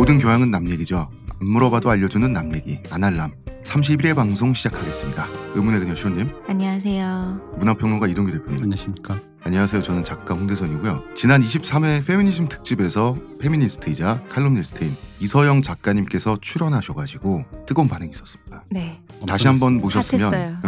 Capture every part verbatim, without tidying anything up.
모든 교양은 남 얘기죠. 안 물어봐도 알려주는 남 얘기 아날람 삼십일 회 방송 시작하겠습니다. 의문의 그녀 시호님 안녕하세요. 문화평론가 이동규 대표님 안녕하십니까. 안녕하세요. 저는 작가 홍대선이고요. 지난 이십삼 회 페미니즘 특집에서 페미니스트이자 칼럼니스트인 이서영 작가님께서 출연하셔가지고 뜨거운 반응이 있었습니다. 네. 다시 한번 모셨으면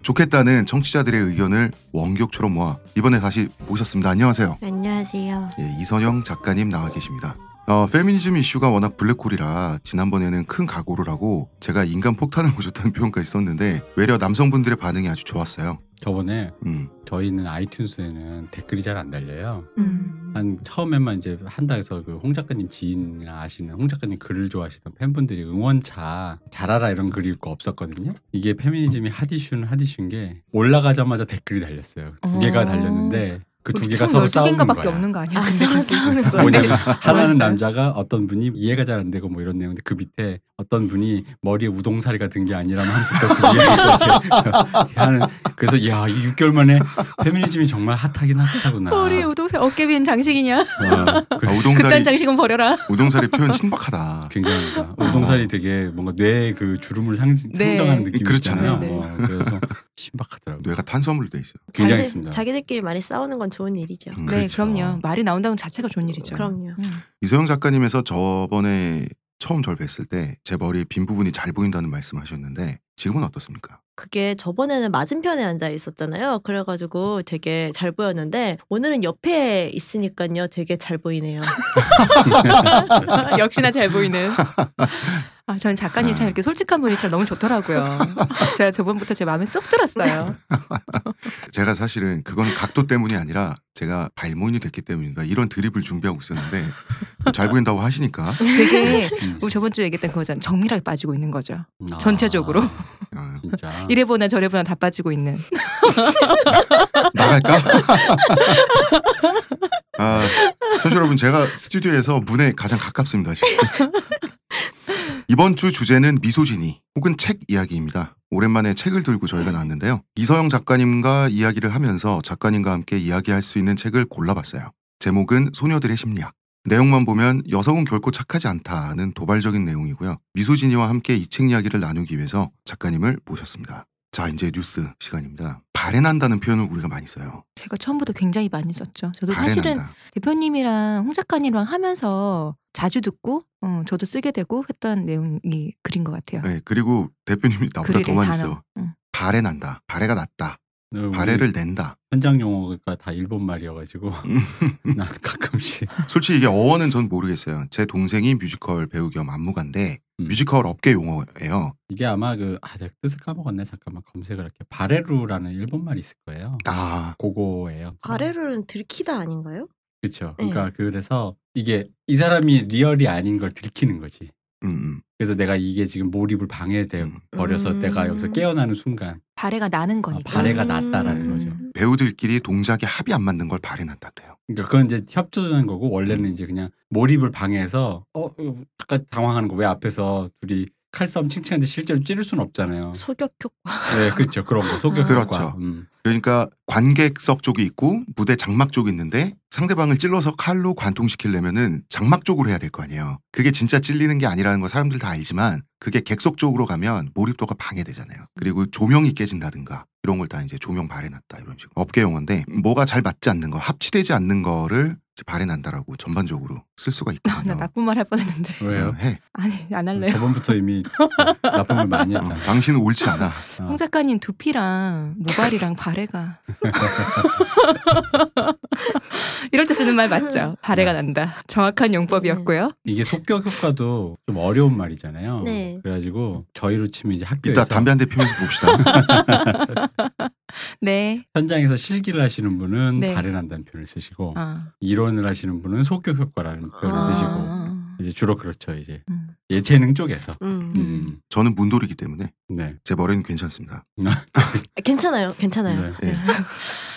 좋겠다는 청취자들의 의견을 원격처럼 모아 이번에 다시 모셨습니다. 안녕하세요. 안녕하세요. 예, 이서영 작가님 나와 계십니다. 어, 페미니즘 이슈가 워낙 블랙홀이라 지난번에는 큰 각오를 하고 제가 인간 폭탄을 모셨다는 표현까지 썼는데 외려 남성분들의 반응이 아주 좋았어요. 저번에 음. 저희는 아이튠즈에는 댓글이 잘 안 달려요. 음. 한 처음에만 이제 한다해서 그 홍 작가님 지인 아시는 홍 작가님 글을 좋아하시던 팬분들이 응원차 잘하라 이런 글이 읽고 없었거든요. 이게 페미니즘이 핫이슈는 핫이슈인 게 올라가자마자 댓글이 달렸어요. 두 개가 달렸는데 그 두 개가 서로 싸우는 거야. 열두 개인가밖에 없는 거 아니야? 아, 서로 싸우는 거야. 뭐냐면 하나는 남자가 어떤 분이 이해가 잘 안 되고 뭐 이런 내용인데 그 밑에 어떤 분이 머리에 우동사리가 든 게 아니라면 하면서 또 그 하는 그래서 야, 이 육 개월 만에 페미니즘이 정말 핫하긴 핫하구나. 머리에 우동사리, 어깨빈 장식이냐? 와, 그래. 아, 우동사리, 그딴 장식은 버려라. 우동사리 표현 신박하다. 굉장하다. 어. 우동사리 되게 뭔가 뇌의 그 주름을 상징, 네. 상정하는 느낌이 그렇잖아요. 있잖아요. 네. 어, 그래서 신박하더라고요. 뇌가 탄수화물로 돼 있어요. 굉장했습니다. 자기들끼리 많이 싸우는 건 좋은 일이죠. 음, 네, 그렇죠. 그럼요. 말이 나온다는 자체가 좋은 일이죠. 그럼요. 음. 이서영 작가님에서 저번에 처음 절 뵀을 때 제 머리에 빈 부분이 잘 보인다는 말씀하셨는데 지금은 어떻습니까? 그게 저번에는 맞은편에 앉아 있었잖아요. 그래가지고 되게 잘 보였는데 오늘은 옆에 있으니까요. 되게 잘 보이네요. 역시나 잘 보이는. 아, 저는 작가님 참 이렇게 솔직한 분이 진짜 너무 좋더라고요. 제가 저번부터 제 마음에 쏙 들었어요. 제가 사실은 그건 각도 때문이 아니라 제가 발모인이 됐기 때문입니다. 이런 드립을 준비하고 있었는데 잘 보인다고 하시니까. 되게 우리 저번 주에 얘기했던 그거잖아요. 정밀하게 빠지고 있는 거죠. 아, 전체적으로. 아, 진짜. 이래 보나 저래 보나 다 빠지고 있는. 나갈까? 아, 사실 여러분 제가 스튜디오에서 문에 가장 가깝습니다. 지금. 이번 주 주제는 미소지니 혹은 책 이야기입니다. 오랜만에 책을 들고 저희가 나왔는데요. 이서영 작가님과 이야기를 하면서 작가님과 함께 이야기할 수 있는 책을 골라봤어요. 제목은 소녀들의 심리학. 내용만 보면 여성은 결코 착하지 않다는 도발적인 내용이고요. 미소지니와 함께 이 책 이야기를 나누기 위해서 작가님을 모셨습니다. 자, 이제 뉴스 시간입니다. 발행한다는 표현을 우리가 많이 써요. 제가 처음부터 굉장히 많이 썼죠. 저도 발행한다. 사실은 대표님이랑 홍 작가님이랑 하면서 자주 듣고 어, 저도 쓰게 되고 했던 내용이 글인 것 같아요. 네, 그리고 대표님이 나보다 더 많이 써. 응. 발행한다. 발해가 났다. 네, 발해를 낸다. 현장 용어가 다 일본 말이어가지고 난 가끔씩. 솔직히 이게 어원은 전 모르겠어요. 제 동생이 뮤지컬 배우 겸 안무가인데 음. 뮤지컬 업계 용어예요. 이게 아마 그 아, 제가 뜻을 까먹었네. 잠깐만 검색을 할게요. 바레루라는 일본 말이 있을 거예요. 아, 그거예요. 바레루는 들키다 아닌가요? 그렇죠. 그러니까 네. 그래서 이게 이 사람이 리얼이 아닌 걸 들키는 거지. 음. 그래서 내가 이게 지금 몰입을 방해돼 버려서 음. 내가 여기서 깨어나는 순간 발해가 나는 거니까. 아, 발해가 음. 났다라는 거죠. 배우들끼리 동작이 합이 안 맞는 걸 발해난다고요. 그러니까 그건 이제 협조하는 거고 원래는 이제 그냥 몰입을 방해해서 어 약간 당황하는 거 왜 앞에서 둘이 칼싸움 칭칭하는데 실제로 찌를 수는 없잖아요. 소격효과. 네, 그렇죠. 그런 거. 소격효과. 그렇죠. 음. 그러니까 관객석 쪽이 있고 무대 장막 쪽이 있는데 상대방을 찔러서 칼로 관통시키려면은 장막 쪽으로 해야 될 거 아니에요. 그게 진짜 찔리는 게 아니라는 거 사람들 다 알지만 그게 객석 쪽으로 가면 몰입도가 방해되잖아요. 그리고 조명이 깨진다든가 이런 걸 다 이제 조명 발해놨다 이런 식으로 업계 용어인데 뭐가 잘 맞지 않는 거, 합치되지 않는 거를 발해난다라고 전반적으로 쓸 수가 있거든요. 아, 나 나쁜 말 할 뻔했는데. 왜요? 해. 아니 안 할래요. 저번부터 이미 나쁜 말 많이 했잖아. 어, 당신은 옳지 않아. 어. 홍 작가님 두피랑 모발이랑 발해가. 이럴 때 쓰는 말 맞죠. 발해가 난다. 정확한 용법이었고요. 이게 속격 효과도 좀 어려운 말이잖아요. 네. 그래가지고 저희로 치면 이제 학교에서. 이따 담배 한 대 피면서 봅시다. 네. 현장에서 실기를 하시는 분은 네. 발해난다는 표현을 쓰시고 아. 이론을 하시는 분은 속격 효과라는 표현을 아. 쓰시고 이제 주로 그렇죠. 이제 음. 예체능 쪽에서 음. 음. 저는 문돌이기 때문에 네. 제 머리는 괜찮습니다. 괜찮아요, 괜찮아요. 네. 네.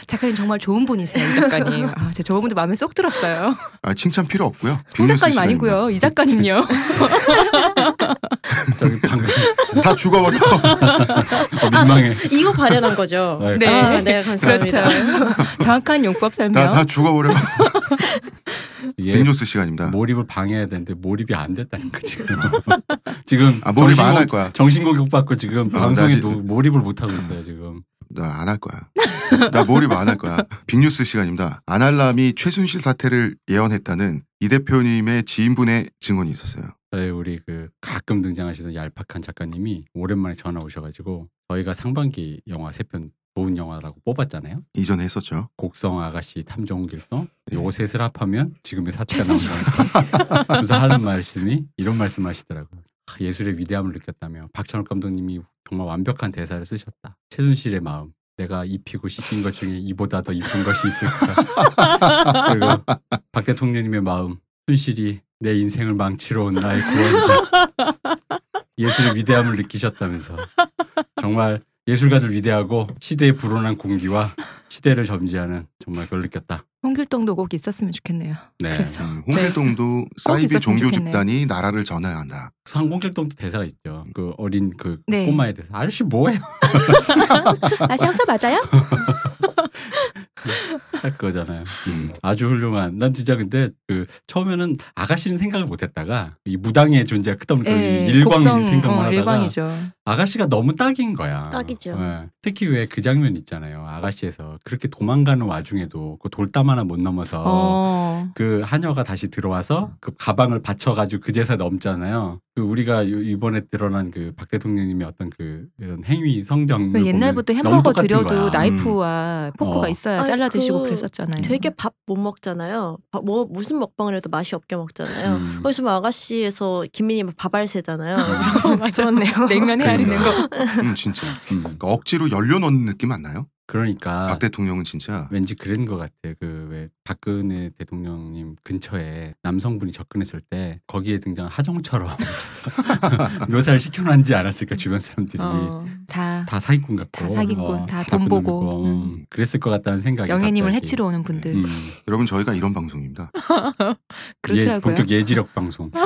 작가님 정말 좋은 분이세요, 이 작가님. 아, 제 저분도 마음에 쏙 들었어요. 아, 칭찬 필요 없고요. 홍 작가님 아니고요, 이 작가님요. 저기 방금 다 죽어버려. 어, 민망해. 아, 이거 발현한 거죠. 네, 아, 네 감사합니다. 그렇죠. 정확한 용법 설명. 다, 다 죽어버려. 빅뉴스 시간입니다. 몰입을 방해해야 되는데 몰입이 안 됐다니까 지금. 지금 아, 몰입 안 할 거야. 정신공격 받고 지금 어, 방송에 나, 몰입을 못 하고 있어요 지금. 나 안 할 거야. 나 몰입 안 할 거야. 빅뉴스 시간입니다. 안할람이 최순실 사태를 예언했다는 이 대표님의 지인분의 증언이 있었어요. 저희 우리 그 가끔 등장하시던 얄팍한 작가님이 오랜만에 전화 오셔가지고 저희가 상반기 영화 세 편. 좋은 영화라고 뽑았잖아요. 이전에 했었죠. 곡성 아가씨 탐정길동 네. 요거 셋을 합하면 지금의 사태가 나온다. 그래서 하는 말씀이 이런 말씀하시더라고요. 예술의 위대함을 느꼈다며 박찬욱 감독님이 정말 완벽한 대사를 쓰셨다. 최순실의 마음. 내가 입히고 씻긴 것 중에 이보다 더 이쁜 것이 있을까. 그리고 박 대통령님의 마음. 순실이 내 인생을 망치러 온 나의 구원자. 예술의 위대함을 느끼셨다면서. 정말 예술가들 위대하고 시대의 불온한 공기와 시대를 점지하는 정말 그걸 느꼈다. 홍길동도 꼭 있었으면 좋겠네요. 네, 그래서. 음, 홍길동도 사이비 종교 좋겠네요. 집단이 나라를 전해야 한다. 홍길동도 대사가 있죠. 그 어린 그 네. 꼬마의 대사. 아저씨 뭐예요? 아저씨 형사 맞아요? 딱 그거잖아요. 음. 아주 훌륭한. 난 진짜 근데 그 처음에는 아가씨는 생각을 못했다가 이 무당의 존재가 크다 보니까 일광이 생각만 어, 하다가 일광이죠. 아가씨가 너무 딱인 거야. 딱이죠. 네. 특히 왜 그 장면 있잖아요. 아가씨에서 그렇게 도망가는 와중에도 그 돌담 하나 못 넘어서 어. 그 하녀가 다시 들어와서 그 가방을 받쳐가지고 그제서 넘잖아요. 그 우리가 이번에 드러난 그 박 대통령님의 어떤 그 이런 행위 성장 옛날부터 햄버거 드려도 거야. 나이프와 음. 포크가 어. 있어야 잘라 드시고 그 그랬었잖아요. 되게 밥 못 먹잖아요. 밥, 뭐 무슨 먹방을 해도 맛이 없게 먹잖아요. 음. 그래서 막 아가씨에서 김민희 막 밥알새잖아요. 맞았네요. 냉면에 아리는 거. 음, 진짜 음. 그러니까 억지로 열려 넣는 느낌 안 나요? 그러니까 박 대통령은 진짜 왠지 그런 것 같아. 그 왜 박근혜 대통령님 근처에 남성분이 접근했을 때 거기에 등장 하정처럼 묘사를 시켜놨지 않았을까 주변 사람들이 어, 다, 다 사기꾼 같고 다 사기꾼 어, 다 돈 보고 음. 그랬을 것 같다는 생각이 영예님을 갑자기. 해치러 오는 분들 음. 여러분 저희가 이런 방송입니다. 그렇더라고요. 예, 본격 예지력 방송. 아,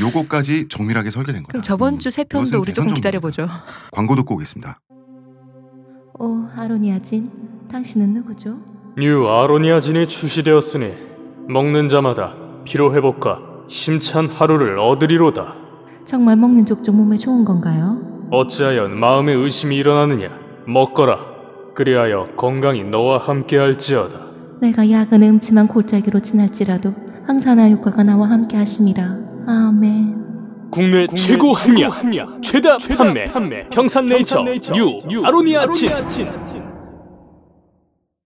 요거까지 정밀하게 설계된 거다. 그럼 저번 주 세 편도 음. 우리 조금 기다려보죠. 광고 듣고 오겠습니다. 오 아로니아진, 당신은 누구죠? 뉴 아로니아진이 출시되었으니 먹는 자마다 피로회복과 심찬 하루를 얻으리로다. 정말 먹는 족족 몸에 좋은 건가요? 어찌하여 마음의 의심이 일어나느냐? 먹거라. 그리하여 건강이 너와 함께할지어다. 내가 약은 음침한 골짜기로 지날지라도 항산화 효과가 나와 함께하심이라. 아멘. 국내, 국내 최고 합리화, 최다, 최다 판매, 판매. 평산네이처, 평산네이처 뉴 아로니아진.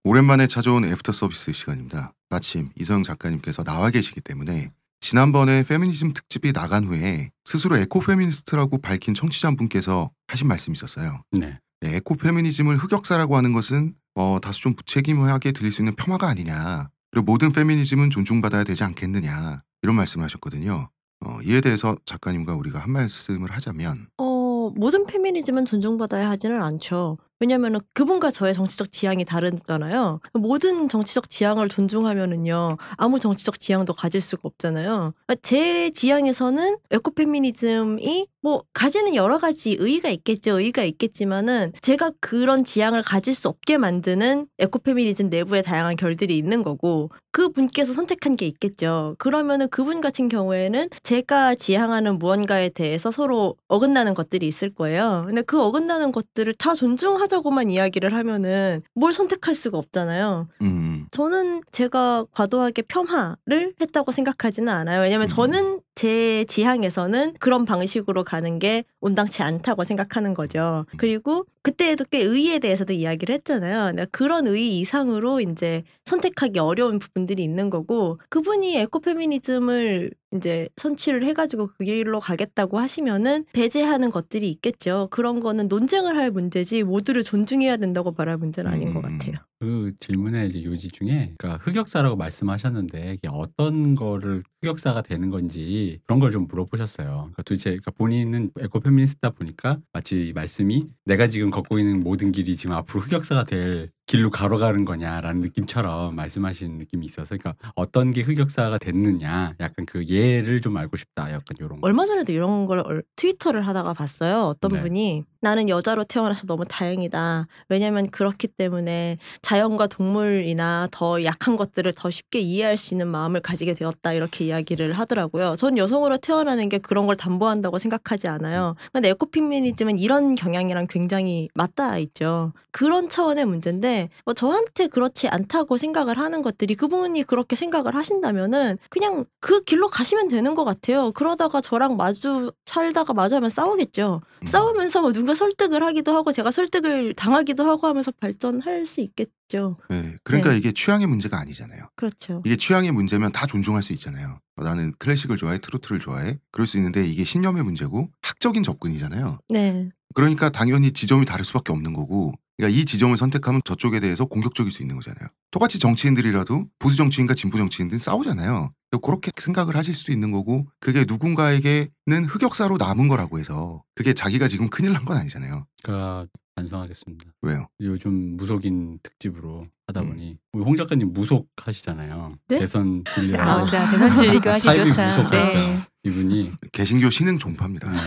오랜만에 찾아온 애프터 서비스 시간입니다. 마침 이서영 작가님께서 나와 계시기 때문에 지난번에 페미니즘 특집이 나간 후에 스스로 에코페미니스트라고 밝힌 청취자 한 분께서 하신 말씀이 있었어요. 네. 네, 에코페미니즘을 흑역사라고 하는 것은 어, 다소 좀 무책임하게 들릴 수 있는 폄하가 아니냐. 그리고 모든 페미니즘은 존중받아야 되지 않겠느냐. 이런 말씀을 하셨거든요. 어, 이에 대해서 작가님과 우리가 한 말씀을 하자면 어, 모든 페미니즘은 존중받아야 하지는 않죠. 왜냐하면 그분과 저의 정치적 지향이 다르잖아요. 모든 정치적 지향을 존중하면은요 아무 정치적 지향도 가질 수가 없잖아요. 제 지향에서는 에코페미니즘이 뭐 가지는 여러 가지 의의가 있겠죠. 의의가 있겠지만은 제가 그런 지향을 가질 수 없게 만드는 에코페미니즘 내부의 다양한 결들이 있는 거고 그 분께서 선택한 게 있겠죠. 그러면은 그분 같은 경우에는 제가 지향하는 무언가에 대해서 서로 어긋나는 것들이 있을 거예요. 근데 그 어긋나는 것들을 다 존중하 하자고만 이야기를 하면은 뭘 선택할 수가 없잖아요. 음. 저는 제가 과도하게 폄하를 했다고 생각하지는 않아요. 왜냐면 음. 저는 제 지향에서는 그런 방식으로 가는 게 온당치 않다고 생각하는 거죠. 그리고 그때에도 꽤 의의에 대해서도 이야기를 했잖아요. 그런 의의 이상으로 이제 선택하기 어려운 부분들이 있는 거고 그분이 에코페미니즘을 이제 선취를 해가지고 그 길로 가겠다고 하시면은 배제하는 것들이 있겠죠. 그런 거는 논쟁을 할 문제지 모두를 존중해야 된다고 말할 문제는 아닌 음. 것 같아요. 그 질문의 이제 요지 중에 그러니까 흑역사라고 말씀하셨는데 이게 어떤 거를 흑역사가 되는 건지 그런 걸 좀 물어보셨어요. 그러니까 도대체 그러니까 본인은 에코페미니스트다 보니까 마치 말씀이 내가 지금 걷고 있는 모든 길이 지금 앞으로 흑역사가 될 길로 걸어가는 거냐라는 느낌처럼 말씀하신 느낌이 있어서, 그러니까 어떤 게 흑역사가 됐느냐, 약간 그 예를 좀 알고 싶다, 약간 이런. 얼마 전에도 이런 걸 트위터를 하다가 봤어요. 어떤 네. 분이 나는 여자로 태어나서 너무 다행이다. 왜냐하면 그렇기 때문에 자연과 동물이나 더 약한 것들을 더 쉽게 이해할 수 있는 마음을 가지게 되었다, 이렇게 이야기를 하더라고요. 전 여성으로 태어나는 게 그런 걸 담보한다고 생각하지 않아요. 근데 에코페미니즘은 이런 경향이랑 굉장히 맞닿아 있죠. 그런 차원의 문제인데 뭐 저한테 그렇지 않다고 생각을 하는 것들이 그분이 그렇게 생각을 하신다면은 그냥 그 길로 가시면 되는 것 같아요. 그러다가 저랑 마주 살다가 마주하면 싸우겠죠. 싸우면서 뭐 누가 설득을 하기도 하고 제가 설득을 당하기도 하고 하면서 발전할 수 있겠죠. 네, 그러니까 네. 이게 취향의 문제가 아니잖아요. 그렇죠. 이게 취향의 문제면 다 존중할 수 있잖아요. 나는 클래식을 좋아해, 트로트를 좋아해. 그럴 수 있는데 이게 신념의 문제고 학적인 접근이잖아요. 네. 그러니까 당연히 지점이 다를 수밖에 없는 거고. 그러니까 이 지점을 선택하면 저쪽에 대해서 공격적일 수 있는 거잖아요. 똑같이 정치인들이라도 보수 정치인과 진보 정치인들은 싸우잖아요. 그렇게 생각을 하실 수도 있는 거고, 그게 누군가에게는 흑역사로 남은 거라고 해서 그게 자기가 지금 큰일 난 건 아니잖아요. 그러니까 반성하겠습니다. 왜요? 요즘 무속인 특집으로 하다 보니 음. 홍 작가님 무속 하시잖아요. 네? 대선 진리라고. 아, 맞아. 대선 진리교 하시죠. 사이비 무속 하시잖아요. 이분이. 개신교 신흥 종파입니다. 네.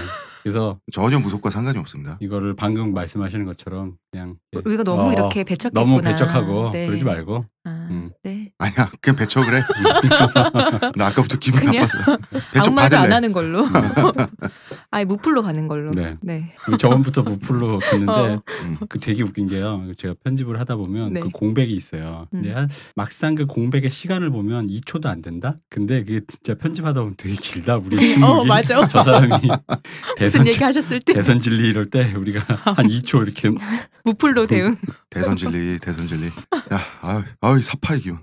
그래서 전혀 무속과 상관이 없습니다. 이거를 방금 말씀하시는 것처럼 그냥 우리가 너무 어, 이렇게 배척했구나. 너무 배척하고 네. 그러지 말고. 아, 음. 네. 아니야, 그냥 배척을 해. 나 아까부터 기분 나빠서 배척 아무 말도 받을래. 안 하는 걸로. 아예 무풀로 가는 걸로. 네. 네. 저번부터 무풀로 갔는데 어. 음. 그 되게 웃긴 게요. 제가 편집을 하다 보면 네. 그 공백이 있어요. 음. 근데 막상 그 공백의 시간을 보면 이 초도 안 된다. 근데 그게 진짜 편집하다 보면 되게 길다. 우리 침묵이. 어, 맞아. 저 사람이 무슨 얘기 하셨을 때 대선 진리 이럴 때 우리가 한 이 초 이렇게 무풀로 대응. 대선 진리, 대선 진리. 야, 아유, 아유, 사파의 기운.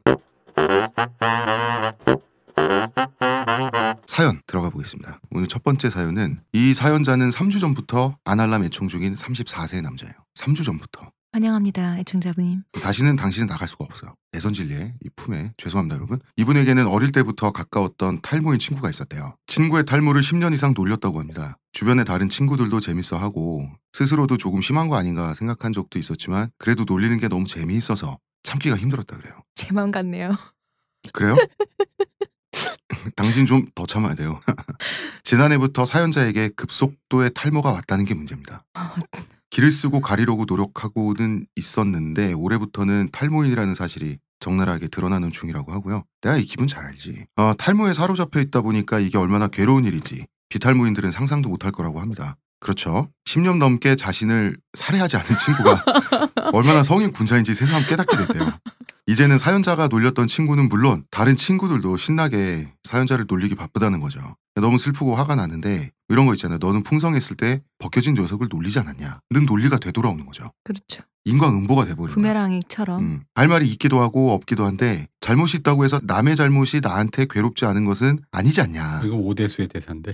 사연 들어가 보겠습니다. 오늘 첫 번째 사연은, 이 사연자는 삼 주 전부터 아날람 애청 중인 서른네 살 남자예요. 삼 주 전부터. 환영합니다, 애청자분님. 다시는 당신은 나갈 수가 없어요. 대선 진리의 이 품에. 죄송합니다, 여러분. 이분에게는 어릴 때부터 가까웠던 탈모인 친구가 있었대요. 친구의 탈모를 십 년 이상 놀렸다고 합니다. 주변의 다른 친구들도 재밌어하고 스스로도 조금 심한 거 아닌가 생각한 적도 있었지만 그래도 놀리는 게 너무 재미있어서 참기가 힘들었다 그래요. 제 마음 같네요. 그래요? 당신 좀 더 참아야 돼요. 지난해부터 사연자에게 급속도의 탈모가 왔다는 게 문제입니다. 길을 쓰고 가리려고 노력하고는 있었는데 올해부터는 탈모인이라는 사실이 적나라하게 드러나는 중이라고 하고요. 내가 이 기분 잘 알지. 어, 탈모에 사로잡혀 있다 보니까 이게 얼마나 괴로운 일인지 비탈모인들은 상상도 못할 거라고 합니다. 그렇죠. 십 년 넘게 자신을 살해하지 않은 친구가 얼마나 성인 군자인지 새삼 깨닫게 됐대요. 이제는 사연자가 놀렸던 친구는 물론 다른 친구들도 신나게 사연자를 놀리기 바쁘다는 거죠. 너무 슬프고 화가 나는데 이런 거 있잖아요. 너는 풍성했을 때 벗겨진 녀석을 놀리지 않았냐. 는 논리가 되돌아오는 거죠. 그렇죠. 인과응보가 돼버리는. 부메랑이처럼. 음, 할 말이 있기도 하고 없기도 한데 잘못이 있다고 해서 남의 잘못이 나한테 괴롭지 않은 것은 아니지 않냐. 이거 오대수의 대사인데.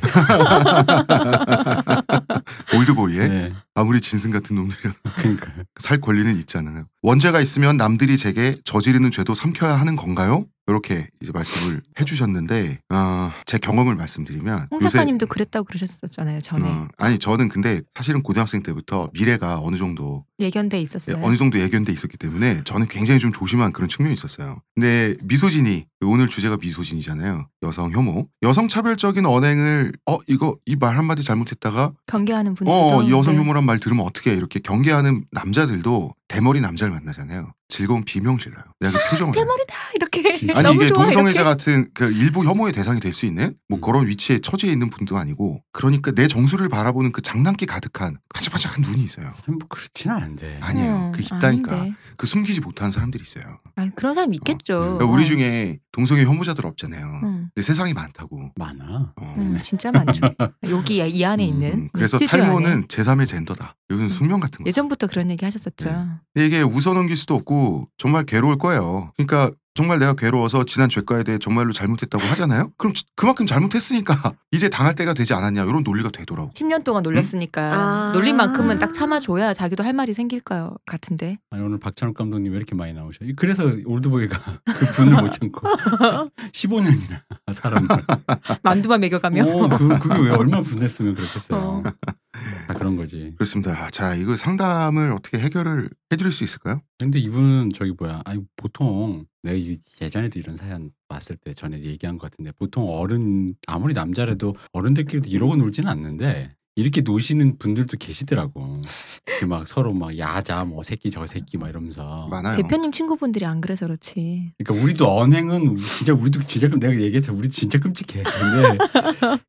올드보이에 네. 아무리 진승 같은 놈들이라 그러니까요. 살 권리는 있잖아요. 원죄가 있으면 남들이 제게 저지르는 죄도 삼켜야 하는 건가요? 이렇게 이제 말씀을 해주셨는데 어, 제 경험을 말씀드리면 홍 작가님도 그랬다고 그러셨었잖아요 전에. 어, 아니 저는 근데 사실은 고등학생 때부터 미래가 어느 정도 예견돼 있었어요. 예, 어느 정도 예견돼 있었기 때문에 저는 굉장히 좀 조심한 그런 측면이 있었어요. 근데 미소진이, 오늘 주제가 미소진이잖아요. 여성 혐오, 여성 차별적인 언행을 어 이거 이 말 한마디 잘못했다가 경계하는 분들도 어, 여성 혐오란 말 들으면 어떻게 이렇게 경계하는 남자들도 대머리 남자를 만나잖아요. 즐거운 비명 질러요. 내가 그 표정을. 대머리다 이렇게. 아니 너무 이게 좋아, 동성애자 이렇게? 같은 그 일부 혐오의 대상이 될 수 있는 뭐 음. 그런 위치에 처지에 있는 분도 아니고, 그러니까 내 정수를 바라보는 그 장난기 가득한 반짝반짝한 눈이 있어요. 뭐 그렇지는 않은데. 아니에요. 음, 그 있다니까. 아닌데. 그 숨기지 못하는 사람들이 있어요. 아니 그런 사람 있겠죠. 어. 그러니까 우리 중에 동성애 혐오자들 없잖아요. 음. 근데 세상이 많다고. 많아. 어. 음, 진짜 많죠. 여기 이 안에 음, 있는. 그래서 탈모는 안에. 제삼의 젠더다. 요즘 숙명 같은 거. 예전부터 그런 얘기 하셨었죠. 네. 근데 이게 웃어넘길 수도 없고 정말 괴로울 거예요. 그러니까 정말 내가 괴로워서 지난 죄가에 대해 정말로 잘못했다고 하잖아요. 그럼 그만큼 잘못했으니까 이제 당할 때가 되지 않았냐, 이런 논리가 되더라고. 십 년 동안 놀렸으니까 응? 아~ 놀린 만큼은 딱 참아줘야 자기도 할 말이 생길 거 같은데. 아니, 오늘 박찬욱 감독님 왜 이렇게 많이 나오셔? 그래서 올드보이가 그 분을 못 참고 십오 년이나 사람들 만두만 먹여가며. 어, 그, 그게 왜 얼마나 분했으면 그렇겠어요. 어. 그런 거지. 그렇습니다. 자, 이거 상담을 어떻게 해결을 해드릴 수 있을까요? 근데 이분은 저기 뭐야? 아니 보통 내가 예전에도 이런 사연 왔을 때 전에 얘기한 것 같은데 보통 어른 아무리 남자라도 어른들끼리도 이러고 놀지는 않는데 이렇게 노시는 분들도 계시더라고. 이렇게 막 서로 막 야자 뭐 새끼 저 새끼 막 이러면서. 많아요. 대표님 친구분들이 안 그래서 그렇지. 그러니까 우리도 언행은 진짜 우리도 진짜 내가 얘기했잖아. 우리 진짜 끔찍해. 근데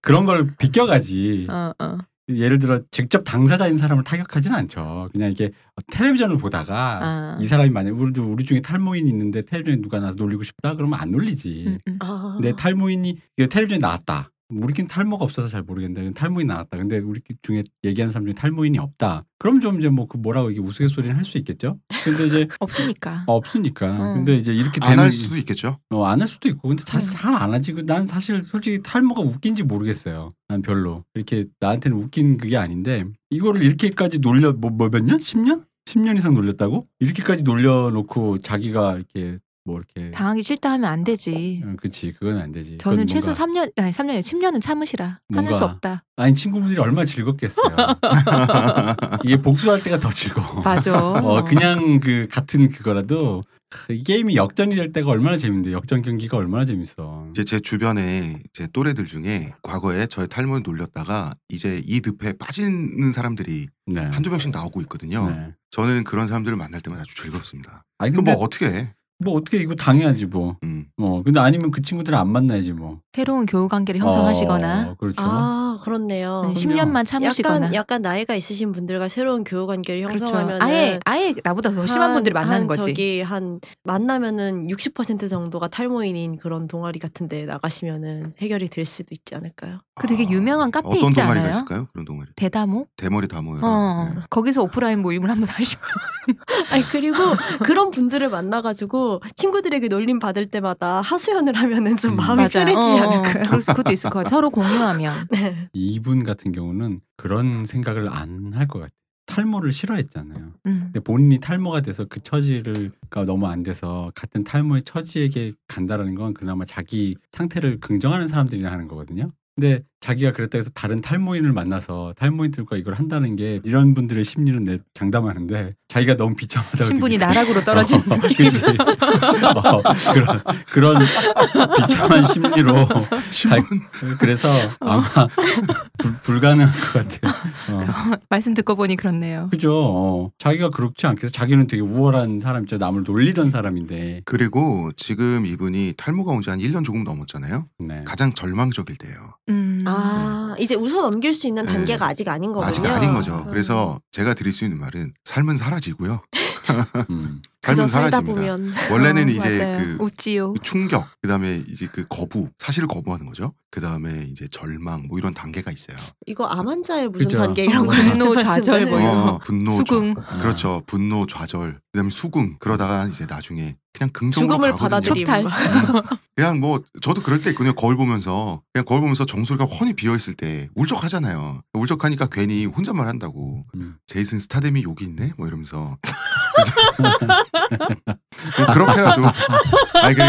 그런 걸 비껴가지. 어, 어. 예를 들어 직접 당사자인 사람을 타격하지는 않죠. 그냥 이렇게 텔레비전을 보다가 아. 이 사람이 만약에 우리, 우리 중에 탈모인이 있는데 텔레비전에 누가 나와서 놀리고 싶다 그러면 안 놀리지. 음, 음. 어. 근데 탈모인이 텔레비전에 나왔다. 우리끼리 탈모가 없어서 잘 모르겠는데 탈모인 나왔다. 근데 우리 중에 얘기한 사람 중에 탈모인이 없다. 그럼 좀 이제 뭐 그 뭐라고 이게 우스갯소리는 할 수 있겠죠. 근데 이제 없으니까. 어, 없으니까. 음. 근데 이제 이렇게 안 할 수도 있겠죠. 어, 안 할 수도 있고. 근데 사실 음. 잘 안 하지. 난 사실 솔직히 탈모가 웃긴지 모르겠어요. 난 별로 이렇게 나한테는 웃긴 그게 아닌데 이거를 이렇게까지 놀려 뭐 몇 년? 십 년? 십 년 이상 놀렸다고? 이렇게까지 놀려놓고 자기가 이렇게. 뭐 이렇게 당하기 싫다 하면 안 되지. 응, 그렇지. 그건 안 되지. 저는 최소 삼 년 아니 삼 년이 십 년은 참으시라. 화낼 수 없다. 아니 친구분들이 얼마나 즐겁겠어요. 이게 복수할 때가 더 즐거워. 맞아. 어, 그냥 그 같은 그거라도 이 게임이 역전이 될 때가 얼마나 재밌는데 역전 경기가 얼마나 재밌어. 이제 제 주변에 제 또래들 중에 과거에 저의 탈모를 놀렸다가 이제 이 늪에 빠지는 사람들이 네. 한두 명씩 나오고 있거든요. 네. 저는 그런 사람들을 만날 때마다 아주 즐겁습니다. 아니, 근데 뭐 어떻게 해? 뭐 어떻게 이거 당해야지 뭐. 음. 어 근데 아니면 그 친구들을 안 만나야지 뭐. 새로운 교우 관계를 형성하시거나. 어, 그렇죠. 아 그렇네요. 네, 십 년만 참으시거나. 약간, 약간 나이가 있으신 분들과 새로운 교우 관계를 형성하면 그렇죠. 아예 아예 나보다 더 심한 한, 분들을 만나는 한 거지. 저기 한 만나면은 육십 퍼센트 정도가 탈모인인 그런 동아리 같은데 나가시면은 해결이 될 수도 있지 않을까요? 그 되게 유명한 카페 어떤 있지 동아리가 않아요? 있을까요? 그런 동아리. 대다모? 대머리 다모. 어 네. 거기서 오프라인 모임을 한번 하시면. 아니 그리고 그런 분들을 만나가지고. 친구들에게 놀림 받을 때마다 하소연을 하면은 좀 음, 마음이 맞아. 편해지지 않을까요? 그럴 수도 있을 거야. 서로 공유하면. 네. 이분 같은 경우는 그런 생각을 안 할 것 같아. 탈모를 싫어했잖아요. 음. 근데 본인이 탈모가 돼서 그 처지가 너무 안 돼서 같은 탈모의 처지에게 간다라는 건 그나마 자기 상태를 긍정하는 사람들이나 하는 거거든요. 근데 자기가 그랬다 해서 다른 탈모인을 만나서 탈모인들과 이걸 한다는 게 이런 분들의 심리는 내 장담하는데 자기가 너무 비참하다고 신분이 나락으로 떨어지는 어, 그치? 어, 그런, 그런 비참한 심리로 신분. 자, 그래서 아마 어. 불, 불가능한 것 같아요. 어. 말씀 듣고 보니 그렇네요. 그죠. 어. 자기가 그렇지 않게 해서 자기는 되게 우월한 사람이죠. 남을 놀리던 사람인데. 그리고 지금 이분이 탈모가 온 지 한 일 년 조금 넘었잖아요. 네. 가장 절망적일 때예요. 음. 아, 네. 이제 웃어 넘길 수 있는 네. 단계가 아직 아닌 거군요. 아직 아닌 거죠. 그래서 제가 드릴 수 있는 말은 삶은 사라지고요. 음. 삶은 사라집니다. 원래는 어, 이제 맞아요. 그 웃지요. 충격, 그 다음에 이제 그 거부, 사실을 거부하는 거죠. 그 다음에 이제 절망, 뭐 이런 단계가 있어요. 이거 암 환자의 무슨 그렇죠. 단계 이런 거 분노, 좌절, 뭐 이런 어, 분노, 수긍. 좌, 그렇죠. 분노, 좌절, 그 다음에 수긍. 그러다가 이제 나중에 그냥 긍정으로 죽음을 받아들이고 그냥 뭐 저도 그럴 때 있거든요. 거울 보면서 그냥 거울 보면서 정수리가 훤히 비어있을 때 울적하잖아요. 울적하니까 괜히 혼잣말 한다고 음. 제이슨 스타뎀이 여기 있네? 뭐 이러면서 그렇게라도 아니 그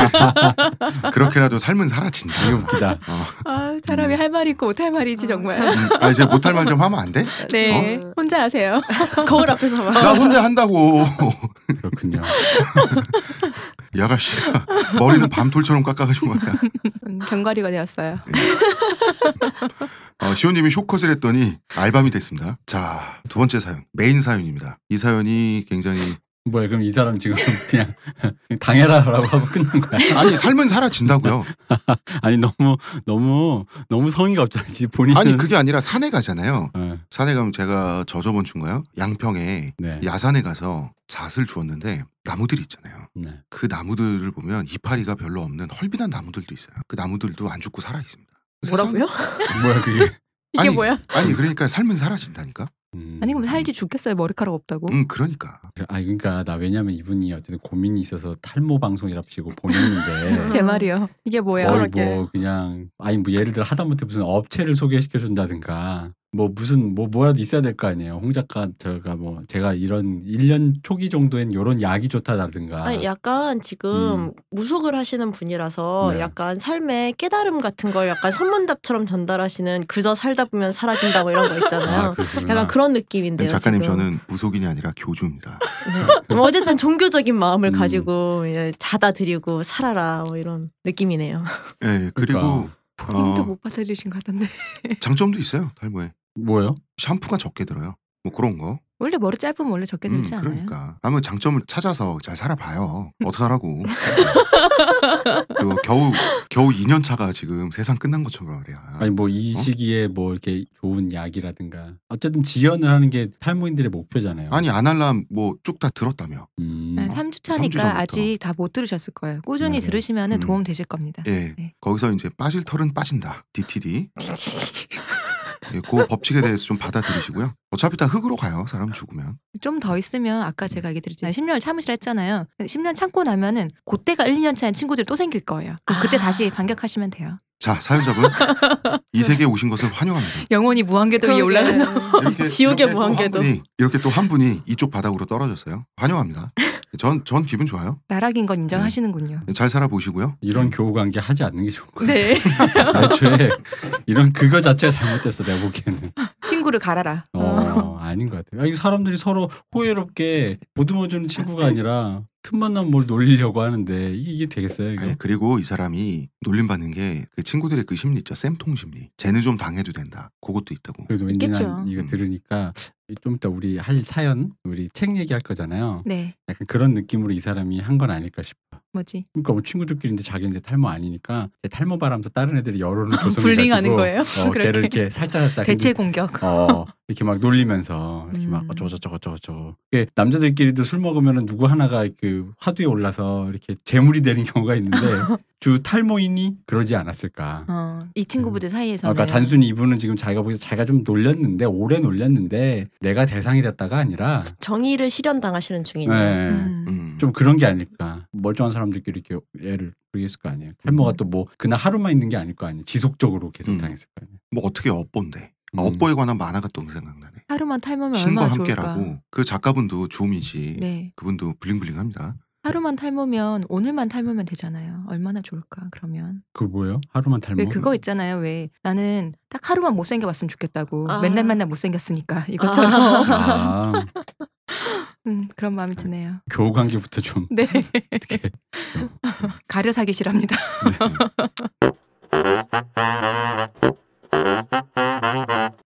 그렇게라도 삶은 사라진다. 되게 웃기다. 어. 아, 사람이 음. 할 말이 있고 못할 말이지 정말. 음, 아 이제 못할 말 좀 하면 안 돼? 네, 어? 혼자 하세요. 거울 앞에서만. 나 혼자 한다고. 그렇군요. 이 아가씨가 머리는 밤톨처럼 깎아가지고 말이야. 견과류가 되었어요. 네. 어, 시온님이 쇼컷을 했더니 알밤이 됐습니다. 자, 두 번째 사연. 메인 사연입니다. 이 사연이 굉장히 뭐야 그럼 이 사람 지금 그냥 당해라라고 하고 끝난 거야? 아니 삶은 사라진다고요. 아니 너무 너무 너무 성의가 없잖아. 본인은 아니 그게 아니라 산에 가잖아요. 네. 산에 가면 제가 저 저번 주인가요? 양평에 네. 야산에 가서 잣을 주웠는데 나무들이 있잖아요. 네. 그 나무들을 보면 이파리가 별로 없는 헐빈한 나무들도 있어요. 그 나무들도 안 죽고 살아 있습니다. 뭐라고요? 세상... 뭐야 그게? 이게 아니, 뭐야? 아니 그러니까 삶은 사라진다니까. 음. 아니 그럼 살지 죽겠어요. 머리카락 없다고. 음 그러니까. 아 그러니까 나 왜냐면 이분이 어쨌든 고민이 있어서 탈모 방송이랍시고 보냈는데. 제 말이요. 이게 뭐야? 거의 뭐 그냥 아니 뭐 예를 들어 하다못해 무슨 업체를 소개시켜 준다든가. 뭐 무슨 뭐 뭐라도 있어야 될 거 아니에요. 홍 작가 제가 뭐 제가 이런 일 년 초기 정도엔 이런 약이 좋다라든가. 아니 약간 지금 음. 무속을 하시는 분이라서 네. 약간 삶의 깨달음 같은 걸 약간 선문답처럼 전달하시는 그저 살다 보면 사라진다고 이런 거 있잖아요. 아, 약간 그런 느낌. 느낌인데요. 작가님 지금. 저는 무속인이 아니라 교주입니다. 네. 어쨌든 종교적인 마음을 음. 가지고 받아들이고 살아라 뭐 이런 느낌이네요. 네, 그리고 그러니까. 어, 힘도 못 받아들이신 것 같은데. 장점도 있어요 탈모에. 뭐예요? 샴푸가 적게 들어요. 뭐 그런 거. 원래 머리 짧으면 원래 적게 들지 음, 않아요? 그러니까. 아무 장점을 찾아서 잘 살아봐요. 어떡하라고. 겨우 겨우 이 년 차가 지금 세상 끝난 것처럼 말이야. 아니 뭐 이 어? 시기에 뭐 이렇게 좋은 약이라든가 어쨌든 지연을 하는 게 탈모인들의 목표잖아요. 아니 안 하려면 뭐 쭉 다 들었다며. 음. 네, 삼 주 차니까 삼 주 아직 다 못 들으셨을 거예요. 꾸준히 네. 들으시면 음. 도움 되실 겁니다. 예. 네. 거기서 이제 빠질 털은 빠진다. 디티디. 예, 그 법칙에 대해서 좀 받아들이시고요. 어차피 다 흙으로 가요. 사람 죽으면. 좀 더 있으면 아까 제가 얘기 드렸잖아요. 십 년을 참으시라 했잖아요. 십 년 참고 나면은 그때가 일, 이 년 차인 친구들이 또 생길 거예요. 아. 그때 다시 반격하시면 돼요. 자, 사연자분. 이 세계에 오신 것을 환영합니다. 영혼이 무한궤도 위에 올라가서 지옥의 무한궤도. 이렇게 또 한 분이 이쪽 바닥으로 떨어졌어요. 환영합니다. 전, 전 기분 좋아요. 나락인 건 인정하시는군요. 네. 잘 살아보시고요. 이런 교우관계 하지 않는 게 좋을 것 같아요. 네. 애초에 이런 그거 자체가 잘못됐어 내가 보기에는. 친구를 갈아라. 어, 아닌 것 같아요. 아니, 사람들이 서로 호혜롭게 보듬어주는 친구가 아니라 틈만 나면 뭘 놀리려고 하는데 이게, 이게 되겠어요? 이게? 아니, 그리고 이 사람이 놀림받는 게 그 친구들의 그 심리 있죠. 쌤통 심리. 쟤는 좀 당해도 된다. 그것도 있다고. 그래도 왠지 난 이거 들으니까 좀 이따 우리 할 사연, 우리 책 얘기할 거잖아요. 네. 약간 그런 느낌으로 이 사람이 한 건 아닐까 싶어. 뭐지? 그러니까 뭐 친구들끼리인데 자기는 이제 탈모 아니니까 탈모 바람에서 다른 애들이 여론을 조성해가지고 불링하는 거예요? 어, 걔를 이렇게 살짝살짝 대체 공격. 어, 이렇게 막 놀리면서 이렇게 음. 막 어쩌고저쩌고저쩌고. 남자들끼리도 술 먹으면 누구 하나가 그 화두에 올라서 이렇게 재물이 되는 경우가 있는데 주 탈모인이 그러지 않았을까. 어, 이 친구분들 음. 사이에서는. 그러니까 단순히 이분은 지금 자기가 보기에서 자기가 좀 놀렸는데 오래 놀렸는데 내가 대상이 됐다가 아니라 정의를 실현당하시는 중이네요. 네. 음. 음. 좀 그런 게 아닐까. 멀쩡한 사람들끼리 이렇게 애를 부리겠을 거 아니에요. 탈모가 음. 또 뭐 그날 하루만 있는 게 아닐 거 아니에요. 지속적으로 계속 음. 당했을 거 아니에요. 뭐 어떻게 업본데. 음. 업보에 관한 만화가 또 생각나네. 하루만 탈모면 얼마나 좋을까. 신과 함께라고. 그 작가분도 조민 씨. 네. 그분도 블링블링합니다. 하루만 탈모면 오늘만 탈모면 되잖아요. 얼마나 좋을까 그러면. 그거 뭐예요? 하루만 탈모? 왜 그거 있잖아요. 왜 나는 딱 하루만 못생겨봤으면 좋겠다고. 아. 맨날 맨날 못생겼으니까 이것처럼. 아. 음, 그런 마음이 드네요. 교우 관계부터 좀. 네. 어떻게. 가려 사귀시랍니다. 네.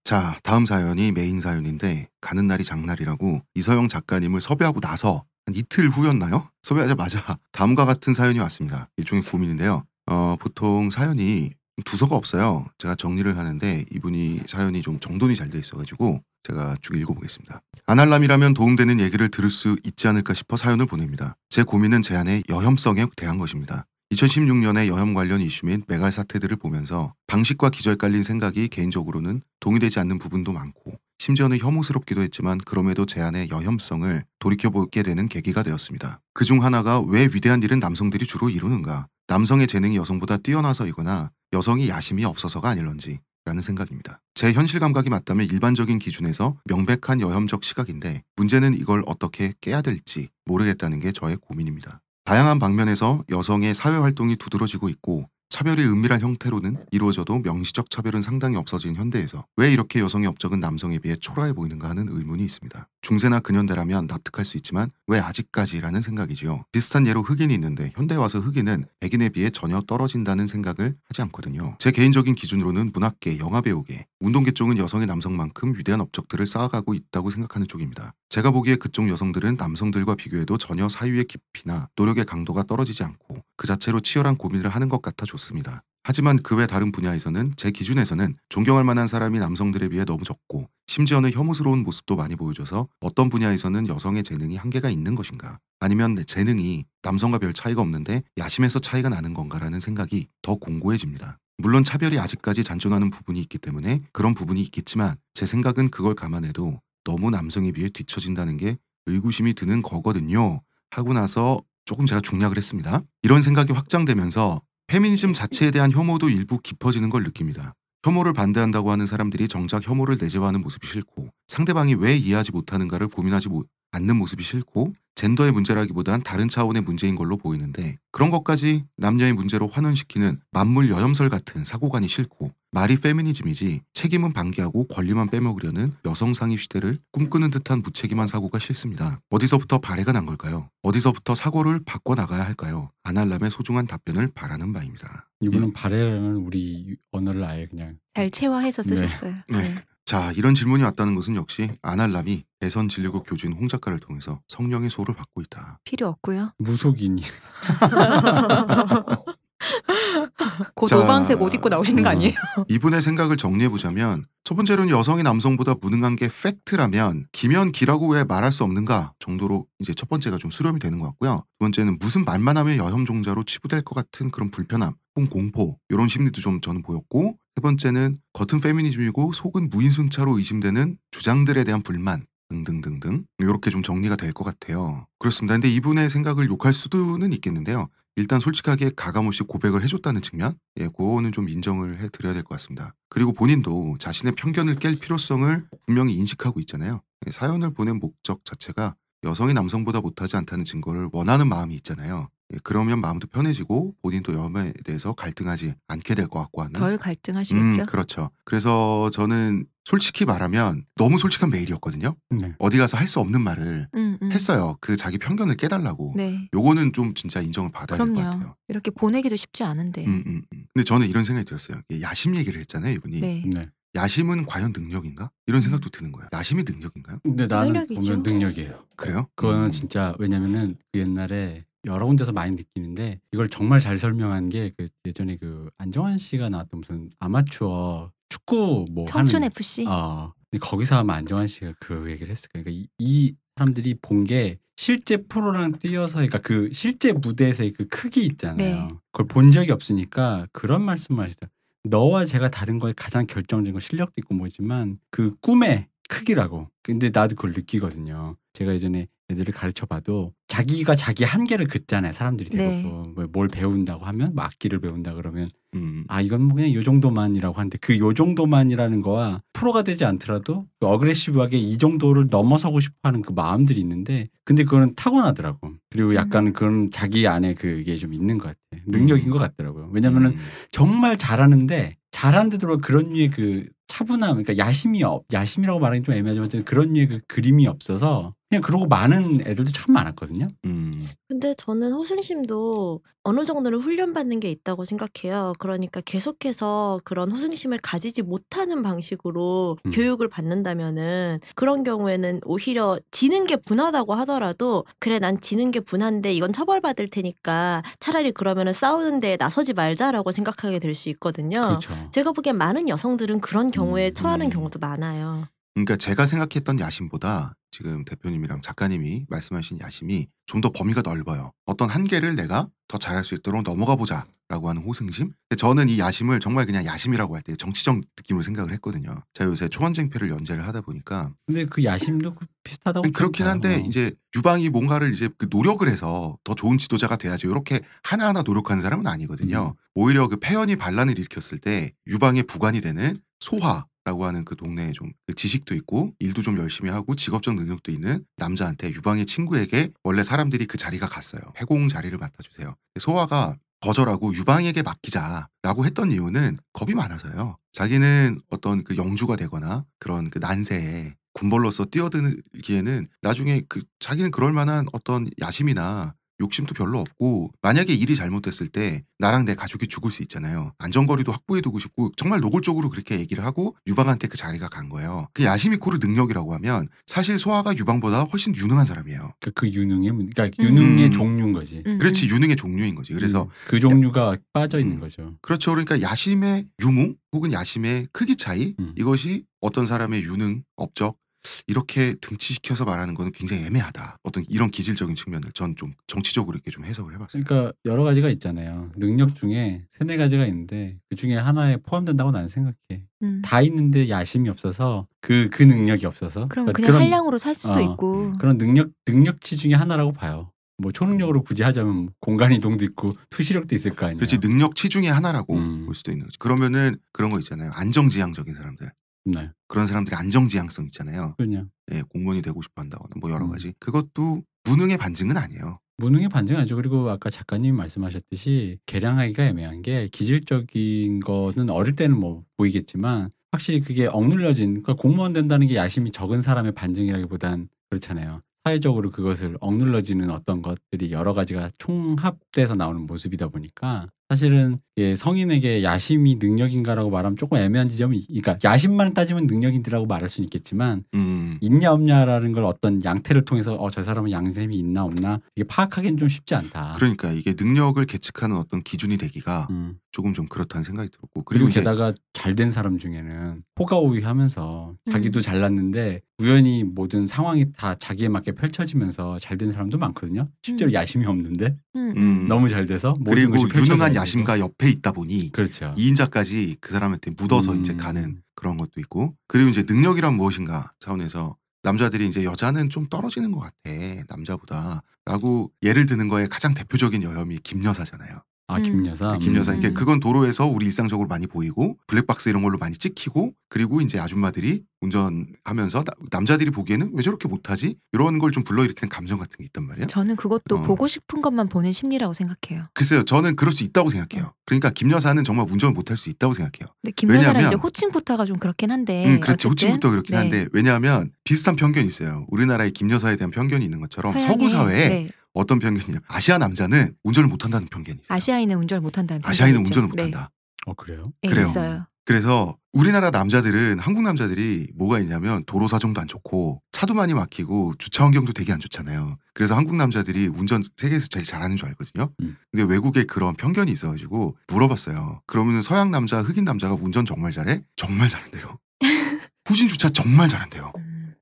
자, 다음 사연이 메인 사연인데 가는 날이 장날이라고 이서영 작가님을 섭외하고 나서 한 이틀 후였나요? 섭외하자마자 다음과 같은 사연이 왔습니다. 일종의 고민인데요. 어, 보통 사연이 두서가 없어요. 제가 정리를 하는데 이분이 사연이 좀 정돈이 잘 돼 있어가지고 제가 쭉 읽어보겠습니다. 아날람이라면 도움되는 얘기를 들을 수 있지 않을까 싶어 사연을 보냅니다. 제 고민은 제 아내 여혐성에 대한 것입니다. 이천십육 년에 여혐 관련 이슈 및 메갈 사태들을 보면서 방식과 기저에 깔린 생각이 개인적으로는 동의되지 않는 부분도 많고 심지어는 혐오스럽기도 했지만 그럼에도 제 아내의 여혐성을 돌이켜보게 되는 계기가 되었습니다. 그중 하나가 왜 위대한 일은 남성들이 주로 이루는가? 남성의 재능이 여성보다 뛰어나서이거나 여성이 야심이 없어서가 아닐런지 라는 생각입니다. 제 현실 감각이 맞다면 일반적인 기준에서 명백한 여혐적 시각인데 문제는 이걸 어떻게 깨야 될지 모르겠다는 게 저의 고민입니다. 다양한 방면에서 여성의 사회활동이 두드러지고 있고 차별이 은밀한 형태로는 이루어져도 명시적 차별은 상당히 없어진 현대에서 왜 이렇게 여성의 업적은 남성에 비해 초라해 보이는가 하는 의문이 있습니다. 중세나 근현대라면 납득할 수 있지만 왜 아직까지라는 생각이지요. 비슷한 예로 흑인이 있는데 현대에 와서 흑인은 백인에 비해 전혀 떨어진다는 생각을 하지 않거든요. 제 개인적인 기준으로는 문학계, 영화배우계, 운동계 쪽은 여성이 남성만큼 위대한 업적들을 쌓아가고 있다고 생각하는 쪽입니다. 제가 보기에 그쪽 여성들은 남성들과 비교해도 전혀 사유의 깊이나 노력의 강도가 떨어지지 않고 그 자체로 치열한 고민을 하는 것 같아 좋습니다. 하지만 그 외 다른 분야에서는 제 기준에서는 존경할 만한 사람이 남성들에 비해 너무 적고 심지어는 혐오스러운 모습도 많이 보여줘서 어떤 분야에서는 여성의 재능이 한계가 있는 것인가 아니면 내 재능이 남성과 별 차이가 없는데 야심에서 차이가 나는 건가라는 생각이 더 공고해집니다. 물론 차별이 아직까지 잔존하는 부분이 있기 때문에 그런 부분이 있겠지만 제 생각은 그걸 감안해도 너무 남성에 비해 뒤처진다는 게 의구심이 드는 거거든요. 하고 나서 조금 제가 중략을 했습니다. 이런 생각이 확장되면서 페미니즘 자체에 대한 혐오도 일부 깊어지는 걸 느낍니다. 혐오를 반대한다고 하는 사람들이 정작 혐오를 내재화하는 모습이 싫고 상대방이 왜 이해하지 못하는가를 고민하지 못, 않는 모습이 싫고 젠더의 문제라기보단 다른 차원의 문제인 걸로 보이는데 그런 것까지 남녀의 문제로 환원시키는 만물 여혐설 같은 사고관이 싫고 말이 페미니즘이지 책임은 방기하고 권리만 빼먹으려는 여성상입 시대를 꿈꾸는 듯한 무책임한 사고가 싫습니다. 어디서부터 발해가 난 걸까요? 어디서부터 사고를 바꿔나가야 할까요? 아날람의 소중한 답변을 바라는 바입니다. 이분은 발해라는 우리 언어를 아예 그냥 잘 체화해서 쓰셨어요. 네. 네. 네. 자, 이런 질문이 왔다는 것은 역시 아날람이 대선 진리국 교주인 홍 작가를 통해서 성령의 소를 받고 있다. 필요 없고요. 무속인이. 곧 노방색 옷 입고 나오시는 거 아니에요? 이분의 생각을 정리해보자면 첫 번째로는 여성이 남성보다 무능한 게 팩트라면 기면 기라고 왜 말할 수 없는가 정도로 이제 첫 번째가 좀 수렴이 되는 것 같고요. 두 번째는 무슨 말만 하면 여혐종자로 치부될 것 같은 그런 불편함 혹은 공포 이런 심리도 좀 저는 보였고, 세 번째는 겉은 페미니즘이고 속은 무인순차로 의심되는 주장들에 대한 불만 등등등등 이렇게 좀 정리가 될 것 같아요. 그렇습니다. 근데 이분의 생각을 욕할 수도는 있겠는데요. 일단 솔직하게 가감없이 고백을 해줬다는 측면, 예, 그거는 좀 인정을 해드려야 될 것 같습니다. 그리고 본인도 자신의 편견을 깰 필요성을 분명히 인식하고 있잖아요. 예, 사연을 보낸 목적 자체가 여성이 남성보다 못하지 않다는 증거를 원하는 마음이 있잖아요. 예, 그러면 마음도 편해지고 본인도 여성에 대해서 갈등하지 않게 될 것 같고 하는. 덜 갈등하시겠죠. 음, 그렇죠. 그래서 저는 솔직히 말하면 너무 솔직한 메일이었거든요. 네. 어디 가서 할 수 없는 말을 음, 음. 했어요. 그 자기 편견을 깨달라고. 네. 요거는 좀 진짜 인정을 받아야 될 것 같아요. 이렇게 보내기도 쉽지 않은데. 음, 음, 음. 근데 저는 이런 생각이 들었어요. 야심 얘기를 했잖아요, 이분이. 네. 네. 야심은 과연 능력인가? 이런 생각도 드는 거예요. 야심이 능력인가요? 근데 나는 능력이죠. 보면 능력이에요. 그래요? 그거는 진짜 왜냐면은 그 옛날에 여러 군데서 많이 느끼는데 이걸 정말 잘 설명한 게 그 예전에 그 안정환 씨가 나왔던 무슨 아마추어 축구 뭐 청춘 하는, 에프씨. 어, 근데 거기서 아마 안정환 씨가 그 얘기를 했을 거예요. 그러니까 이, 이 사람들이 본 게 실제 프로랑 뛰어서, 그러니까 그 실제 무대에서의 그 크기 있잖아요. 네. 그걸 본 적이 없으니까 그런 말씀을 하시다. 너와 제가 다른 거에 가장 결정적인 건 실력도 있고 뭐지만 그 꿈의 크기라고. 근데 나도 그걸 느끼거든요. 제가 예전에 애들을 가르쳐봐도 자기가 자기 한계를 긋잖아요. 사람들이 대부분. 네. 뭘 배운다고 하면 뭐 악기를 배운다 그러면 음. 아 이건 뭐 그냥 요 정도만이라고 하는데 그 요 정도만이라는 거와 프로가 되지 않더라도 그 어그레시브하게 이 정도를 넘어서고 싶어하는 그 마음들이 있는데 근데 그거는 타고나더라고. 그리고 약간 음. 그런 자기 안에 그게 좀 있는 것 같아요. 능력인 음. 것 같더라고요. 왜냐면은 음. 정말 잘하는데 잘하는데도 그런 류의 그 차분함, 그러니까 야심이 없, 야심이라고 말하기 좀 애매하지만 그런 류의 그 그림이 없어서 그냥 그러고 많은 애들도 참 많았거든요. 음. 근데 저는 호승심도 어느 정도는 훈련받는 게 있다고 생각해요. 그러니까 계속해서 그런 호승심을 가지지 못하는 방식으로 음. 교육을 받는다면은 그런 경우에는 오히려 지는 게 분하다고 하더라도 그래 난 지는 게 분한데 이건 처벌받을 테니까 차라리 그러면은 싸우는 데에 나서지 말자라고 생각하게 될 수 있거든요. 그렇죠. 제가 보기엔 많은 여성들은 그런 경우에 음. 처하는 경우도 많아요. 그러니까 제가 생각했던 야심보다 지금 대표님이랑 작가님이 말씀하신 야심이 좀 더 범위가 넓어요. 어떤 한계를 내가 더 잘할 수 있도록 넘어가 보자 라고 하는 호승심. 근데 저는 이 야심을 정말 그냥 야심이라고 할 때 정치적 느낌으로 생각을 했거든요. 제가 요새 초원쟁패를 연재를 하다 보니까 근데 그 야심도 비슷하다고 그렇긴 한데 어. 이제 유방이 뭔가를 이제 그 노력을 해서 더 좋은 지도자가 돼야지 이렇게 하나하나 노력하는 사람은 아니거든요. 음. 오히려 그 폐연이 반란을 일으켰을 때 유방의 부관이 되는 소화 라고 하는 그 동네에 좀 그 지식도 있고 일도 좀 열심히 하고 직업적 능력도 있는 남자한테 유방의 친구에게 원래 사람들이 그 자리가 갔어요. 해공 자리를 맡아주세요. 소화가 거절하고 유방에게 맡기자라고 했던 이유는 겁이 많아서요. 자기는 어떤 그 영주가 되거나 그런 그 난세에 군벌로서 뛰어들기에는 나중에 그 자기는 그럴 만한 어떤 야심이나 욕심도 별로 없고 만약에 일이 잘못됐을 때 나랑 내 가족이 죽을 수 있잖아요. 안전거리도 확보해두고 싶고 정말 노골적으로 그렇게 얘기를 하고 유방한테 그 자리가 간 거예요. 그 야심이 코르 능력이라고 하면 사실 소아가 유방보다 훨씬 유능한 사람이에요. 그러니까 그 유능의 그러니까 유능의 음. 종류인 거지. 음. 그렇지 유능의 종류인 거지. 그래서 음. 그 종류가 야, 빠져 있는 음. 거죠. 그렇죠. 그러니까 야심의 유무 혹은 야심의 크기 차이 음. 이것이 어떤 사람의 유능, 업적 이렇게 등치시켜서 말하는 거는 굉장히 애매하다. 어떤 이런 기질적인 측면을 전 좀 정치적으로 이렇게 좀 해석을 해봤어요. 그러니까 여러 가지가 있잖아요. 능력 중에 세네 가지가 있는데 그 중에 하나에 포함된다고 나는 생각해. 음. 다 있는데 야심이 없어서 그, 그 능력이 없어서. 그럼 그러니까 그냥 그런, 한량으로 살 수도 어, 있고. 그런 능력 능력치 중에 하나라고 봐요. 뭐 초능력으로 굳이 하자면 공간 이동도 있고 투시력도 있을 거 아니에요. 그렇지 능력치 중에 하나라고 음. 볼 수도 있는 거지. 그러면은 그런 거 있잖아요. 안정지향적인 사람들. 네. 그런 사람들이 안정지향성 있잖아요. 그냥 예, 공무원이 되고 싶어 한다거나 뭐 여러 가지. 음. 그것도 무능의 반증은 아니에요. 무능의 반증 아니죠. 그리고 아까 작가님이 말씀하셨듯이 계량하기가 애매한 게 기질적인 거는 어릴 때는 뭐 보이겠지만 확실히 그게 억눌려진, 그러니까 공무원 된다는 게 야심이 적은 사람의 반증이라기보단 그렇잖아요. 사회적으로 그것을 억눌러지는 어떤 것들이 여러 가지가 총합돼서 나오는 모습이다 보니까 사실은 성인에게 야심이 능력인가라고 말하면 조금 애매한 지점이, 그러니까 야심만 따지면 능력인지라고 말할 수는 있겠지만 음. 있냐 없냐라는 걸 어떤 양태를 통해서 어, 저 사람은 양심이 있나 없나 이게 파악하기는 좀 쉽지 않다. 그러니까 이게 능력을 계측하는 어떤 기준이 되기가 음. 조금 좀 그렇다는 생각이 들었고, 그리고, 그리고 게다가 잘된 사람 중에는 호가호위하면서 음. 자기도 잘났는데 우연히 모든 상황이 다 자기에 맞게 펼쳐지면서 잘된 사람도 많거든요. 실제로 음. 야심이 없는데 음. 음. 너무 잘돼서 모든 것이 펼쳐져요. 야심과 옆에 있다 보니 그렇죠. 이인자까지 그 사람한테 묻어서 음. 이제 가는 그런 것도 있고, 그리고 이제 능력이란 무엇인가 차원에서 남자들이 이제 여자는 좀 떨어지는 것 같아 남자보다라고 예를 드는 거에 가장 대표적인 여혐이 김여사잖아요. 아 김여사. 음. 김여사. 이게 그건 도로에서 우리 일상적으로 많이 보이고 블랙박스 이런 걸로 많이 찍히고, 그리고 이제 아줌마들이 운전하면서 나, 남자들이 보기에는 왜 저렇게 못하지? 이런 걸 좀 불러일으키는 감정 같은 게 있단 말이에요. 저는 그것도 어. 보고 싶은 것만 보는 심리라고 생각해요. 글쎄요. 저는 그럴 수 있다고 생각해요. 그러니까 김여사는 정말 운전을 못할 수 있다고 생각해요. 근데 김여사는 이제 호칭부터가 좀 그렇긴 한데. 음, 그렇지. 어쨌든. 호칭부터 그렇긴 네. 한데 왜냐하면 비슷한 편견이 있어요. 우리나라의 김여사에 대한 편견이 있는 것처럼 서양의, 서구 사회에 네. 어떤 편견이냐? 아시아 남자는 운전을 못한다는 편견이 있어요. 아시아인은 운전을 못한다는 편견이 아시아인은 있죠. 운전을 못한다. 네. 어 그래요? 네, 그래요. 있어요. 그래서 우리나라 남자들은, 한국 남자들이 뭐가 있냐면 도로 사정도 안 좋고 차도 많이 막히고 주차 환경도 되게 안 좋잖아요. 그래서 한국 남자들이 운전 세계에서 제일 잘하는 줄 알거든요. 음. 근데 외국에 그런 편견이 있어가지고 물어봤어요. 그러면 서양 남자, 흑인 남자가 운전 정말 잘해? 정말 잘한대요. 후진 주차 정말 잘한대요.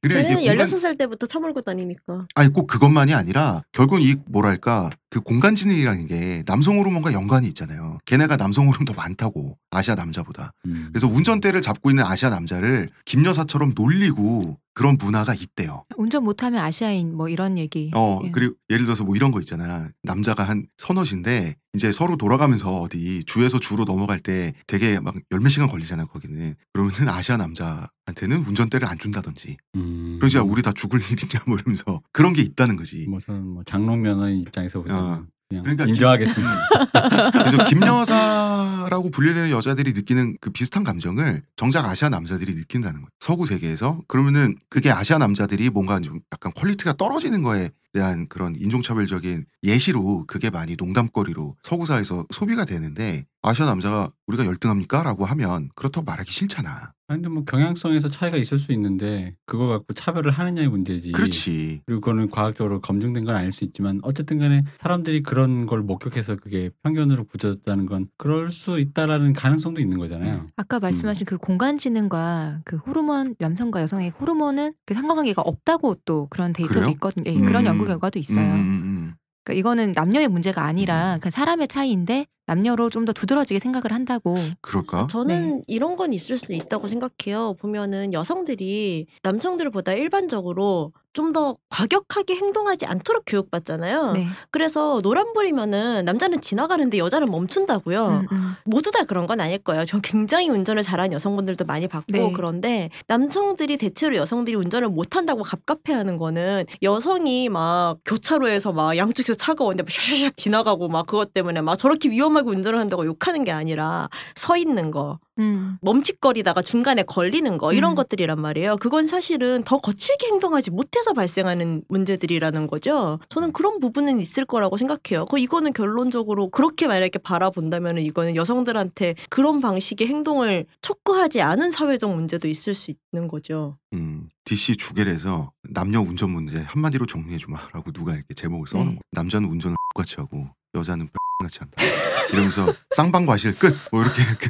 걔네는 열여섯 살 때부터 차 몰고 다니니까. 아니 꼭 그것만이 아니라 결국은 이 뭐랄까 그 공간 지능이라는 게 남성 호르몬과 연관이 있잖아요. 걔네가 남성 호르몬 더 많다고 아시아 남자보다. 음. 그래서 운전대를 잡고 있는 아시아 남자를 김여사처럼 놀리고 그런 문화가 있대요. 운전 못하면 아시아인 뭐 이런 얘기. 어 예. 그리고 예를 들어서 뭐 이런 거 있잖아. 남자가 한 서너신데 이제 서로 돌아가면서 어디 주에서 주로 넘어갈 때 되게 막 열몇 시간 걸리잖아 거기는. 그러면은 아시아 남자한테는 운전대를 안 준다든지. 음. 그러자 우리 다 죽을 일이냐 뭐 이러면서 그런 게 있다는 거지. 뭐 저는 뭐 장롱 면허인 입장에서 보자. 어. 그러니까 인정하겠습니다. 그래서 김여사라고 분류되는 여자들이 느끼는 그 비슷한 감정을 정작 아시아 남자들이 느낀다는 거예요. 서구 세계에서. 그러면은 그게 아시아 남자들이 뭔가 좀 약간 퀄리티가 떨어지는 거에 대한 그런 인종차별적인 예시로 그게 많이 농담거리로 서구사에서 소비가 되는데, 아시아 남자가 우리가 열등합니까? 라고 하면 그렇다고 말하기 싫잖아. 아니 근데 뭐 경향성에서 차이가 있을 수 있는데 그거 갖고 차별을 하느냐의 문제지. 그렇지. 그리고 그거는 과학적으로 검증된 건 아닐 수 있지만 어쨌든 간에 사람들이 그런 걸 목격해서 그게 편견으로 굳어졌다는 건 그럴 수 있다라는 가능성도 있는 거잖아요. 아까 말씀하신 음. 그 공간지능과 그 호르몬, 남성과 여성의 호르몬은 그 상관관계가 없다고 또 그런 데이터도 그래요? 있거든요. 네, 음. 그런 연구 결과도 있어요. 음, 음, 음. 그러니까 이거는 남녀의 문제가 아니라 음. 그 사람의 차이인데 남녀로 좀 더 두드러지게 생각을 한다고. 그럴까? 저는 네. 이런 건 있을 수 있다고 생각해요. 보면은 여성들이 남성들보다 일반적으로 좀 더 과격하게 행동하지 않도록 교육받잖아요. 네. 그래서 노란불이면은 남자는 지나가는데 여자는 멈춘다고요. 음, 음. 모두 다 그런 건 아닐 거예요. 저 굉장히 운전을 잘하는 여성분들도 많이 봤고 네. 그런데 남성들이 대체로 여성들이 운전을 못한다고 갑갑해하는 거는 여성이 막 교차로에서 막 양쪽에서 차가 오는데 막 샤샤샥 지나가고 막 그것 때문에 막 저렇게 위험한 운전을 한다고 욕하는 게 아니라 서 있는 거, 음. 멈칫거리다가 중간에 걸리는 거 이런 음. 것들이란 말이에요. 그건 사실은 더 거칠게 행동하지 못해서 발생하는 문제들이라는 거죠. 저는 그런 부분은 있을 거라고 생각해요. 그 이거는 결론적으로 그렇게 만약에 바라본다면 이거는 여성들한테 그런 방식의 행동을 촉구하지 않은 사회적 문제도 있을 수 있는 거죠. 음, 디씨 주겔에서 남녀 운전 문제 한마디로 정리해주마 라고 누가 이렇게 제목을 써놓은 네. 거. 남자는 운전을 똑같이 하고 여자는 같이 한다. 이러면서 쌍방과실 끝. 뭐 이렇게 그,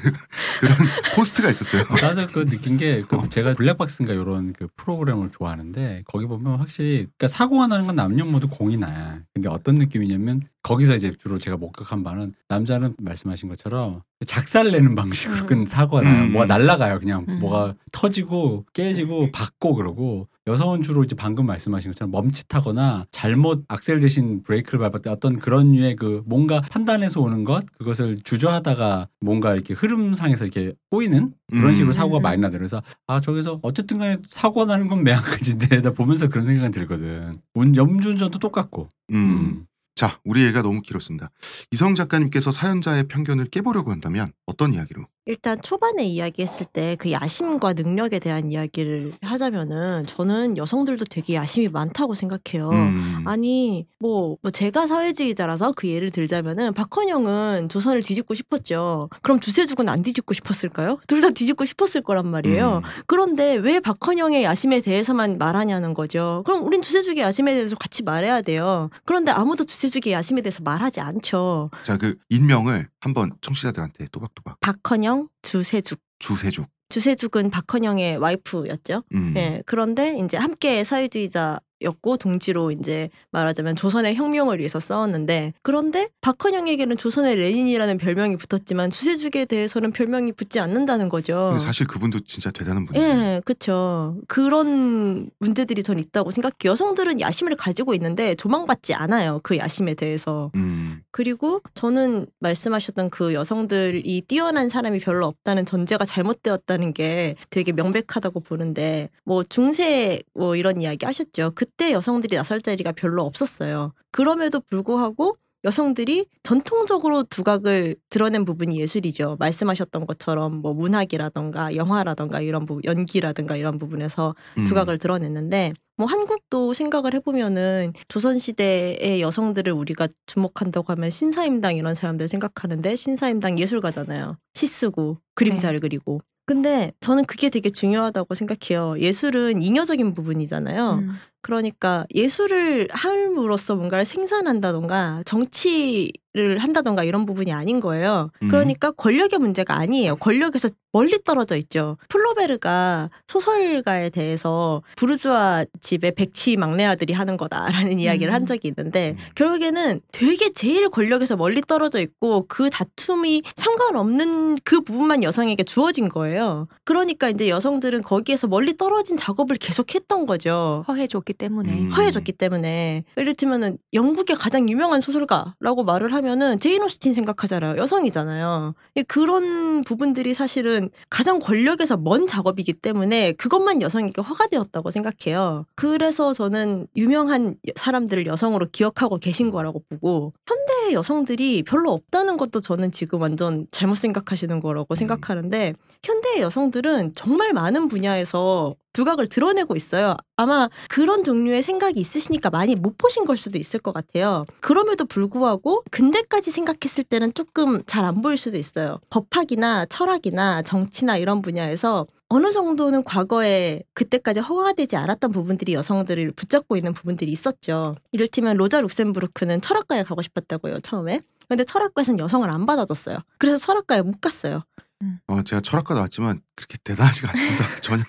그런 포스트가 있었어요. 나도 그 느낀 게 그 어. 제가 블랙박스인가 이런 그 프로그램을 좋아하는데 거기 보면 확실히 그러니까 사고가 나는 건 남녀 모두 공이 나야. 근데 어떤 느낌이냐면 거기서 이제 주로 제가 목격한 바는 남자는 말씀하신 것처럼 작살 내는 방식으로 음. 끈 사고가 나요. 음. 뭐가 날아가요. 그냥 음. 뭐가 터지고 깨지고 박고 그러고, 여성은 주로 이제 방금 말씀하신 것처럼 멈칫하거나 잘못 악셀 대신 브레이크를 밟을 때 어떤 그런 류의 그 뭔가 판단에서 오는 것, 그것을 주저하다가 뭔가 이렇게 흐름상에서 이렇게 꼬이는 그런 식으로 음. 사고가 많이 나더라고요. 그래서 아 저기서 어쨌든 간에 사고가 나는 건 매한가지인데 나 보면서 그런 생각이 들거든. 운, 염주운전도 똑같고. 음. 음. 자, 우리 얘기가 너무 길었습니다. 이서영 작가님께서 사연자의 편견을 깨보려고 한다면 어떤 이야기로? 일단 초반에 이야기했을 때 그 야심과 능력에 대한 이야기를 하자면은 저는 여성들도 되게 야심이 많다고 생각해요. 음. 아니 뭐, 뭐 제가 사회주의자라서 그 예를 들자면은 박헌영은 조선을 뒤집고 싶었죠. 그럼 주세죽은 안 뒤집고 싶었을까요? 둘 다 뒤집고 싶었을 거란 말이에요. 음. 그런데 왜 박헌영의 야심에 대해서만 말하냐는 거죠. 그럼 우린 주세죽의 야심에 대해서 같이 말해야 돼요. 그런데 아무도 주세죽의 야심에 대해서 말하지 않죠. 자, 그 인명을 한번 청취자들한테 또박또박. 박헌영 주세죽. 주세죽. 주세죽은 박헌영의 와이프였죠. 음. 예, 그런데 이제 함께 사회주의자였고 동지로 이제 말하자면 조선의 혁명을 위해서 싸웠는데, 그런데 박헌영에게는 조선의 레닌이라는 별명이 붙었지만 주세죽에 대해서는 별명이 붙지 않는다는 거죠. 사실 그분도 진짜 대단한 분이에요. 예, 그렇죠. 그런 문제들이 전 있다고 생각해요. 여성들은 야심을 가지고 있는데 조망받지 않아요. 그 야심에 대해서. 음. 그리고 저는 말씀하셨던 그 여성들이 뛰어난 사람이 별로 없다는 전제가 잘못되었다는 게 되게 명백하다고 보는데, 뭐 중세 뭐 이런 이야기 하셨죠. 그때 여성들이 나설 자리가 별로 없었어요. 그럼에도 불구하고 여성들이 전통적으로 두각을 드러낸 부분이 예술이죠. 말씀하셨던 것처럼 뭐 문학이라던가 영화라던가 이런 부분, 연기라던가 이런 부분에서 음. 두각을 드러냈는데, 뭐 한국도 생각을 해보면은 조선시대의 여성들을 우리가 주목한다고 하면 신사임당 이런 사람들 생각하는데, 신사임당 예술가잖아요. 시 쓰고 그림 잘 그리고. 근데 저는 그게 되게 중요하다고 생각해요. 예술은 인여적인 부분이잖아요. 음. 그러니까 예술을 함으로써 뭔가를 생산한다던가 정치를 한다던가 이런 부분이 아닌 거예요. 음. 그러니까 권력의 문제가 아니에요. 권력에서 멀리 떨어져 있죠. 플로베르가 소설가에 대해서 부르주아 집의 백치 막내 아들이 하는 거다라는 음. 이야기를 한 적이 있는데, 결국에는 되게 제일 권력에서 멀리 떨어져 있고 그 다툼이 상관없는 그 부분만 여성에게 주어진 거예요. 그러니까 이제 여성들은 거기에서 멀리 떨어진 작업을 계속했던 거죠. 허해졌기 때문에. 음. 허해졌기 때문에. 예를 들면은 영국의 가장 유명한 소설가라고 말을 하면은 제인 오스틴 생각하잖아요. 여성이잖아요. 그런 부분들이 사실은 가장 권력에서 먼 작업이기 때문에 그것만 여성에게 화가 되었다고 생각해요. 그래서 저는 유명한 사람들을 여성으로 기억하고 계신 거라고 보고, 현대 여성들이 별로 없다는 것도 저는 지금 완전 잘못 생각하시는 거라고 생각하는데, 현대 여성들은 정말 많은 분야에서 두각을 드러내고 있어요. 아마 그런 종류의 생각이 있으시니까 많이 못 보신 걸 수도 있을 것 같아요. 그럼에도 불구하고 근대까지 생각했을 때는 조금 잘 안 보일 수도 있어요. 법학이나 철학이나 정치나 이런 분야에서 어느 정도는 과거에 그때까지 허가되지 않았던 부분들이 여성들을 붙잡고 있는 부분들이 있었죠. 이를테면 로자 룩셈부르크는 철학과에 가고 싶었다고요, 처음에. 근데 철학과에서는 여성을 안 받아줬어요. 그래서 철학과에 못 갔어요. 음. 어, 제가 철학과 나왔지만 그렇게 대단하지가 않습니다. 전혀.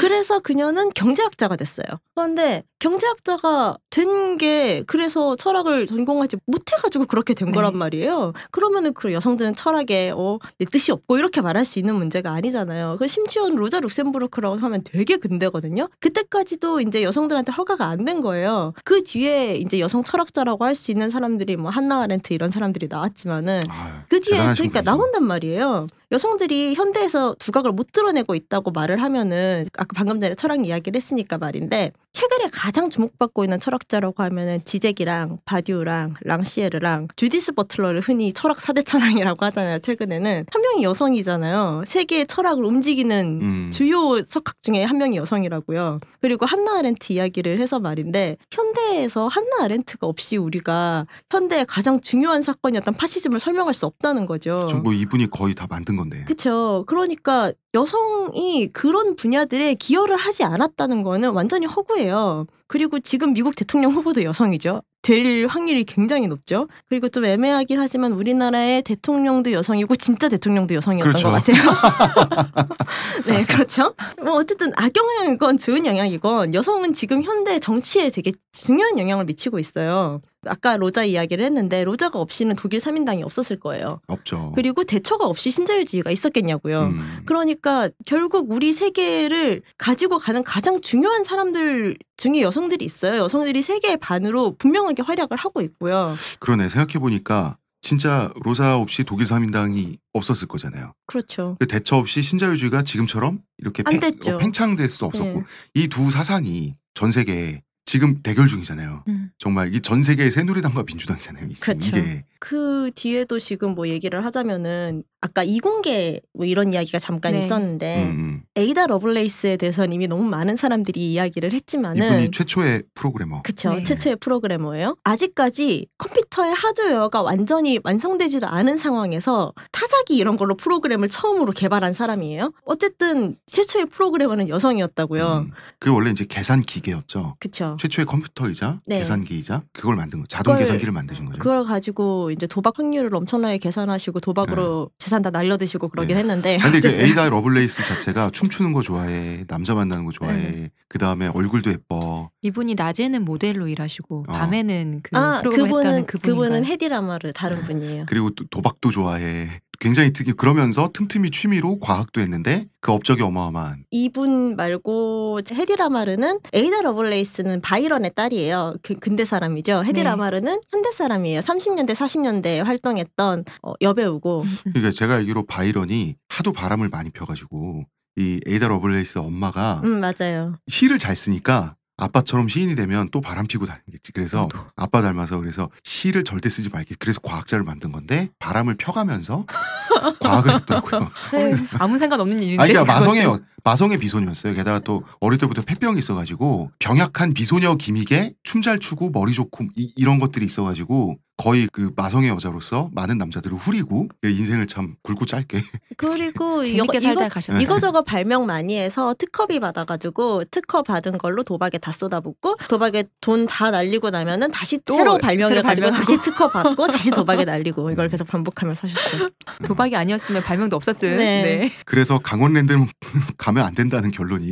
그래서 그녀는 경제학자가 됐어요. 그런데 경제학자가 된 게 그래서 철학을 전공하지 못해가지고 그렇게 된 네. 거란 말이에요. 그러면은 그 여성들은 철학에 어, 내 뜻이 없고 이렇게 말할 수 있는 문제가 아니잖아요. 그 심지어 로자 룩셈부르크라고 하면 되게 근대거든요. 그때까지도 이제 여성들한테 허가가 안 된 거예요. 그 뒤에 이제 여성 철학자라고 할 수 있는 사람들이 뭐 한나 아렌트 이런 사람들이 나왔지만은 아유, 그 뒤에 그러니까 분이죠. 나온단 말이에요. 여성들이 현대에서 두각을 못 드러내고 있다고 말을 하면은, 아까 방금 전에 철학 이야기를 했으니까 말인데, 최근에 가장 주목받고 있는 철학자라고 하면은 지젝이랑 바디우랑 랑시에르랑 주디스 버틀러를 흔히 철학 사대천왕이라고 하잖아요. 최근에는 한 명이 여성이잖아요. 세계의 철학을 움직이는 음. 주요 석학 중에 한 명이 여성이라고요. 그리고 한나 아렌트 이야기를 해서 말인데, 현대에서 한나 아렌트가 없이 우리가 현대의 가장 중요한 사건이었던 파시즘을 설명할 수 없다는 거죠. 뭐 이분이 거의 다 만든 건데. 그렇죠. 그러니까 여성이 그런 분야들에 기여를 하지 않았다는 거는 완전히 허구예요. 그리고 지금 미국 대통령 후보도 여성이죠. 될 확률이 굉장히 높죠. 그리고 좀 애매하긴 하지만 우리나라의 대통령도 여성이고 진짜 대통령도 여성이었던 그렇죠. 것 같아요. 네, 그렇죠. 뭐 어쨌든 악영향이건 좋은 영향이건 여성은 지금 현대 정치에 되게 중요한 영향을 미치고 있어요. 아까 로자 이야기를 했는데 로자가 없이는 독일 삼인당이 없었을 거예요. 없죠. 그리고 대처가 없이 신자유주의가 있었겠냐고요. 음. 그러니까 결국 우리 세계를 가지고 가는 가장 중요한 사람들 중에 여성들이 있어요. 여성들이 세계의 반으로 분명하게 활약을 하고 있고요. 그러네. 생각해보니까 진짜 로자 없이 독일 삼인당이 없었을 거잖아요. 그렇죠. 그 대처 없이 신자유주의가 지금처럼 이렇게 팽, 어, 팽창될 수도 없었고 네. 이 두 사상이 전 세계에 지금 대결 중이잖아요. 음. 정말 이게 전 세계의 새누리당과 민주당이잖아요. 그렇죠. 이게. 그 뒤에도 지금 뭐 얘기를 하자면은 아까 이공계 뭐 이런 이야기가 잠깐 네. 있었는데 음. 에이다 러블레이스에 대해서는 이미 너무 많은 사람들이 이야기를 했지만은 이분이 최초의 프로그래머. 그렇죠. 네. 최초의 프로그래머예요. 아직까지 컴퓨터의 하드웨어가 완전히 완성되지도 않은 상황에서 타자기 이런 걸로 프로그램을 처음으로 개발한 사람이에요. 어쨌든 최초의 프로그래머는 여성이었다고요. 음. 그게 원래 이제 계산기계였죠. 그렇죠. 최초의 컴퓨터이자 네. 계산기이자 그걸 만든 거 자동 그걸, 계산기를 만드신 거죠. 그걸 가지고 이제 도박 확률을 엄청나게 계산하시고 도박으로 네. 재산 다 날려드시고 그러긴 네. 했는데. 근데 그 에이다 러블레이스 자체가 춤추는 거 좋아해, 남자 만나는 거 좋아해, 네. 그 다음에 얼굴도 예뻐. 이분이 낮에는 모델로 일하시고 어. 밤에는 그 아, 프로그램을 그분은 그분은 헤디라마르 다른 네. 분이에요. 그리고 또 도박도 좋아해. 굉장히 특이 그러면서 틈틈이 취미로 과학도 했는데 그 업적이 어마어마한. 이분 말고 헤디 라마르는 에이다 러블레이스는 바이런의 딸이에요. 근대 사람이죠. 헤디 네. 라마르는 현대 사람이에요. 삼십 년대 사십 년대에 활동했던 여배우고. 그러니까 제가 알기로 바이런이 하도 바람을 많이 펴가지고 이 에이다 러블레이스 엄마가 음, 맞아요. 시를 잘 쓰니까 아빠처럼 시인이 되면 또 바람피고 다니겠지. 그래서 아빠 닮아서 그래서 시를 절대 쓰지 말게. 그래서 과학자를 만든 건데 바람을 펴가면서 과학을 했더라고요. 아무 상관없는 일인데. 아니, 그러니까 마성의, 마성의 비소녀였어요. 게다가 또 어릴 때부터 폐병이 있어가지고 병약한 비소녀 기믹에 춤 잘 추고 머리 좋고 이, 이런 것들이 있어가지고 거의 그 마성의 여자로서 많은 남자들을 후리고 인생을 참 굵고 짧게 그리고 재밌게 이거, 살다 가셨네. 이거저거 발명 많이 해서 특허비 받아가지고 특허 받은 걸로 도박에 다 쏟아붓고 도박에 돈 다 날리고 나면은 다시 또 새로 발명해가지고 새로 다시 특허 받고 다시 도박에 날리고 이걸 계속 반복하며 사셨죠. 도박이 아니었으면 발명도 없었을. 네. 네. 그래서 강원랜드는 가면 안 된다는 결론이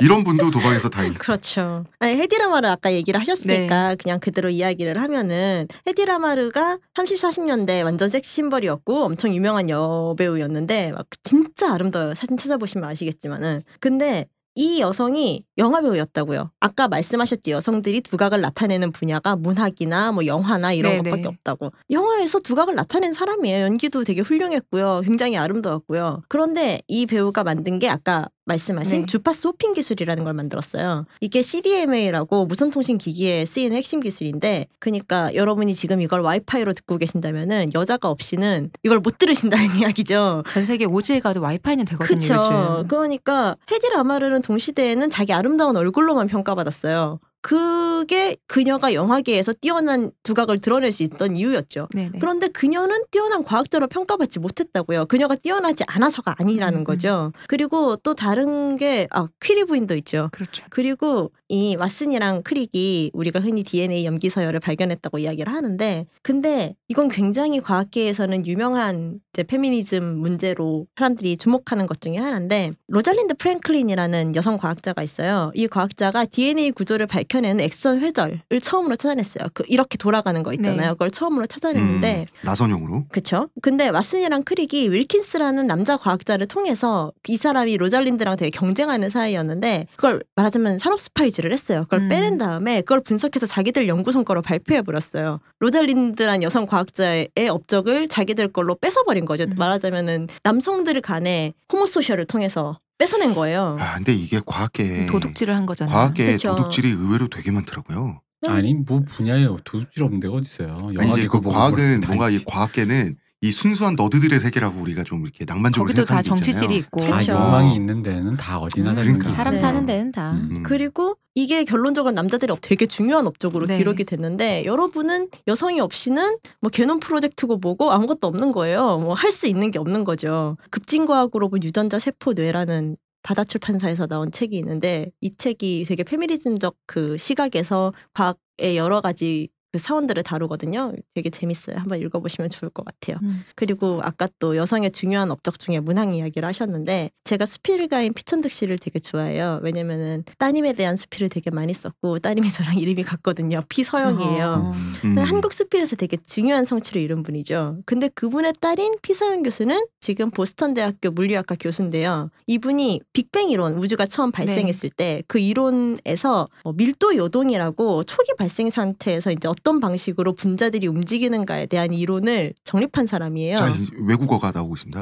이런 분도 도박에서 다행. 그렇죠. 아니, 헤디라마를 아까 얘기를 하셨으니까 네. 그냥 그대로 이야기를 하면은. 헤디라마르가 삼십, 사십 년대 완전 섹시 심벌이었고 엄청 유명한 여배우였는데 막 진짜 아름다워요. 사진 찾아보시면 아시겠지만은. 근데 이 여성이 영화배우였다고요. 아까 말씀하셨지 여성들이 두각을 나타내는 분야가 문학이나 뭐 영화나 이런 네네. 것밖에 없다고. 영화에서 두각을 나타낸 사람이에요. 연기도 되게 훌륭했고요. 굉장히 아름다웠고요. 그런데 이 배우가 만든 게 아까 말씀하신 네. 주파수 호핑 기술이라는 걸 만들었어요. 이게 씨디엠에이라고 무선통신기기에 쓰이는 핵심 기술인데 그러니까 여러분이 지금 이걸 와이파이로 듣고 계신다면은 여자가 없이는 이걸 못 들으신다는 이야기죠. 전 세계 오지에 가도 와이파이는 되거든요. 그렇죠. 그러니까 헤디 라마르는 동시대에는 자기 아름다운 얼굴로만 평가받았어요. 그게 그녀가 영화계에서 뛰어난 두각을 드러낼 수 있던 이유였죠. 네네. 그런데 그녀는 뛰어난 과학자로 평가받지 못했다고요. 그녀가 뛰어나지 않아서가 아니라는 음. 거죠. 그리고 또 다른 게 아, 퀴리 부인도 있죠. 그렇죠. 그리고 이 왓슨이랑 크릭이 우리가 흔히 디엔에이 염기 서열을 발견했다고 이야기를 하는데 근데 이건 굉장히 과학계에서는 유명한 이제 페미니즘 문제로 사람들이 주목하는 것 중에 하나인데 로잘린드 프랭클린이라는 여성 과학자가 있어요. 이 과학자가 디엔에이 구조를 밝혀 는 액선 회절을 처음으로 찾아냈어요. 그 이렇게 돌아가는 거 있잖아요. 네. 그걸 처음으로 찾아냈는데 음, 나선형으로? 그렇죠. 근데 왓슨이랑 크릭이 윌킨스라는 남자 과학자를 통해서 이 사람이 로잘린드랑 되게 경쟁하는 사이였는데 그걸 말하자면 산업 스파이질을 했어요. 그걸 음. 빼낸 다음에 그걸 분석해서 자기들 연구 성과로 발표해버렸어요. 로잘린드란 여성 과학자의 업적을 자기들 걸로 뺏어버린 거죠. 음. 말하자면 남성들 간의 호모소셜을 통해서 뺏어낸 거예요. 아, 근데 이게 과학계에 도둑질을 한 거잖아요. 과학계에 그렇죠. 도둑질이 의외로 되게 많더라고요. 음. 아니 뭐 분야에 도둑질 없는 데가 어디 있어요. 영화계 그 과학은 뭔가 이 과학계는 이 순수한 너드들의 세계라고 우리가 좀 이렇게 낭만적으로 생각하는 게 있잖아요. 거기도 다 정치질이 있고. 그렇죠. 아, 욕망이 있는 데는 다 어디나 다 있는 거죠. 사람 사는 데는 다. 음. 그리고 이게 결론적으로 남자들의 되게 중요한 업적으로 네. 기록이 됐는데 여러분은 여성이 없이는 뭐 개놈 프로젝트고 뭐고 아무것도 없는 거예요. 뭐 할 수 있는 게 없는 거죠. 급진과학으로 본 유전자 세포 뇌라는 바다 출판사에서 나온 책이 있는데 이 책이 되게 페미니즘적 그 시각에서 과학의 여러 가지 그 사원들을 다루거든요. 되게 재밌어요. 한번 읽어보시면 좋을 것 같아요. 음. 그리고 아까 또 여성의 중요한 업적 중에 문학 이야기를 하셨는데 제가 수필가인 피천득 씨를 되게 좋아해요. 왜냐면은 따님에 대한 수필을 되게 많이 썼고 따님이 저랑 이름이 같거든요. 피서영이에요. 음. 한국 수필에서 되게 중요한 성취를 이룬 분이죠. 근데 그분의 딸인 피서영 교수는 지금 보스턴 대학교 물리학과 교수인데요. 이분이 빅뱅 이론, 우주가 처음 발생했을 네. 때 그 이론에서 밀도 요동이라고 초기 발생 상태에서 이제 어떤 방식으로 분자들이 움직이는가에 대한 이론을 정립한 사람이에요. 자, 외국어가 나오고 있습니다.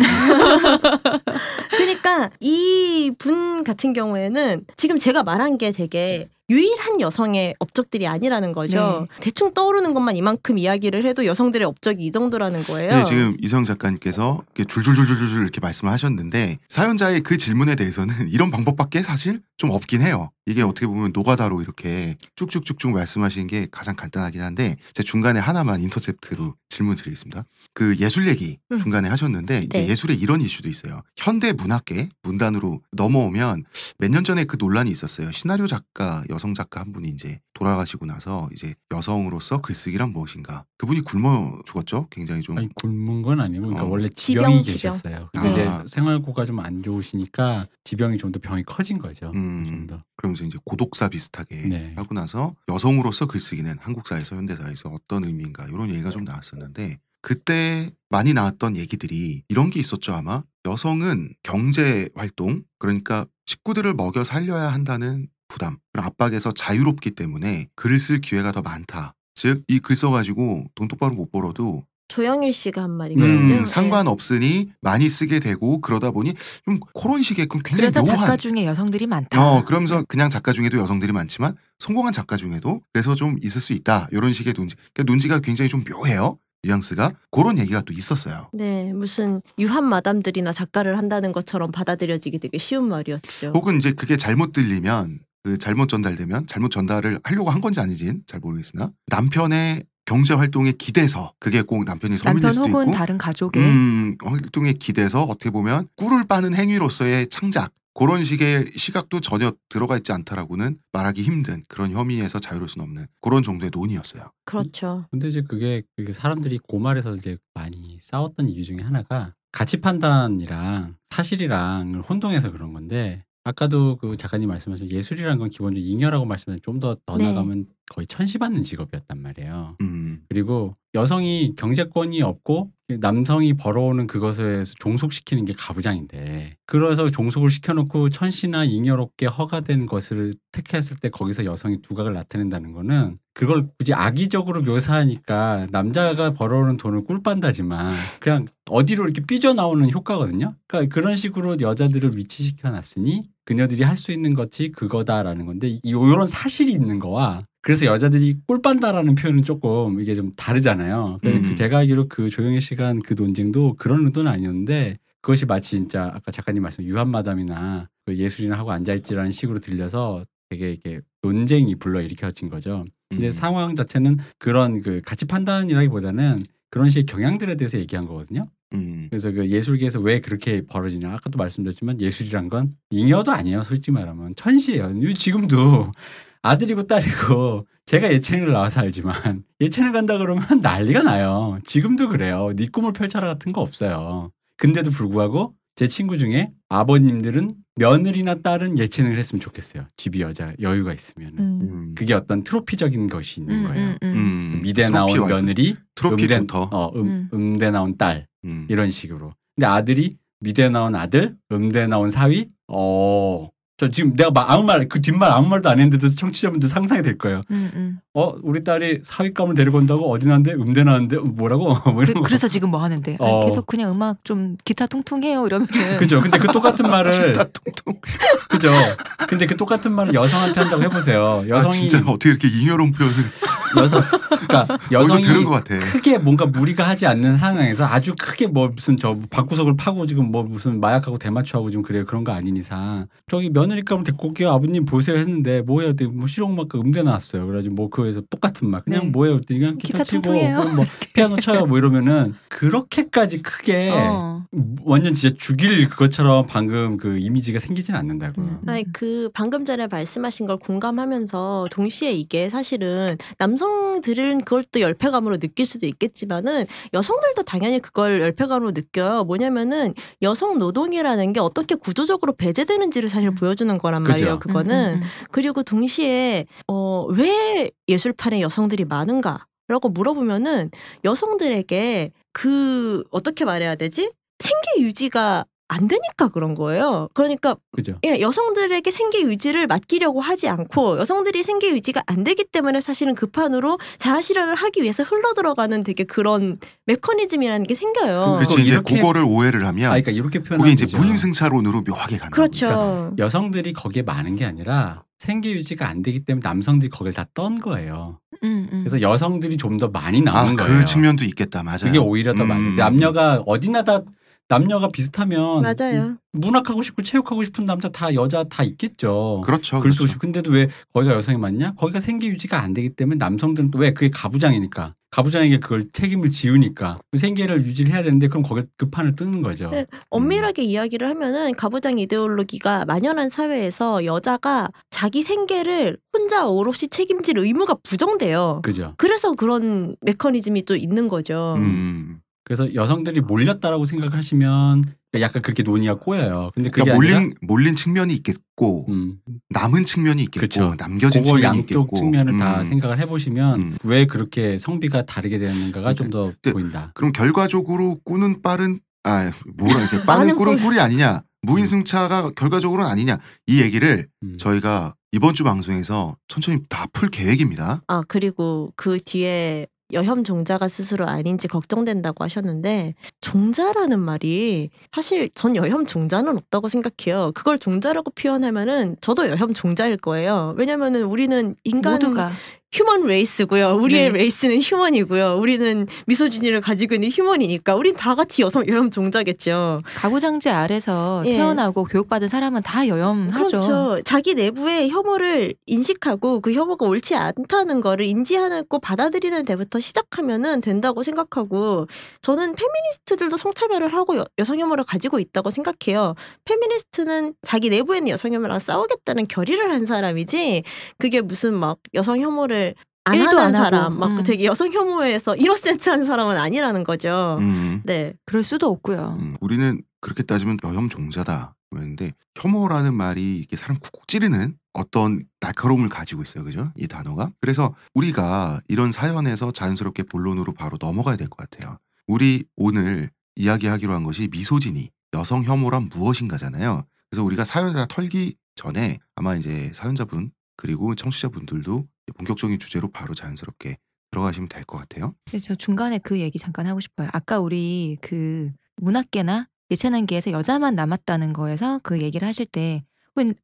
그러니까 이 분 같은 경우에는 지금 제가 말한 게 되게 유일한 여성의 업적들이 아니라는 거죠. 네. 대충 떠오르는 것만 이만큼 이야기를 해도 여성들의 업적이 이 정도라는 거예요. 네, 지금 이서영 작가님께서 이렇게 줄줄줄줄줄 이렇게 말씀을 하셨는데 사연자의 그 질문에 대해서는 이런 방법밖에 사실 좀 없긴 해요. 이게 어떻게 보면 노가다로 이렇게 쭉쭉쭉쭉 말씀하시는 게 가장 간단하긴 한데 제 중간에 하나만 인터셉트로 질문 드리겠습니다. 그 예술 얘기 음. 중간에 하셨는데 이제 네. 예술에 이런 이슈도 있어요. 현대 문학계 문단으로 넘어오면 몇 년 전에 그 논란이 있었어요. 시나리오 작가 여성 작가 한 분이 이제 돌아가시고 나서 이제 여성으로서 글쓰기란 무엇인가. 그분이 굶어 죽었죠. 굉장히 좀 아니, 굶은 건 아니고 그러니까 어. 원래 지병이 지병, 계셨어요. 지병. 근데 아. 이제 생활고가 좀 안 좋으시니까 지병이 좀 더 병이 커진 거죠. 음. 좀 더. 그러면서 이제 고독사 비슷하게 네. 하고 나서 여성으로서 글쓰기는 한국사에서 현대사에서 어떤 의미인가 이런 얘기가 좀 나왔었는데 그때 많이 나왔던 얘기들이 이런 게 있었죠. 아마 여성은 경제활동 그러니까 식구들을 먹여 살려야 한다는 부담 그런 압박에서 자유롭기 때문에 글을 쓸 기회가 더 많다. 즉 이 글 써가지고 돈 똑바로 못 벌어도 조영일 씨가 한 말이거든요. 음, 네. 상관없으니 많이 쓰게 되고 그러다 보니 좀 그런 식의 굉장히 그래서 묘한. 작가 중에 여성들이 많다. 어, 그러면서 그냥 작가 중에도 여성들이 많지만 성공한 작가 중에도 그래서 좀 있을 수 있다. 이런 식의 논지. 그러니까 논지가 굉장히 좀 묘해요. 뉘앙스가. 그런 얘기가 또 있었어요. 네. 무슨 유한 마담들이나 작가를 한다는 것처럼 받아들여지기 되게 쉬운 말이었죠. 혹은 이제 그게 잘못 들리면 그 잘못 전달되면 잘못 전달을 하려고 한 건지 아닌지는 잘 모르겠으나 남편의 경제활동에 기대서 그게 꼭 남편이 서민일 수도 있고 남편 혹은 다른 가족의 음, 활동에 기대서 어떻게 보면 꿀을 빠는 행위로서의 창작 그런 식의 시각도 전혀 들어가 있지 않다라고는 말하기 힘든 그런 혐의에서 자유로울 수는 없는 그런 정도의 논의였어요. 그렇죠. 근데 이제 그게 사람들이 고말에서 이제 많이 싸웠던 이유 중에 하나가 가치 판단이랑 사실이랑 혼동해서 그런 건데 아까도 그 작가님 말씀하신 예술이란 건 기본적으로 잉여라고 말씀하셨는데 좀 더 더 네. 나가면 거의 천시받는 직업이었단 말이에요. 음. 그리고 여성이 경제권이 없고 남성이 벌어오는 그것을 종속시키는 게 가부장인데 그래서 종속을 시켜놓고 천시나 잉여롭게 허가된 것을 택했을 때 거기서 여성이 두각을 나타낸다는 거는 그걸 굳이 악의적으로 묘사하니까 남자가 벌어오는 돈을 꿀빤다지만 그냥 어디로 이렇게 삐져나오는 효과거든요. 그러니까 그런 식으로 여자들을 위치시켜놨으니 그녀들이 할 수 있는 것이 그거다라는 건데 이런 사실이 있는 거와 그래서 여자들이 꿀빤다라는 표현은 조금 이게 좀 다르잖아요. 그래서 음. 제가 알기로 그 조영일 씨가 한 그 논쟁도 그런 의도는 아니었는데 그것이 마치 진짜 아까 작가님 말씀 유한마담이나 그 예술이나 하고 앉아있지라는 식으로 들려서 되게 이렇게 논쟁이 불러일으켜진 거죠. 근데 음. 상황 자체는 그런 그 가치 판단이라기보다는 그런 식의 경향들에 대해서 얘기한 거거든요. 음. 그래서 그 예술계에서 왜 그렇게 벌어지냐 아까도 말씀드렸지만 예술이란 건 잉여도 아니에요. 솔직히 말하면 천시예요. 지금도 아들이고 딸이고 제가 예체능을 나와서 알지만 예체능 간다 그러면 난리가 나요. 지금도 그래요. 네 꿈을 펼쳐라 같은 거 없어요. 근데도 불구하고 제 친구 중에 아버님들은 며느리나 딸은 예체능을 했으면 좋겠어요. 집이 여자 여유가 있으면 음. 그게 어떤 트로피적인 것이 있는 거예요. 음, 음, 음. 미대 트로피 나온 며느리, 트로피부터 어, 음, 음. 음대 나온 딸 음. 이런 식으로. 근데 아들이 미대 나온 아들, 음대 나온 사위, 어. 저 지금 내가 막 아무 말, 그 뒷말 아무 말도 안 했는데도 청취자분들 상상이 될 거예요. 음, 음. 어, 우리 딸이 사위감을 데리고 온다고 어디 나는데 음대 나는데 뭐라고? 뭐 이런 그래, 그래서 지금 뭐 하는데? 어. 아니, 계속 그냥 음악 좀 기타 통통해요 이러면. 그죠. 근데 그 똑같은 말을 기타 통통. 그죠. 근데 그 똑같은 말을 여성한테 한다고 해보세요. 여성이 아, 진짜 어떻게 이렇게 잉여로운 표현을? 여성, 그러니까 여성이 들은 것 같아. 크게 뭔가 무리가 하지 않는 상황에서 아주 크게 뭐 무슨 저 방구석을 파고 지금 뭐 무슨 마약하고 대마초하고 지금 그래요 그런 거 아닌 이상 저기 며느리감을 데리고 올게요 아버님 보세요 했는데 뭐예요? 뭐 실용음악과 음대 나왔어요. 그래가지고 뭐 그거에서 똑같은 말 그냥 네. 뭐예요? 그냥 기타, 기타 치고 뭐 피아노 쳐요 뭐 이러면은 그렇게까지 크게 어. 완전 진짜 죽일 그것처럼 방금 그 이미지가 생기진 않는다고요. 아니 그 방금 전에 말씀하신 걸 공감하면서 동시에 이게 사실은 남성 여성들은 그걸 또 열패감으로 느낄 수도 있겠지만은 여성들도 당연히 그걸 열패감으로 느껴요. 뭐냐면은 여성 노동이라는 게 어떻게 구조적으로 배제되는지를 사실 보여주는 거란 그죠. 말이에요. 그거는. 음, 음, 음. 그리고 동시에 어, 왜 예술판에 여성들이 많은가라고 물어보면은 여성들에게 그 어떻게 말해야 되지? 생계 유지가 안 되니까 그런 거예요. 그러니까 그죠. 예, 여성들에게 생계 유지를 맡기려고 하지 않고 여성들이 생계 유지가 안 되기 때문에 사실은 급한으로 자아실현을 하기 위해서 흘러들어가는 되게 그런 메커니즘이라는 게 생겨요. 그렇죠. 이제 그거를 오해를 하면 아, 그러니까 이렇게 표현하면 그게 이제 무임승차론으로 묘하게 가는 거죠. 그렇죠. 그러니까 여성들이 거기에 많은 게 아니라 생계 유지가 안 되기 때문에 남성들이 거길 다 떤 거예요. 음, 음. 그래서 여성들이 좀 더 많이 나오는 아, 거예요. 그 측면도 있겠다. 맞아요. 그게 오히려 더 음. 많은데 남녀가 어디나 다 남녀가 비슷하면 맞아요. 문학하고 싶고 체육하고 싶은 남자 다 여자 다 있겠죠. 그렇죠. 글 쓰고 싶고. 근데도 왜 거기가 여성이 많냐? 거기가 생계 유지가 안 되기 때문에 남성들은 또 왜 그게 가부장이니까. 가부장에게 그걸 책임을 지우니까 생계를 유지를 해야 되는데 그럼 거기에 그 판을 뜨는 거죠. 네, 엄밀하게 음. 이야기를 하면은 가부장 이데올로기가 만연한 사회에서 여자가 자기 생계를 혼자 오롯이 책임질 의무가 부정돼요. 그죠. 그래서 그런 메커니즘이 또 있는 거죠. 음. 그래서 여성들이 몰렸다라고 생각하시면 약간 그렇게 논의가 꼬여요. 근데 그게 그러니까 몰린 아니라 몰린 측면이 있겠고 음. 남은 측면이 있겠고 그렇죠. 남겨진 측면이 양쪽 있겠고 양쪽 측면을 음. 다 생각을 해보시면 음. 왜 그렇게 성비가 다르게 되는가가 음. 좀 더 보인다. 그럼 결과적으로 꾸는 빠른 아 뭐라 이렇게 빠른 꿀은 꿀이 아니냐 무인승차가 음. 결과적으로는 아니냐 이 얘기를 음. 저희가 이번 주 방송에서 천천히 다 풀 계획입니다. 아 그리고 그 뒤에 여혐 종자가 스스로 아닌지 걱정된다고 하셨는데 종자라는 말이 사실 전 여혐 종자는 없다고 생각해요. 그걸 종자라고 표현하면은 저도 여혐 종자일 거예요. 왜냐면은 우리는 인간 모두가 휴먼 레이스고요. 우리의 네. 레이스는 휴먼이고요. 우리는 미소지니를 가지고 있는 휴먼이니까 우린 다 같이 여성 여혐 종자겠죠. 가부장제 아래서 예. 태어나고 교육받은 사람은 다 여혐하죠. 그렇죠. 자기 내부의 혐오를 인식하고 그 혐오가 옳지 않다는 거를 인지하고 받아들이는 데부터 시작하면은 된다고 생각하고 저는 페미니스트들도 성차별을 하고 여, 여성 혐오를 가지고 있다고 생각해요. 페미니스트는 자기 내부에 있는 여성 혐오랑 싸우겠다는 결의를 한 사람이지 그게 무슨 막 여성 혐오를 안 하는 사람, 막 음. 되게 여성 혐오에서 이노센트한 사람은 아니라는 거죠. 음. 네, 그럴 수도 없고요. 음. 우리는 그렇게 따지면 여혐 종자다. 그런데 혐오라는 말이 이게 사람 쿡쿡 찌르는 어떤 날카로움을 가지고 있어요, 그죠? 이 단어가. 그래서 우리가 이런 사연에서 자연스럽게 본론으로 바로 넘어가야 될 것 같아요. 우리 오늘 이야기하기로 한 것이 미소지니, 여성 혐오란 무엇인가잖아요. 그래서 우리가 사연자 털기 전에 아마 이제 사연자분 그리고 청취자분들도 본격적인 주제로 바로 자연스럽게 들어가시면 될 것 같아요. 저 중간에 그 얘기 잠깐 하고 싶어요. 아까 우리 그 문학계나 예체능계에서 여자만 남았다는 거에서 그 얘기를 하실 때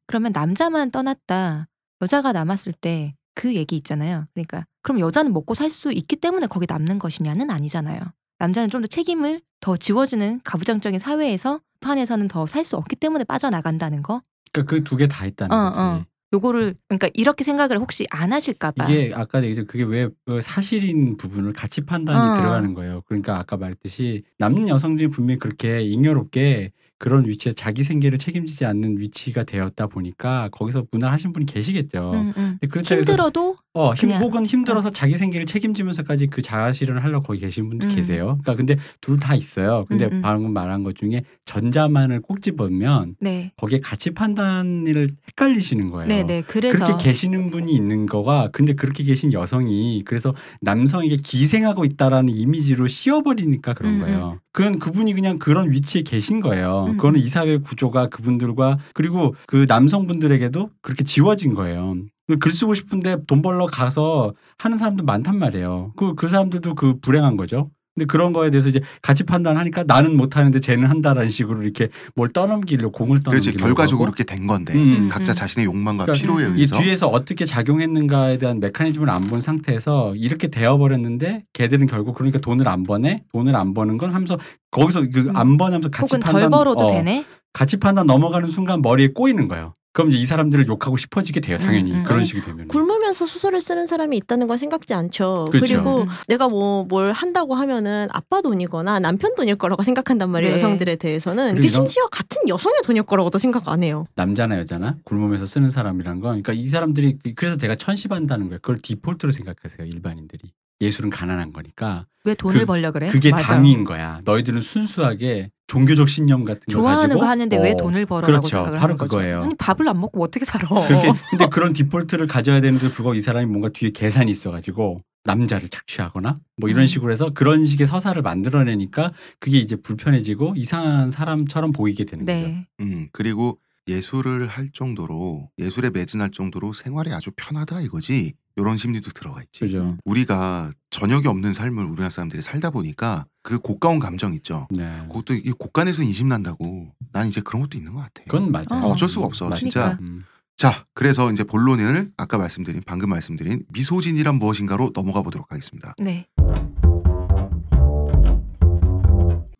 그러면 남자만 떠났다, 여자가 남았을 때 그 얘기 있잖아요. 그러니까 그럼 여자는 먹고 살 수 있기 때문에 거기 남는 것이냐는 아니잖아요. 남자는 좀 더 책임을 더 지워지는 가부장적인 사회에서 판에서는 더 살 수 없기 때문에 빠져나간다는 거. 그러니까 그 두 개 다 있다는 어, 거지. 어. 요거를 그러니까 이렇게 생각을 혹시 안 하실까봐 이게 아까 얘기했죠. 그게 왜 사실인 부분을 가치 판단이 어. 들어가는 거예요. 그러니까 아까 말했듯이 남는 여성들이 분명히 그렇게 잉여롭게 그런 위치에 자기 생계를 책임지지 않는 위치가 되었다 보니까 거기서 문화하신 분이 계시겠죠. 음, 음. 근데 힘들어도 어, 힘, 혹은 힘들어서 어. 자기 생계를 책임지면서까지 그 자아실현을 하려고 거기 계신 분도 음. 계세요. 그러니까 근데 둘 다 있어요. 근데 음, 음. 방금 말한 것 중에 전자만을 꼭 집으면 네. 거기에 가치 판단을 헷갈리시는 거예요. 네, 네. 그래서 그렇게 계시는 분이 있는 거와 근데 그렇게 계신 여성이 그래서 남성에게 기생하고 있다라는 이미지로 씌워버리니까 그런 거예요. 음. 그건 그분이 그냥 그런 위치에 계신 거예요. 음. 그거는 이 사회 구조가 그분들과 그리고 그 남성분들에게도 그렇게 지워진 거예요. 글 쓰고 싶은데 돈 벌러 가서 하는 사람도 많단 말이에요. 그, 그 사람들도 그 불행한 거죠. 근데 그런 거에 대해서 이제 같이 판단하니까 나는 못하는데 쟤는 한다라는 식으로 이렇게 뭘 떠넘기려고 공을 떠넘기려고. 그렇지. 결과적으로 그렇게 된 건데 음. 각자 자신의 욕망과 그러니까 필요에 의해서. 이 뒤에서 어떻게 작용했는가에 대한 메커니즘을 안 본 상태에서 이렇게 되어버렸는데 걔들은 결국 그러니까 돈을 안 버네. 돈을 안 버는 건 하면서 거기서 그 안 버면서 같이 판단. 혹은 덜 벌어도 어, 되네. 같이 판단 넘어가는 순간 머리에 꼬이는 거예요. 그럼 이제 이 사람들을 욕하고 싶어지게 돼요. 당연히 음, 음. 그런 식이 되면 굶으면서 소설을 쓰는 사람이 있다는 건 생각지 않죠. 그렇죠. 그리고 음. 내가 뭐 뭘 한다고 하면은 아빠 돈이거나 남편 돈일 거라고 생각한단 말이에요. 네. 여성들에 대해서는 이게 심지어 같은 여성의 돈일 거라고도 생각 안 해요. 남자나 여자나 굶으면서 쓰는 사람이란 건 그러니까 이 사람들이 그래서 제가 천시한다는 거예요. 그걸 디폴트로 생각하세요. 일반인들이. 예술은 가난한 거니까. 왜 돈을 그, 벌려 그래? 그게 맞아. 당위인 거야. 너희들은 순수하게 종교적 신념 같은 거 가지고 좋아하는 거 하는데 어, 왜 돈을 벌어라고 그렇죠. 생각을 하는 거죠. 그렇죠. 바로 그거예요. 아니 밥을 안 먹고 어떻게 살아. 그렇게, 근데 그런 디폴트를 가져야 되는데 불구하고 이 사람이 뭔가 뒤에 계산이 있어가지고 남자를 착취하거나 뭐 이런 음. 식으로 해서 그런 식의 서사를 만들어내니까 그게 이제 불편해지고 이상한 사람처럼 보이게 되는 네. 거죠. 음, 그리고 예술을 할 정도로 예술에 매진할 정도로 생활이 아주 편하다 이거지. 이런 심리도 들어가 있지. 그죠. 우리가 전역이 없는 삶을 우리나라 사람들이 살다 보니까 그 고가운 감정 있죠. 네. 그것도 이 고간에서 인심 난다고. 난 이제 그런 것도 있는 것 같아. 그건 맞아. 어. 어쩔 수가 없어. 맞아. 진짜 그러니까. 자, 그래서 이제 본론을 아까 말씀드린, 방금 말씀드린 미소진이란 무엇인가로 넘어가 보도록 하겠습니다. 네.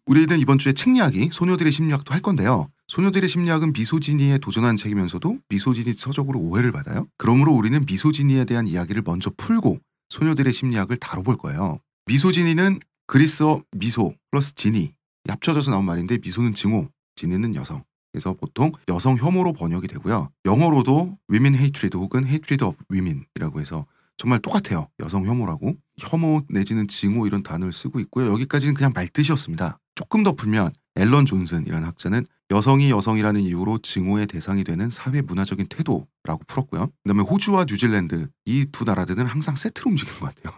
우리는 이번 주에 책 이야기, 소녀들의 심리학도 할 건데요. 소녀들의 심리학은 미소진이에 도전한 책이면서도 미소진이 서적으로 오해를 받아요. 그러므로 우리는 미소진이에 대한 이야기를 먼저 풀고 소녀들의 심리학을 다뤄볼 거예요. 미소진이는 그리스어 미소 플러스 진이 합쳐져서 나온 말인데 미소는 증오, 진이는 여성. 그래서 보통 여성 혐오로 번역이 되고요. 영어로도 women hatred 혹은 hatred of women이라고 해서 정말 똑같아요. 여성 혐오라고. 혐오 내지는 증오 이런 단어를 쓰고 있고요. 여기까지는 그냥 말뜻이었습니다. 조금 더 풀면 앨런 존슨이라는 학자는 여성이 여성이라는 이유로 증오의 대상이 되는 사회 문화적인 태도라고 풀었고요. 그다음에 호주와 뉴질랜드 이 두 나라들은 항상 세트로 움직이는 것 같아요.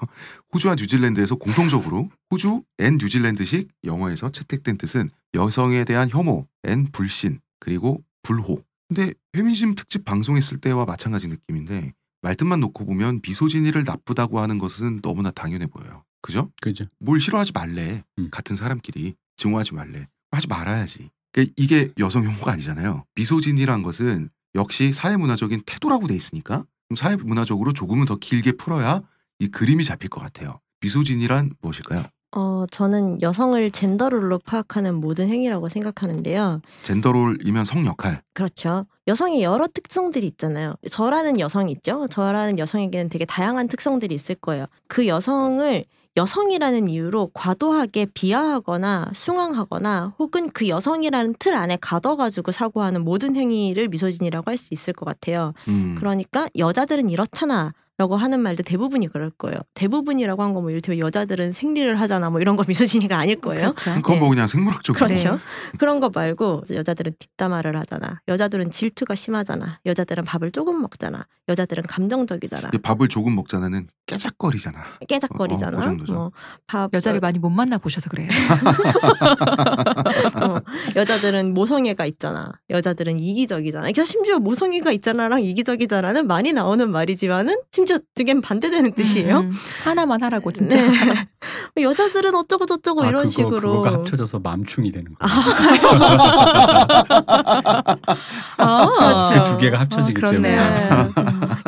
호주와 뉴질랜드에서 공통적으로 호주 앤 뉴질랜드식 영어에서 채택된 뜻은 여성에 대한 혐오 앤 불신 그리고 불호. 근데 페미니즘 특집 방송했을 때와 마찬가지 느낌인데 말뜻만 놓고 보면 미소진이를 나쁘다고 하는 것은 너무나 당연해 보여요. 그죠? 그죠. 뭘 싫어하지 말래. 음. 같은 사람끼리 증오하지 말래. 하지 말아야지. 그러니까 이게 여성 혐오가 아니잖아요. 미소진이란 것은 역시 사회문화적인 태도라고 돼 있으니까 좀 사회문화적으로 조금은 더 길게 풀어야 이 그림이 잡힐 것 같아요. 미소진이란 무엇일까요? 어, 저는 여성을 젠더롤로 파악하는 모든 행위라고 생각하는데요. 젠더롤이면 성 역할. 그렇죠. 여성의 여러 특성들이 있잖아요. 저라는 여성이 있죠. 저라는 여성에게는 되게 다양한 특성들이 있을 거예요. 그 여성을 여성이라는 이유로 과도하게 비하하거나 숭앙하거나 혹은 그 여성이라는 틀 안에 가둬가지고 사고하는 모든 행위를 미소진이라고 할 수 있을 것 같아요. 음. 그러니까 여자들은 이렇잖아. 라고 하는 말도 대부분이 그럴 거예요. 대부분이라고 한 거 뭐 이를테면 여자들은 생리를 하잖아 뭐 이런 거 미소진이가 아닐 거예요. 그렇죠. 그건 뭐 그냥 생물학적으로. 그렇죠. 그런 거 말고 여자들은 뒷담화를 하잖아. 여자들은 질투가 심하잖아. 여자들은 밥을 조금 먹잖아. 여자들은 감정적이잖아. 밥을 조금 먹잖아는 깨작거리잖아. 깨작거리잖아. 어, 어, 그 정도죠. 어, 여자를 많이 못 만나보셔서 그래요. 어, 여자들은 모성애가 있잖아. 여자들은 이기적이잖아. 그러니까 심지어 모성애가 있잖아랑 이기적이잖아는 많이 나오는 말이지만은 심지어 되게 반대되는 뜻이에요. 음, 하나만 하라고 진짜. 네. 여자들은 어쩌고 저쩌고 아, 이런 그거, 식으로. 그거가 합쳐져서 맘충이 되는 거예요. 아, 그 두 개가 합쳐지기 아, 때문에.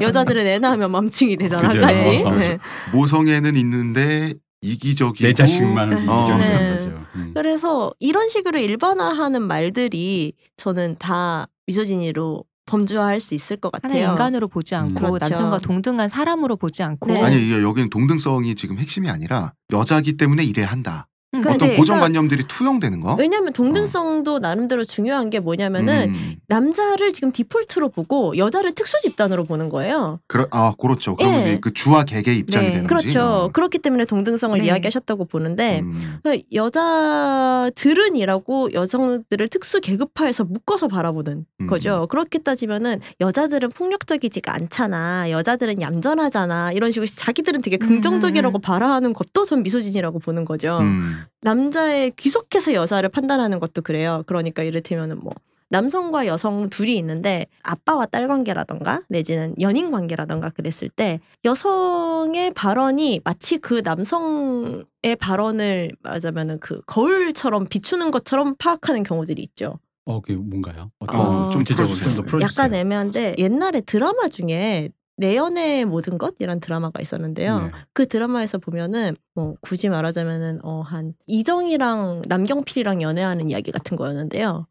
여자들은 애 낳으면 맘충이 되잖아. 한 가지. 어, 네. 모성애는 있는데 이기적이고. 내 자식만은 이기적인 거죠. 음. 그래서 이런 식으로 일반화하는 말들이 저는 다 미소진이로 범주화할 수 있을 것 같아요. 하나의 인간으로 보지 않고 음. 그렇죠. 남성과 동등한 사람으로 보지 않고 네. 아니 여기는 동등성이 지금 핵심이 아니라 여자기 때문에 이래야 한다. 음. 어떤 고정관념들이 그러니까, 투영되는 거. 왜냐하면 동등성도 어. 나름대로 중요한 게 뭐냐면은 음. 남자를 지금 디폴트로 보고 여자를 특수 집단으로 보는 거예요. 그러, 아 그렇죠. 그러면 네. 그 주와 객의 입장이 네. 되는 거지. 그렇죠. 어. 그렇기 때문에 동등성을 네. 이야기하셨다고 보는데 음. 여자들은이라고 여성들을 특수 계급화해서 묶어서 바라보는 음. 거죠. 그렇게 따지면은 여자들은 폭력적이지가 않잖아. 여자들은 얌전하잖아. 이런 식으로 자기들은 되게 긍정적이라고 음. 바라하는 것도 전 미소진이라고 보는 거죠. 음. 남자에 귀속해서 여자를 판단하는 것도 그래요. 그러니까 이를테면 뭐 남성과 여성 둘이 있는데 아빠와 딸 관계라던가 내지는 연인 관계라던가 그랬을 때 여성의 발언이 마치 그 남성의 발언을 말하자면 그 거울처럼 비추는 것처럼 파악하는 경우들이 있죠. 어, 그게 뭔가요? 어떤 어, 좀 구체적으로 약간 애매한데 옛날에 드라마 중에 내 연애의 모든 것? 이란 드라마가 있었는데요. 네. 그 드라마에서 보면은, 뭐, 굳이 말하자면은, 어, 한, 이정이랑 남경필이랑 연애하는 이야기 같은 거였는데요.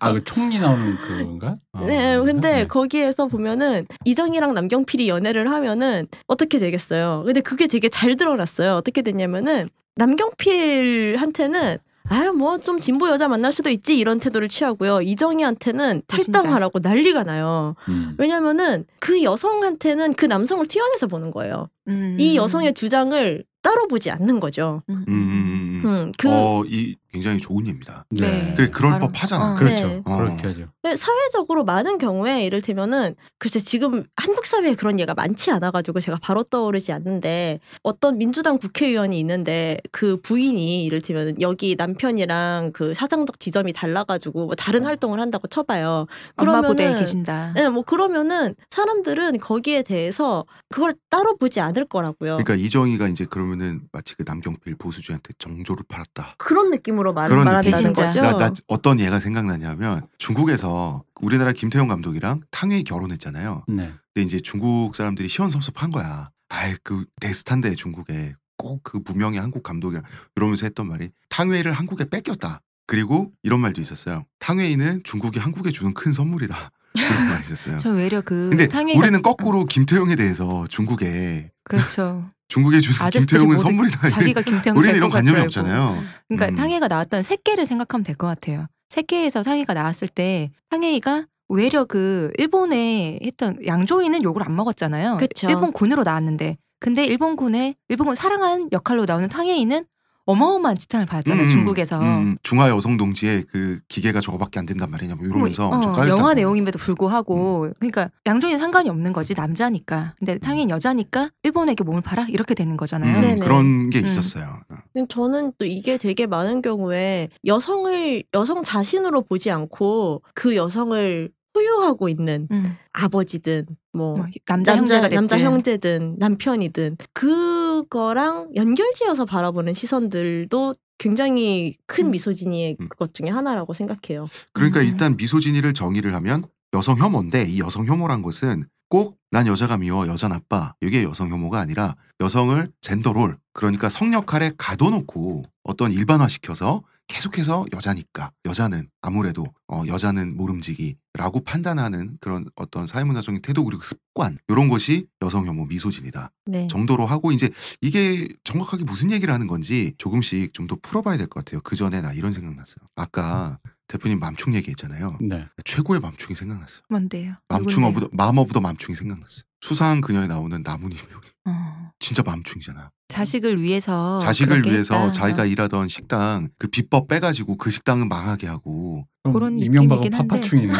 아, 그 총리 나오는 그건가? 어, 네, 근데 네. 거기에서 보면은, 이정이랑 남경필이 연애를 하면은, 어떻게 되겠어요? 근데 그게 되게 잘 드러났어요. 어떻게 됐냐면은, 남경필한테는, 아유 뭐 좀 진보 여자 만날 수도 있지 이런 태도를 취하고요. 이정희한테는 탈당하라고 난리가 나요. 음. 왜냐면은 그 여성한테는 그 남성을 투영해서 보는 거예요. 음. 이 여성의 주장을 따로 보지 않는 거죠. 음. 음. 음. 그 어, 이 굉장히 좋은 예입니다. 네. 그래 그럴 바로, 법 하잖아. 어, 그렇죠. 네. 어. 그렇게 하죠. 사회적으로 많은 경우에 이를테면은 글쎄 지금 한국 사회에 그런 예가 많지 않아가지고 제가 바로 떠오르지 않는데 어떤 민주당 국회의원이 있는데 그 부인이 이를테면은 여기 남편이랑 그 사상적 지점이 달라가지고 뭐 다른 활동을 한다고 쳐봐요. 그러면은, 엄마 부대에 계신다. 네, 뭐 그러면은 사람들은 거기에 대해서 그걸 따로 보지 않을 거라고요. 그러니까 이정희가 이제 그러면은 마치 그 남경필 보수주의한테 정조를 팔았다. 그런 느낌으로. 개인적으로 말, 그런 말한다는 거죠. 나, 나 어떤 예가 생각나냐면 중국에서 우리나라 김태형 감독이랑 탕웨이 결혼했잖아요. 네. 근데 이제 중국 사람들이 시원섭섭한 거야. 아이 그 대스타인데 중국에 꼭 그 무명의 한국 감독이랑 이러면서 했던 말이 탕웨이를 한국에 뺏겼다. 그리고 이런 말도 있었어요. 탕웨이는 중국이 한국에 주는 큰 선물이다. 그런 말이 있었어요. 전 외려 그 근데 탕웨이가... 우리는 거꾸로 김태용에 대해서 중국에 그렇죠. 중국에 주는 김태용은 선물이다. 자기가 김태용 우리는 이런 관념이 알고. 없잖아요. 그러니까 음. 탕웨이가 나왔던 새끼를 생각하면 될 것 같아요. 새끼에서 탕웨이가 나왔을 때 탕웨이가 외려 그 일본에 했던 양조인은 욕을 안 먹었잖아요. 그쵸. 일본 군으로 나왔는데 근데 일본 군에 일본 군 사랑한 역할로 나오는 탕웨이는 어마어마한 지탄을 받았잖아요. 음, 중국에서. 음, 중화 여성 동지의 그 기계가 저거밖에 안 된단 말이냐 뭐 이러면서. 어, 어, 영화 내용임에도 불구하고. 음. 그러니까 양조인 상관이 없는 거지. 남자니까. 근데 당연히 여자니까 일본에게 몸을 팔아? 이렇게 되는 거잖아요. 음, 그런 게 있었어요. 음. 저는 또 이게 되게 많은 경우에 여성을 여성 자신으로 보지 않고 그 여성을 소유하고 있는 음. 아버지든 뭐, 뭐 남자, 남자 형제가 남자 형제든 남편이든 그거랑 연결지어서 바라보는 시선들도 굉장히 큰 음. 미소진이의 음. 그것 중에 하나라고 생각해요. 그러니까 음. 일단 미소진이를 정의를 하면 여성 혐오인데 이 여성 혐오란 것은 꼭 난 여자가 미워 여자 나빠 이게 여성 혐오가 아니라 여성을 젠더롤 그러니까 성역할에 가둬놓고 어떤 일반화시켜서 계속해서 여자니까 여자는 아무래도 어, 여자는 모름지기라고 판단하는 그런 어떤 사회문화적인 태도 그리고 습관 이런 것이 여성혐오 미소진이다 네. 정도로 하고 이제 이게 정확하게 무슨 얘기를 하는 건지 조금씩 좀 더 풀어봐야 될 것 같아요. 그 전에 나 이런 생각 났어요. 아까 대표님 맘충 얘기했잖아요. 네. 최고의 맘충이 생각났어요. 뭔데요? 맘충 어부더 맘 어부더 맘충이 생각났어요. 수상한 그녀에 나오는 나무님이 어. 진짜 맘충이잖아. 자식을 위해서 자식을 위해서 했다. 자기가 일하던 식당 그 비법 빼가지고 그 식당은 망하게 하고 그런 이명박은 파파충이네.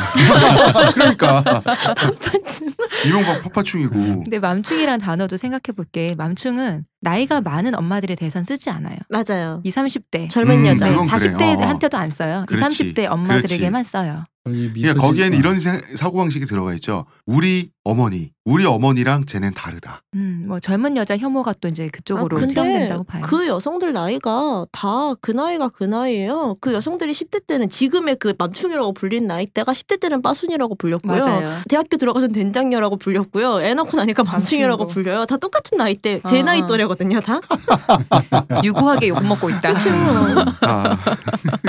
그러니까 파파충 이명박 파파충이고. 근데 맘충이란 단어도 생각해볼게. 맘충은 나이가 많은 엄마들에 대해서는 쓰지 않아요. 맞아요. 이십, 삼십 대 젊은 음, 여자 사십 대한테도 안 써요. 그렇지. 이십, 삼십 대 엄마들에게만 그렇지. 써요. 그러니까 거기에는 이런 사고방식이 들어가 있죠. 우리 어머니, 우리 어머니랑 쟤는 다르다. 음, 뭐 젊은 여자 혐오가 또 이제 그쪽으로 아, 치환된다고 봐요. 그 여성들 나이가 다 그 나이가 그 나이예요. 그 여성들이 십 대 때는 지금의 그 맘충이라고 불린 나이 때가 십 대 때는 빠순이라고 불렸고요. 맞아요. 대학교 들어가서는 된장녀라고 불렸고요. 애 낳고 나니까 맘충이라고 불려요. 다 똑같은 나이 때, 제 아. 나이 또래거든요, 다. 유구하게 욕 먹고 있다. 그렇죠. 아.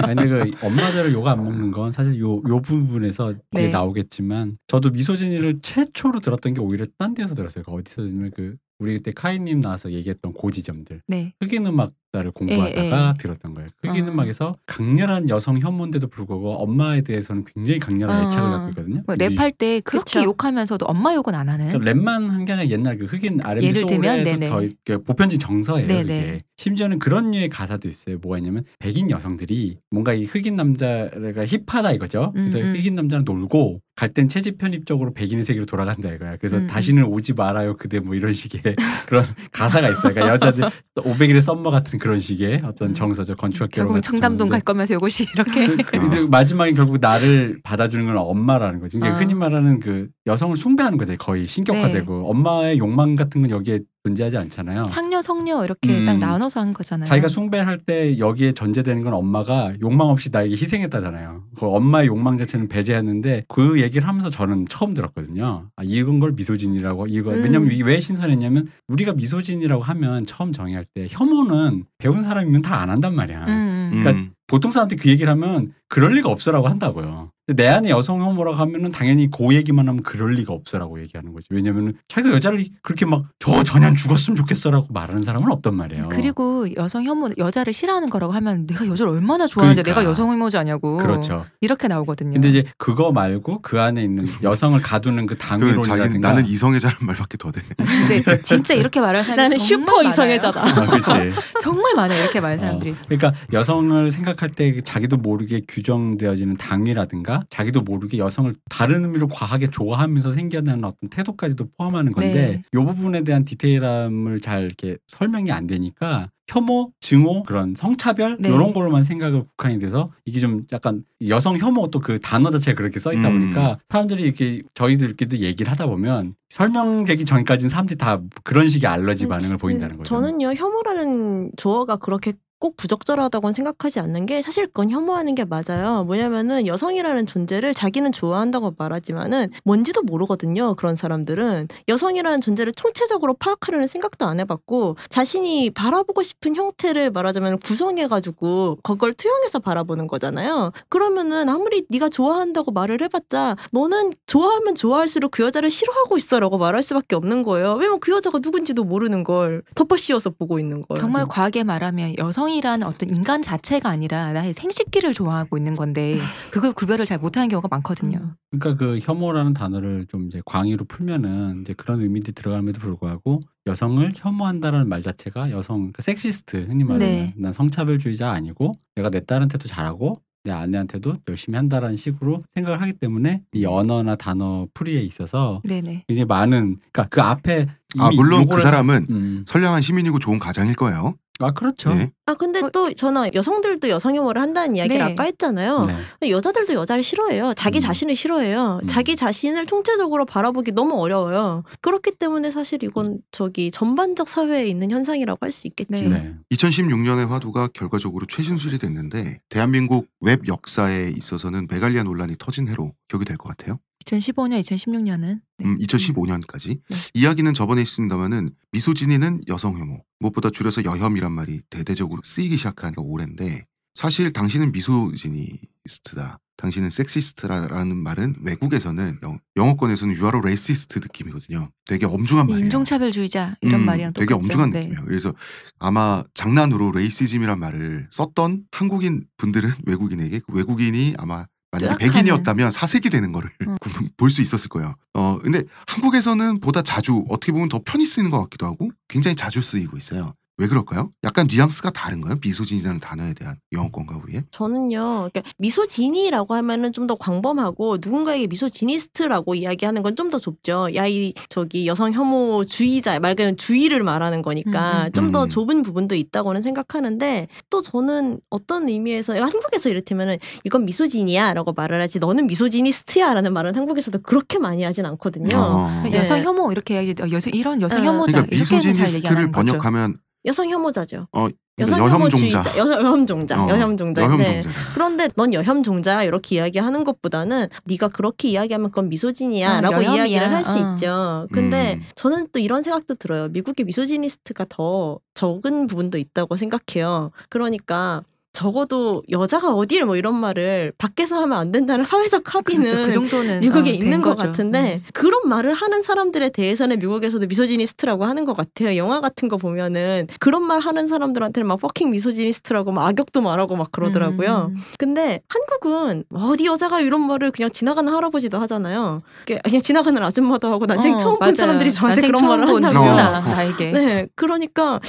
아니 그 엄마들을 욕 안 먹는 건 사실 요 요 부분에서 이게 네. 나오겠지만 저도 미소진이를 최초로 들었던 게 오히려 딴 데서 들었어요. 어디서냐면 그 우리 그때 카이님 나와서 얘기했던 고지점들 네. 흑인 음악다를 공부하다가 에이. 들었던 거예요. 흑인 어. 음악에서 강렬한 여성 혐오인데도 불구하고 엄마에 대해서는 굉장히 강렬한 어. 애착을 갖고 있거든요. 뭐 랩할 때 그렇게 그쵸? 욕하면서도 엄마 욕은 안 하는. 랩만 한 게 아니라 옛날 그 흑인 알앤비 소울에도 더 보편적인 정서예요. 이게. 심지어는 그런 류의 가사도 있어요. 뭐가 있냐면 백인 여성들이 뭔가 이 흑인 남자가 힙하다 이거죠. 그래서 음음. 흑인 남자는 놀고 갈 땐 체지 편입적으로 백인의 세계로 돌아간다 이거야. 그래서 음음. 다시는 오지 말아요 그대 뭐 이런 식의 그런 가사가 있어요. 그러니까 여자들 오백일의 썸머 같은 그런 식의 어떤 정서적 건축학계로 결국 청담동 갈 거면서 이것이 이렇게 어. 마지막에 결국 나를 받아주는 건 엄마라는 거지. 그러니까 어. 흔히 말하는 그 여성을 숭배하는 거죠. 거의 신격화되고 네. 엄마의 욕망 같은 건 여기에 존재하지 않잖아요. 상녀, 성녀 이렇게 음, 딱 나눠서 한 거잖아요. 자기가 숭배할 때 여기에 전제되는 건 엄마가 욕망 없이 나에게 희생했다잖아요. 그 엄마의 욕망 자체는 배제했는데 그 얘기를 하면서 저는 처음 들었거든요. 아, 이런 걸 미소진이라고 이거 음. 왜냐면 이게 왜 신선했냐면 우리가 미소진이라고 하면 처음 정의할 때 혐오는 배운 사람이면 다 안 한단 말이야. 음. 그러니까 음. 보통 사람한테 그 얘기를 하면 그럴 리가 없어라고 한다고요. 근데 내 안에 여성 혐오라고 하면은 당연히 그 얘기만 하면 그럴 리가 없어라고 얘기하는 거지. 왜냐면은 자기가 여자를 그렇게 막 저 전혀 죽었으면 좋겠어라고 말하는 사람은 없단 말이에요. 그리고 여성 혐오 여자를 싫어하는 거라고 하면 내가 여자를 얼마나 좋아하는데 그러니까. 내가 여성 혐오자냐고. 그렇죠. 이렇게 나오거든요. 근데 이제 그거 말고 그 안에 있는 여성을 가두는 그 당위론이라든가 나는 이성애자란 말밖에 더 돼. 근데 진짜 이렇게 말하는 사람이 나는 슈퍼 이성애자다. 아, 그렇지. 정말 많아요. 이렇게 말하는 사람들이. 어, 그러니까 여성을 생각할 때 자기도 모르게 규정되어지는 당위라든가 자기도 모르게 여성을 다른 의미로 과하게 좋아하면서 생겨나는 어떤 태도까지도 포함하는 건데 네. 이 부분에 대한 디테일함을 잘 이렇게 설명이 안 되니까 혐오, 증오, 그런 성차별 네. 이런 걸로만 생각을 국한이 돼서 이게 좀 약간 여성 혐오 또 그 단어 자체가 그렇게 써 있다 보니까 음. 사람들이 이렇게 저희들끼리도 얘기를 하다 보면 설명되기 전까지는 사람들이 다 그런 식의 알러지 반응을 음, 보인다는 거죠. 저는요 혐오라는 조어가 그렇게 꼭 부적절하다고 생각하지 않는 게 사실 그건 혐오하는 게 맞아요. 뭐냐면은 여성이라는 존재를 자기는 좋아한다고 말하지만은 뭔지도 모르거든요. 그런 사람들은 여성이라는 존재를 총체적으로 파악하려는 생각도 안 해봤고 자신이 바라보고 싶은 형태를 말하자면 구성해가지고 그걸 투영해서 바라보는 거잖아요. 그러면은 아무리 네가 좋아한다고 말을 해봤자 너는 좋아하면 좋아할수록 그 여자를 싫어하고 있어라고 말할 수밖에 없는 거예요. 왜냐면 그 여자가 누군지도 모르는 걸 덮어씌워서 보고 있는 걸. 정말 음. 과하게 말하면 여성 이라는 어떤 인간 자체가 아니라 나의 생식기를 좋아하고 있는 건데 그걸 구별을 잘 못하는 경우가 많거든요. 그러니까 그 혐오라는 단어를 좀 이제 광의로 풀면은 이제 그런 의미들이 들어감에도 불구하고 여성을 혐오한다라는 말 자체가 여성 그러니까 섹시스트 흔히 말하는 네. 난 성차별주의자 아니고 내가 내 딸한테도 잘하고 내 아내한테도 열심히 한다라는 식으로 생각을 하기 때문에 이 언어나 단어 풀이에 있어서 네네. 굉장히 많은 그러니까 그 앞에 아 물론 그 사람은 음. 선량한 시민이고 좋은 가장일 거예요. 아 그렇죠. 네. 아 근데 어, 또 저는 여성들도 여성혐오를 한다는 이야기를 네. 아까 했잖아요. 네. 여자들도 여자를 싫어해요. 자기 음. 자신을 싫어해요. 음. 자기 자신을 총체적으로 바라보기 너무 어려워요. 그렇기 때문에 사실 이건 저기 전반적 사회에 있는 현상이라고 할 수 있겠죠. 네. 네. 이천십육 년의 화두가 결과적으로 최순실이 됐는데 대한민국 웹 역사에 있어서는 메갈리아 논란이 터진 해로 기억이 될 것 같아요. 이천십오 년, 이천십육 년은? 네. 음, 이천십오 년까지. 네. 이야기는 저번에 했습니다마는 미소진이는 여성혐오, 무엇보다 줄여서 여혐이란 말이 대대적으로 쓰이기 시작한 올해인데 사실 당신은 미소지니스트다. 당신은 섹시스트라는 말은 외국에서는 영, 영어권에서는 you are a racist 느낌이거든요. 되게 엄중한 말이에요. 인종차별주의자 이런 음, 말이랑 똑같죠. 되게 엄중한 네. 느낌이에요. 그래서 아마 장난으로 레이시즘이란 말을 썼던 한국인 분들은 외국인에게 외국인이 아마 만약에 백인이었다면 사색이 되는 거를 어. 볼 수 있었을 거예요. 어, 근데 한국에서는 보다 자주 어떻게 보면 더 편히 쓰이는 것 같기도 하고 굉장히 자주 쓰이고 있어요. 왜 그럴까요? 약간 뉘앙스가 다른가요? 미소진이라는 단어에 대한 영어권과 우리의? 저는요. 그러니까 미소진이라고 하면은 좀 더 광범하고 누군가에게 미소지니스트라고 이야기하는 건 좀 더 좁죠. 야, 이 저기 여성 혐오주의자 말 그대로 주의를 말하는 거니까 음. 좀 더 음. 좁은 부분도 있다고는 생각하는데 또 저는 어떤 의미에서 한국에서 이를테면은 이건 미소진이야라고 말을 하지 너는 미소지니스트야라는 말은 한국에서도 그렇게 많이 하진 않거든요. 어. 네. 여성 혐오 이렇게 해야지 여성 이런 여성 혐오자 그러니까 미소지니스트를 번역하면 거죠. 여성 혐오자죠. 어, 여성 여혐종자. 여혐종자. 어, 여혐종자. 여혐종자. 네. 그런데 넌 여혐종자야 이렇게 이야기하는 것보다는 네가 그렇게 이야기하면 그건 미소진이야 어, 라고 여혐이야. 이야기를 할 수 어. 있죠. 근데 음. 저는 또 이런 생각도 들어요. 미국의 미소지니스트가 더 적은 부분도 있다고 생각해요. 그러니까 적어도 여자가 어딜 뭐 이런 말을 밖에서 하면 안 된다는 사회적 합의는 그렇죠. 그 정도는 미국에 어, 있는 것 거죠. 같은데 음. 그런 말을 하는 사람들에 대해서는 미국에서도 미소지니스트라고 하는 것 같아요. 영화 같은 거 보면은 그런 말 하는 사람들한테는 막 퍼킹 미소지니스트라고 막 악역도 말하고 막 그러더라고요. 음. 근데 한국은 어디 여자가 이런 말을 그냥 지나가는 할아버지도 하잖아요. 그냥 지나가는 아줌마도 하고 난생 어, 처음 맞아요. 본 사람들이 저한테 그런 말을 한다고요. 나에게. 네, 그러니까.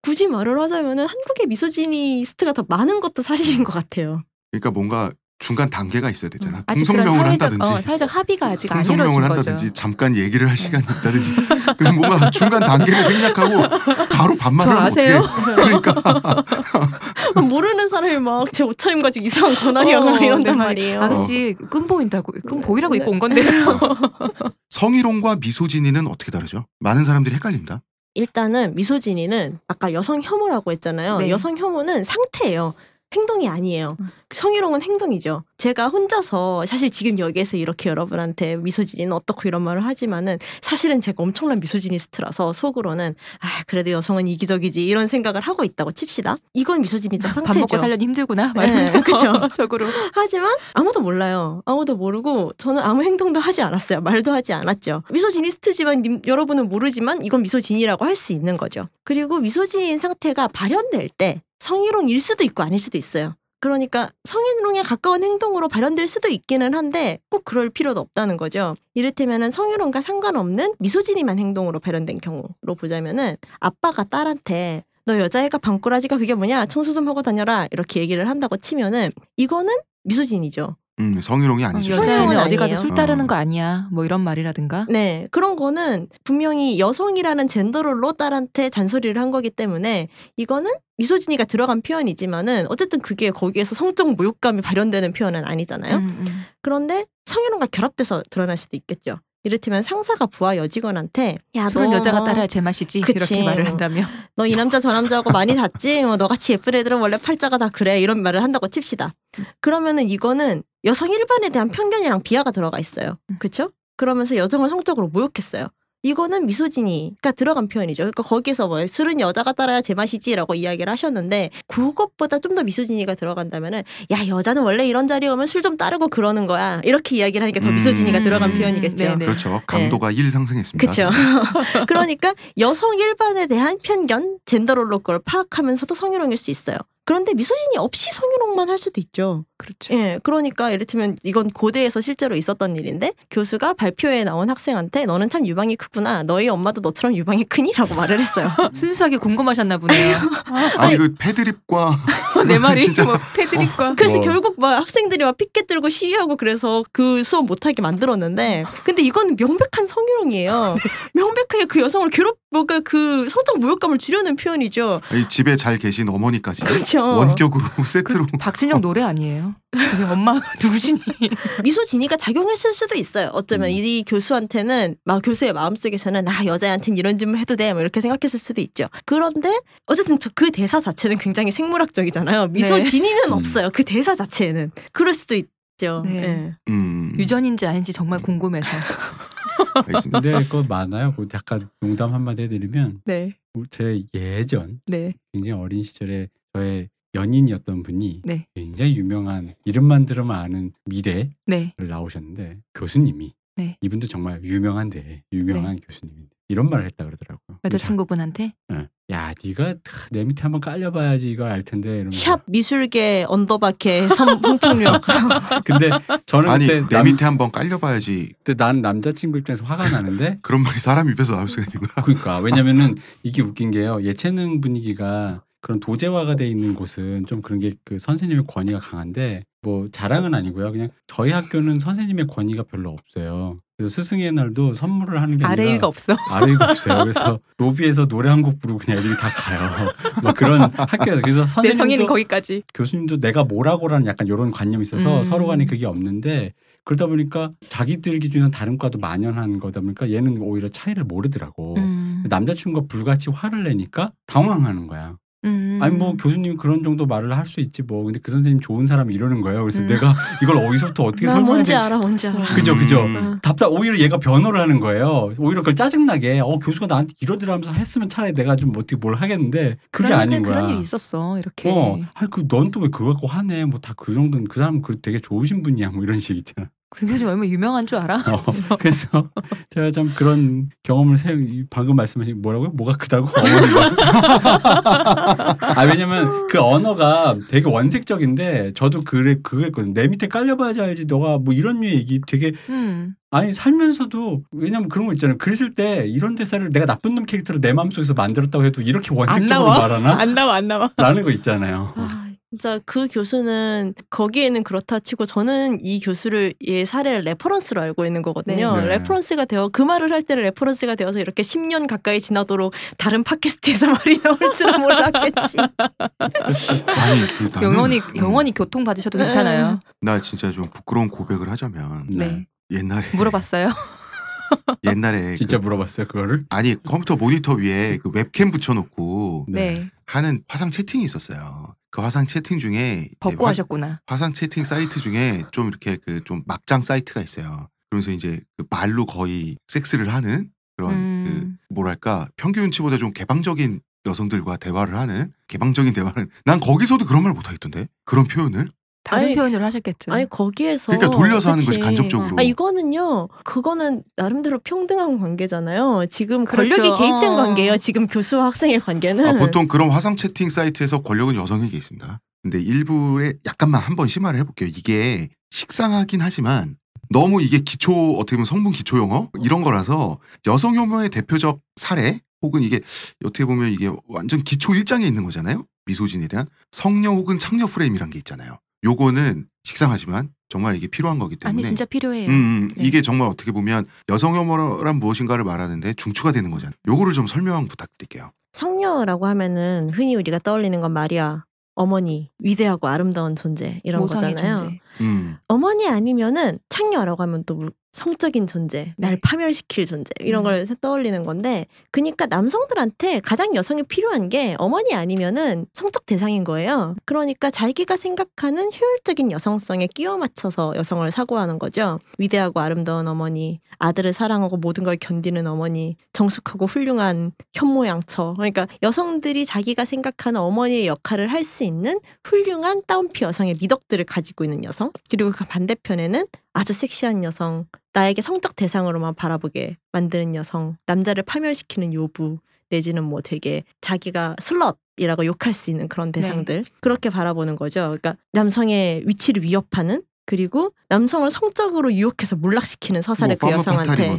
굳이 말을 하자면 한국의 미소지니스트가 더 많은 것도 사실인 것 같아요. 그러니까 뭔가 중간 단계가 있어야 되잖아. 응. 동성명을 사회적, 한다든지 어, 사회적 합의가 아직 안 이루어진 거죠. 동성명을 한다든지 잠깐 얘기를 할 시간이 있다든지 그럼 뭔가 중간 단계를 생략하고 바로 반말을 하면 아세요? 어떡해. 그러니까 모르는 사람이 막 제 옷차림 가지고 이상한 권한이었나 어, 이런단 말이에요. 아저씨 끈 보인다고 끈 보이라고 입고 온 건데요. 성희롱과 미소지니는 어떻게 다르죠? 많은 사람들이 헷갈립니다. 일단은 미소지니는 아까 여성 혐오라고 했잖아요. 네. 여성 혐오는 상태예요. 행동이 아니에요. 음. 성희롱은 행동이죠. 제가 혼자서 사실 지금 여기에서 이렇게 여러분한테 미소지니는 어떻고 이런 말을 하지만은 사실은 제가 엄청난 미소지니스트라서 속으로는 아 그래도 여성은 이기적이지 이런 생각을 하고 있다고 칩시다. 이건 미소지니자 상태죠. 밥 먹고 살려니 힘들구나. 네, 그렇죠. 속으로. 하지만 아무도 몰라요. 아무도 모르고 저는 아무 행동도 하지 않았어요. 말도 하지 않았죠. 미소지니스트지만 님, 여러분은 모르지만 이건 미소지니라고 할 수 있는 거죠. 그리고 미소지니인 상태가 발현될 때 성희롱일 수도 있고 아닐 수도 있어요. 그러니까 성희롱에 가까운 행동으로 발현될 수도 있기는 한데 꼭 그럴 필요도 없다는 거죠. 이를테면 성희롱과 상관없는 미소지니만 행동으로 발현된 경우로 보자면은 아빠가 딸한테 너 여자애가 방꾸라지가 그게 뭐냐 청소 좀 하고 다녀라 이렇게 얘기를 한다고 치면은 이거는 미소지니죠. 음, 성희롱이 아니죠. 여자는 어디 가서 술 따르는 어. 거 아니야. 뭐 이런 말이라든가. 네. 그런 거는 분명히 여성이라는 젠더롤로 딸한테 잔소리를 한 거기 때문에 이거는 미소지니가 들어간 표현이지만은 어쨌든 그게 거기에서 성적 모욕감이 발현되는 표현은 아니잖아요. 음, 음. 그런데 성희롱과 결합돼서 드러날 수도 있겠죠. 이를테면 상사가 부하 여직원한테 야, 술은 너... 여자가 따라야 제맛이지 이렇게 말을 한다며 너 이 남자 저 남자하고 많이 닿지? 뭐 너같이 예쁜 애들은 원래 팔자가 다 그래 이런 말을 한다고 칩시다. 그러면은 이거는 여성 일반에 대한 편견이랑 비하가 들어가 있어요. 그렇죠? 그러면서 여성을 성적으로 모욕했어요. 이거는 미소지니가 들어간 표현이죠. 그러니까 거기서 뭐 술은 여자가 따라야 제맛이지 라고 이야기를 하셨는데 그것보다 좀 더 미소지니가 들어간다면은 야 여자는 원래 이런 자리에 오면 술 좀 따르고 그러는 거야 이렇게 이야기를 하니까 더 미소지니가 음. 들어간 표현이겠죠. 네네. 그렇죠. 강도가 일 네. 상승했습니다. 그렇죠. 그러니까 여성 일반에 대한 편견 젠더롤로 그걸 파악하면서도 성희롱일 수 있어요. 그런데 미소진이 없이 성희롱만 할 수도 있죠. 그렇죠. 예, 그러니까 예를 들면 이건 고대에서 실제로 있었던 일인데 교수가 발표회에 나온 학생한테 너는 참 유방이 크구나. 너희 엄마도 너처럼 유방이 크니? 라고 말을 했어요. 순수하게 궁금하셨나 보네요. 아니, 아니 그 패드립과 내 말이 진짜... 뭐 패드립과 어, 그래서 뭐. 결국 막 학생들이 막 피켓 들고 시위하고 그래서 그 수업 못하게 만들었는데 근데 이건 명백한 성희롱이에요. 명백하게 그 여성을 괴롭 뭔가 그 성적 모욕감을 주려는 표현이죠. 아니, 집에 잘 계신 어머니까지 그렇죠. 원격으로 세트로 그 박진영 노래 아니에요? 엄마 누구시니? 미소지니가 작용했을 수도 있어요. 어쩌면 음. 이 교수한테는 막 교수의 마음속에서는 아 여자한테는 이런 질문 해도 돼 뭐 이렇게 생각했을 수도 있죠. 그런데 어쨌든 그 대사 자체는 굉장히 생물학적이잖아요. 미소지니는 네. 없어요. 그 대사 자체에는 그럴 수도 있죠. 네. 네. 음. 유전인지 아닌지 정말 궁금해서 근데 그거 많아요. 약간 농담 한마디 해드리면 네. 제 예전 네. 굉장히 어린 시절에 저의 연인이었던 분이 네. 굉장히 유명한 이름만 들으면 아는 미대를 네. 나오셨는데 교수님이 네. 이분도 정말 유명한데 유명한 네. 교수님인데 이런 말을 했다 그러더라고요. 여자친구분한테? 네. 야 네가 내 밑에 한번 깔려봐야지 이걸 알 텐데. 샵 미술계 언더바케 성폭력. 근데 저는 아니 그때 내 남, 밑에 한번 깔려봐야지. 근데 난 남자친구 입장에서 화가 나는데 그런 말이 사람 입에서 나올 수가 있는 거야. 그러니까 왜냐면은 이게 웃긴 게요. 예체능 분위기가 그런 도제화가 돼 있는 곳은 좀 그런 게 그 선생님의 권위가 강한데 뭐 자랑은 아니고요. 그냥 저희 학교는 선생님의 권위가 별로 없어요. 그래서 스승의 날도 선물을 하는 게 아니라 아래위가 없어. 아래위가 없어요. 그래서 로비에서 노래 한 곡 부르고 그냥 애들이 다 가요. 막 그런 학교에서 그래서 선생님도 내 성인은 거기까지. 교수님도 내가 뭐라고라는 약간 이런 관념이 있어서 음. 서로 간에 그게 없는데 그러다 보니까 자기들 기준은 다른 과도 만연한 거다 보니까 얘는 오히려 차이를 모르더라고. 음. 남자친구가 불같이 화를 내니까 당황하는 거야. 음. 아니 뭐 교수님이 그런 정도 말을 할 수 있지 뭐 근데 그 선생님 좋은 사람이 이러는 거예요. 그래서 음. 내가 이걸 어디서부터 어떻게 설명해야 될지 알아 뭔지 알아. 그죠 그죠. 음. 답답 오히려 얘가 변호를 하는 거예요. 오히려 그걸 짜증나게 어 교수가 나한테 이러더라면서 했으면 차라리 내가 좀 어떻게 뭘 하겠는데 그게 아닌 거야. 그런 일이 있었어 이렇게. 어, 아니 그 넌 또 왜 그거 갖고 화내? 뭐 다 그 정도는 그 사람 그 되게 좋으신 분이야 뭐 이런 식 있잖아. 그 교수님 얼마나 유명한 줄 알아? 어, 그래서. 그래서 제가 참 그런 경험을 세, 방금 말씀하신 뭐라고요? 뭐가 크다고? 아 왜냐면 그 언어가 되게 원색적인데 저도 그래 그거 했거든. 내 밑에 깔려봐야지 알지. 너가 뭐 이런 류의 얘기 되게 음. 아니 살면서도 왜냐면 그런 거 있잖아요. 글 쓸 때 이런 대사를 내가 나쁜 놈 캐릭터를 내 마음속에서 만들었다고 해도 이렇게 원색적으로 안 말하나? 안 나와 안 나와. 라는 거 있잖아요. 진짜 그 교수는 거기에는 그렇다 치고 저는 이 교수를 얘 사례를 레퍼런스로 알고 있는 거거든요. 네. 레퍼런스가 되어 그 말을 할 때는 레퍼런스가 되어서 이렇게 십 년 가까이 지나도록 다른 팟캐스트에서 말이 나올 줄은 몰랐겠지. 아니, 그 나는, 영원히 영원히 음. 교통받으셔도 괜찮아요. 나 진짜 좀 부끄러운 고백을 하자면 네. 옛날에 물어봤어요. 옛날에 진짜 그, 물어봤어요 그거를? 아니 컴퓨터 모니터 위에 그 웹캠 붙여놓고 네. 하는 화상 채팅이 있었어요. 그 화상 채팅 중에 벗고 화, 하셨구나. 화상 채팅 사이트 중에 좀 이렇게 그 좀 막장 사이트가 있어요. 그러면서 이제 그 말로 거의 섹스를 하는 그런 음. 그 뭐랄까 평균치보다 좀 개방적인 여성들과 대화를 하는 개방적인 대화는 난 거기서도 그런 말 못하겠던데 그런 표현을. 다른 아니, 표현을 하셨겠죠. 아니 거기에서 그러니까 돌려서 그치. 하는 거지 간접적으로. 아 이거는요. 그거는 나름대로 평등한 관계잖아요. 지금 그렇죠. 권력이 개입된 관계예요. 지금 교수와 학생의 관계는. 아, 보통 그런 화상 채팅 사이트에서 권력은 여성에게 있습니다. 근데 일부에 약간만 한번 심화를 해볼게요. 이게 식상하긴 하지만 너무 이게 기초 어떻게 보면 성분 기초 용어 이런 거라서 여성 혐오의 대표적 사례 혹은 이게 어떻게 보면 이게 완전 기초 일장에 있는 거잖아요. 미소진에 대한 성녀 혹은 창녀 프레임이란 게 있잖아요. 요거는 식상하지만 정말 이게 필요한 거기 때문에 아니 진짜 필요해요. 음, 음, 네. 이게 정말 어떻게 보면 여성혐오란 무엇인가를 말하는데 중추가 되는 거잖아요. 요거를 좀 설명 부탁드릴게요. 성녀라고 하면은 흔히 우리가 떠올리는 건 마리아, 어머니, 위대하고 아름다운 존재 이런 거잖아요. 존재. 음. 어머니 아니면은 창녀라고 하면 또 성적인 존재, 날 네. 파멸시킬 존재 이런 음. 걸 떠올리는 건데, 그러니까 남성들한테 가장 여성이 필요한 게 어머니 아니면은 성적 대상인 거예요. 그러니까 자기가 생각하는 효율적인 여성성에 끼워 맞춰서 여성을 사고하는 거죠. 위대하고 아름다운 어머니, 아들을 사랑하고 모든 걸 견디는 어머니, 정숙하고 훌륭한 현모양처. 그러니까 여성들이 자기가 생각하는 어머니의 역할을 할 수 있는 훌륭한 따옴피 여성의 미덕들을 가지고 있는 여성. 그리고 그 반대편에는 아주 섹시한 여성, 나에게 성적 대상으로만 바라보게 만드는 여성, 남자를 파멸시키는 요부, 내지는 뭐 되게 자기가 슬럿이라고 욕할 수 있는 그런 대상들. 네. 그렇게 바라보는 거죠. 그러니까 남성의 위치를 위협하는, 그리고 남성을 성적으로 유혹해서 몰락시키는 서사를 뭐, 그 여성한테 뭐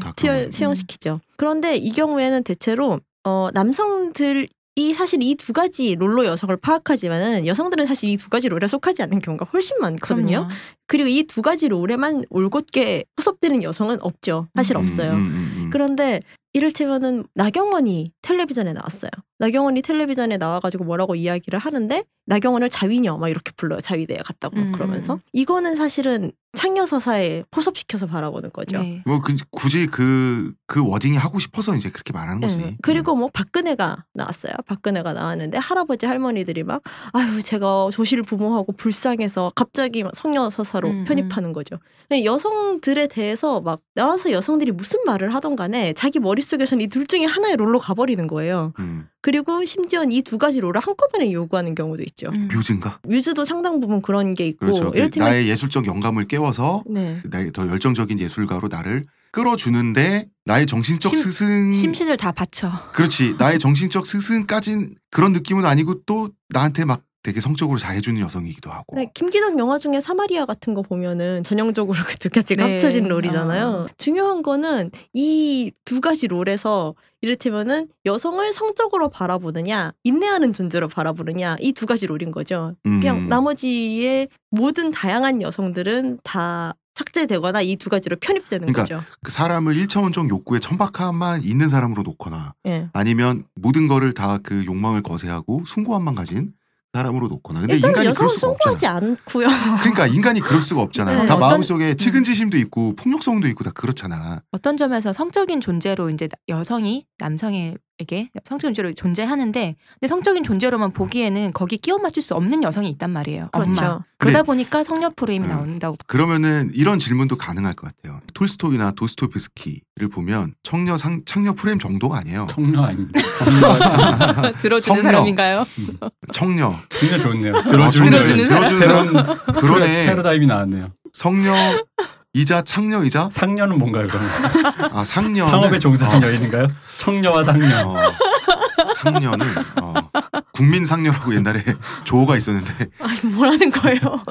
투영시키죠. 음. 그런데 이 경우에는 대체로 어, 남성들 이 사실 이 두 가지 롤로 여성을 파악하지만은 여성들은 사실 이 두 가지 롤에 속하지 않는 경우가 훨씬 많거든요. 그럼요. 그리고 이 두 가지 롤에만 올곧게 호섭되는 여성은 없죠. 사실 음. 없어요. 음. 그런데 이를테면은 나경원이 텔레비전에 나왔어요. 나경원이 텔레비전에 나와가지고 뭐라고 이야기를 하는데 나경원을 자위녀 막 이렇게 불러요. 자위대에 갔다고 음. 그러면서 이거는 사실은 창녀서사에 포섭시켜서 바라보는 거죠. 네. 뭐 그, 굳이 그, 그 워딩이 하고 싶어서 이제 그렇게 말하는 거지. 네. 그리고 뭐 박근혜가 나왔어요. 박근혜가 나왔는데 할아버지 할머니들이 막 아유 제가 조실 부모하고 불쌍해서 갑자기 막 성녀서사로 음. 편입하는 거죠. 여성들에 대해서 막 나와서 여성들이 무슨 말을 하던 간에 자기 머릿속에서는 이 둘 중에 하나의 롤로 가버리는 거예요. 음. 그리고 심지어는 이 두 가지 롤을 한꺼번에 요구하는 경우도 있죠. 음. 뮤즈인가? 뮤즈도 상당 부분 그런 게 있고. 그렇죠. 나의 예술적 영감을 깨워서 네. 나의 더 열정적인 예술가로 나를 끌어주는데 나의 정신적 심, 스승 심신을 다 바쳐. 그렇지. 나의 정신적 스승까진 그런 느낌은 아니고 또 나한테 막 되게 성적으로 잘해주는 여성이기도 하고. 네, 김기덕 영화 중에 사마리아 같은 거 보면은 전형적으로 그 두 가지가 네. 합쳐진 롤이잖아요. 아. 중요한 거는 이 두 가지 롤에서 이를테면은 여성을 성적으로 바라보느냐, 인내하는 존재로 바라보느냐, 이 두 가지 롤인 거죠. 음. 그냥 나머지의 모든 다양한 여성들은 다 삭제되거나 이 두 가지로 편입되는 그러니까 거죠. 그 사람을 일차원적 욕구의 천박함만 있는 사람으로 놓거나 네. 아니면 모든 거를 다 그 욕망을 거세하고 숭고함만 가진 사람으로 놓거나. 근데 인간이 그럴 수가 없잖아. 않고요. 그러니까 인간이 그럴 수가 없잖아. 네. 다 마음속에 측은지심도 있고 폭력성도 있고 다 그렇잖아. 어떤 점에서 성적인 존재로 이제 여성이 남성에게 성적인 존재로 존재하는데, 근데 성적인 존재로만 보기에는 거기 끼워 맞출 수 없는 여성이 있단 말이에요. 그렇죠. 엄마. 그러다 보니까 성녀 프레임이 음, 나온다고. 그러면은 이런 질문도 가능할 것 같아요. 톨스토이나 도스토옙스키를 보면 청녀 상 창녀 프레임 정도가 아니에요. 청녀 아닙니다. 들어주는 사람인가요? 청녀. 청녀 좋네요. 들어주는, 들어주는 사람. 들어주는 사람. 그러네. 패러다임이 나왔네요. 성녀. 이자 창녀이자 상녀는 뭔가요? 그러면? 아 상녀 상업에 종사한 어. 여인인가요? 청녀와 상녀. 어. 상녀는 어. 국민 상녀라고 옛날에 조어가 있었는데. 아니 뭐라는 거예요?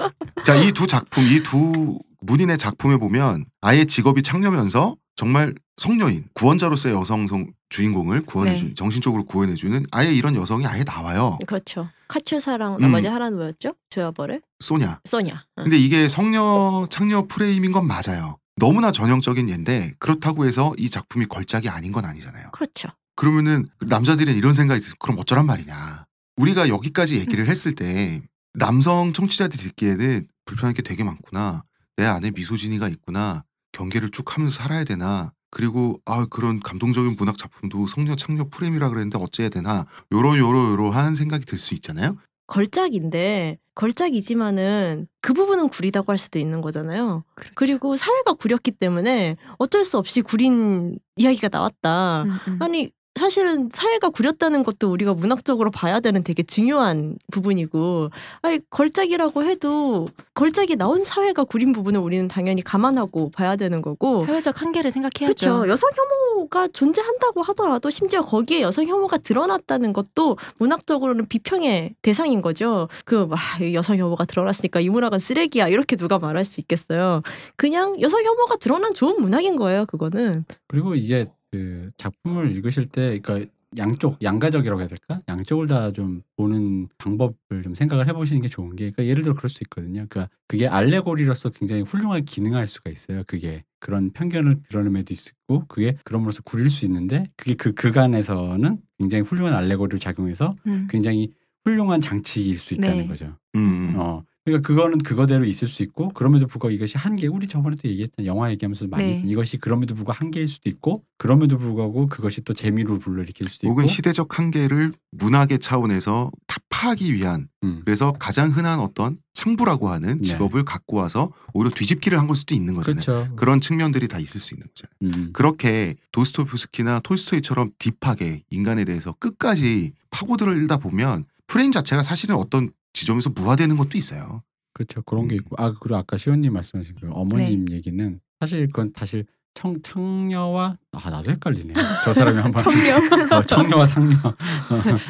자, 이 두 작품, 이 두 문인의 작품에 보면 아예 직업이 창녀면서 정말 성녀인 구원자로서의 여성 주인공을 구원해주는 네. 정신적으로 구원해주는 아예 이런 여성이 아예 나와요. 그렇죠. 카츄사랑 음. 나머지 하나는 뭐였죠? 조여벌의? 소냐. 소냐. 응. 근데 이게 성녀 창녀 프레임인 건 맞아요. 너무나 전형적인 예인데 그렇다고 해서 이 작품이 걸작이 아닌 건 아니잖아요. 그렇죠. 그러면은 남자들은 이런 생각이 들어요. 그럼 어쩌란 말이냐. 우리가 여기까지 얘기를 음. 했을 때 남성 청취자들이 듣기에는 불편한 게 되게 많구나. 내 안에 미소진이가 있구나. 경계를 쭉 하면서 살아야 되나. 그리고 아 그런 감동적인 문학 작품도 성녀 창녀 프레임이라 그랬는데 어찌해야 되나. 요런 요러 요러한 생각이 들 수 있잖아요. 걸작인데 걸작이지만은 그 부분은 구리다고 할 수도 있는 거잖아요. 그렇죠. 그리고 사회가 구렸기 때문에 어쩔 수 없이 구린 이야기가 나왔다. 음, 음. 아니 사실은 사회가 구렸다는 것도 우리가 문학적으로 봐야 되는 되게 중요한 부분이고, 아니 걸작이라고 해도 걸작이 나온 사회가 구린 부분을 우리는 당연히 감안하고 봐야 되는 거고 사회적 한계를 생각해야죠. 그렇죠. 여성 혐오가 존재한다고 하더라도 심지어 거기에 여성 혐오가 드러났다는 것도 문학적으로는 비평의 대상인 거죠. 그 아, 여성 혐오가 드러났으니까 이 문학은 쓰레기야 이렇게 누가 말할 수 있겠어요. 그냥 여성 혐오가 드러난 좋은 문학인 거예요. 그거는. 그리고 이제 그 작품을 읽으실 때, 그러니까 양쪽 양가적이라고 해야 될까? 양쪽을 다 좀 보는 방법을 좀 생각을 해보시는 게 좋은 게, 그러니까 예를 들어 그럴 수 있거든요. 그러니까 그게 알레고리로서 굉장히 훌륭하게 기능할 수가 있어요. 그게 그런 편견을 드러내며도 있고, 그게 그럼으로써 구릴 수 있는데, 그게 그 그간에서는 굉장히 훌륭한 알레고리를 작용해서 음. 굉장히 훌륭한 장치일 수 있다는 네. 거죠. 음. 어. 그러니까 그거는 그거대로 있을 수 있고 그럼에도 불구하고 이것이 한계, 우리 저번에도 얘기했던 영화 얘기하면서 많이 네. 했던 이것이 그럼에도 불구하고 한계일 수도 있고 그럼에도 불구하고 그것이 또 재미로 불러일으킬 수도 있고 혹은 시대적 한계를 문학의 차원에서 타파하기 위한 음. 그래서 가장 흔한 어떤 창부라고 하는 직업을 네. 갖고 와서 오히려 뒤집기를 한 걸 수도 있는 거잖아요. 그렇죠. 그런 측면들이 다 있을 수 있는 거잖아요. 음. 그렇게 도스토옙스키나 톨스토이처럼 딥하게 인간에 대해서 끝까지 파고들다 보면 프레임 자체가 사실은 어떤 지점에서 무화되는 것도 있어요. 그렇죠. 그런 음. 게 있고. 아 그리고 아까 시온님 말씀하신 그 어머님 네. 얘기는 사실 그건 사실 청, 청녀와 아 나도 헷갈리네. 저 사람이 한번 청녀. 어, 청녀와 상녀.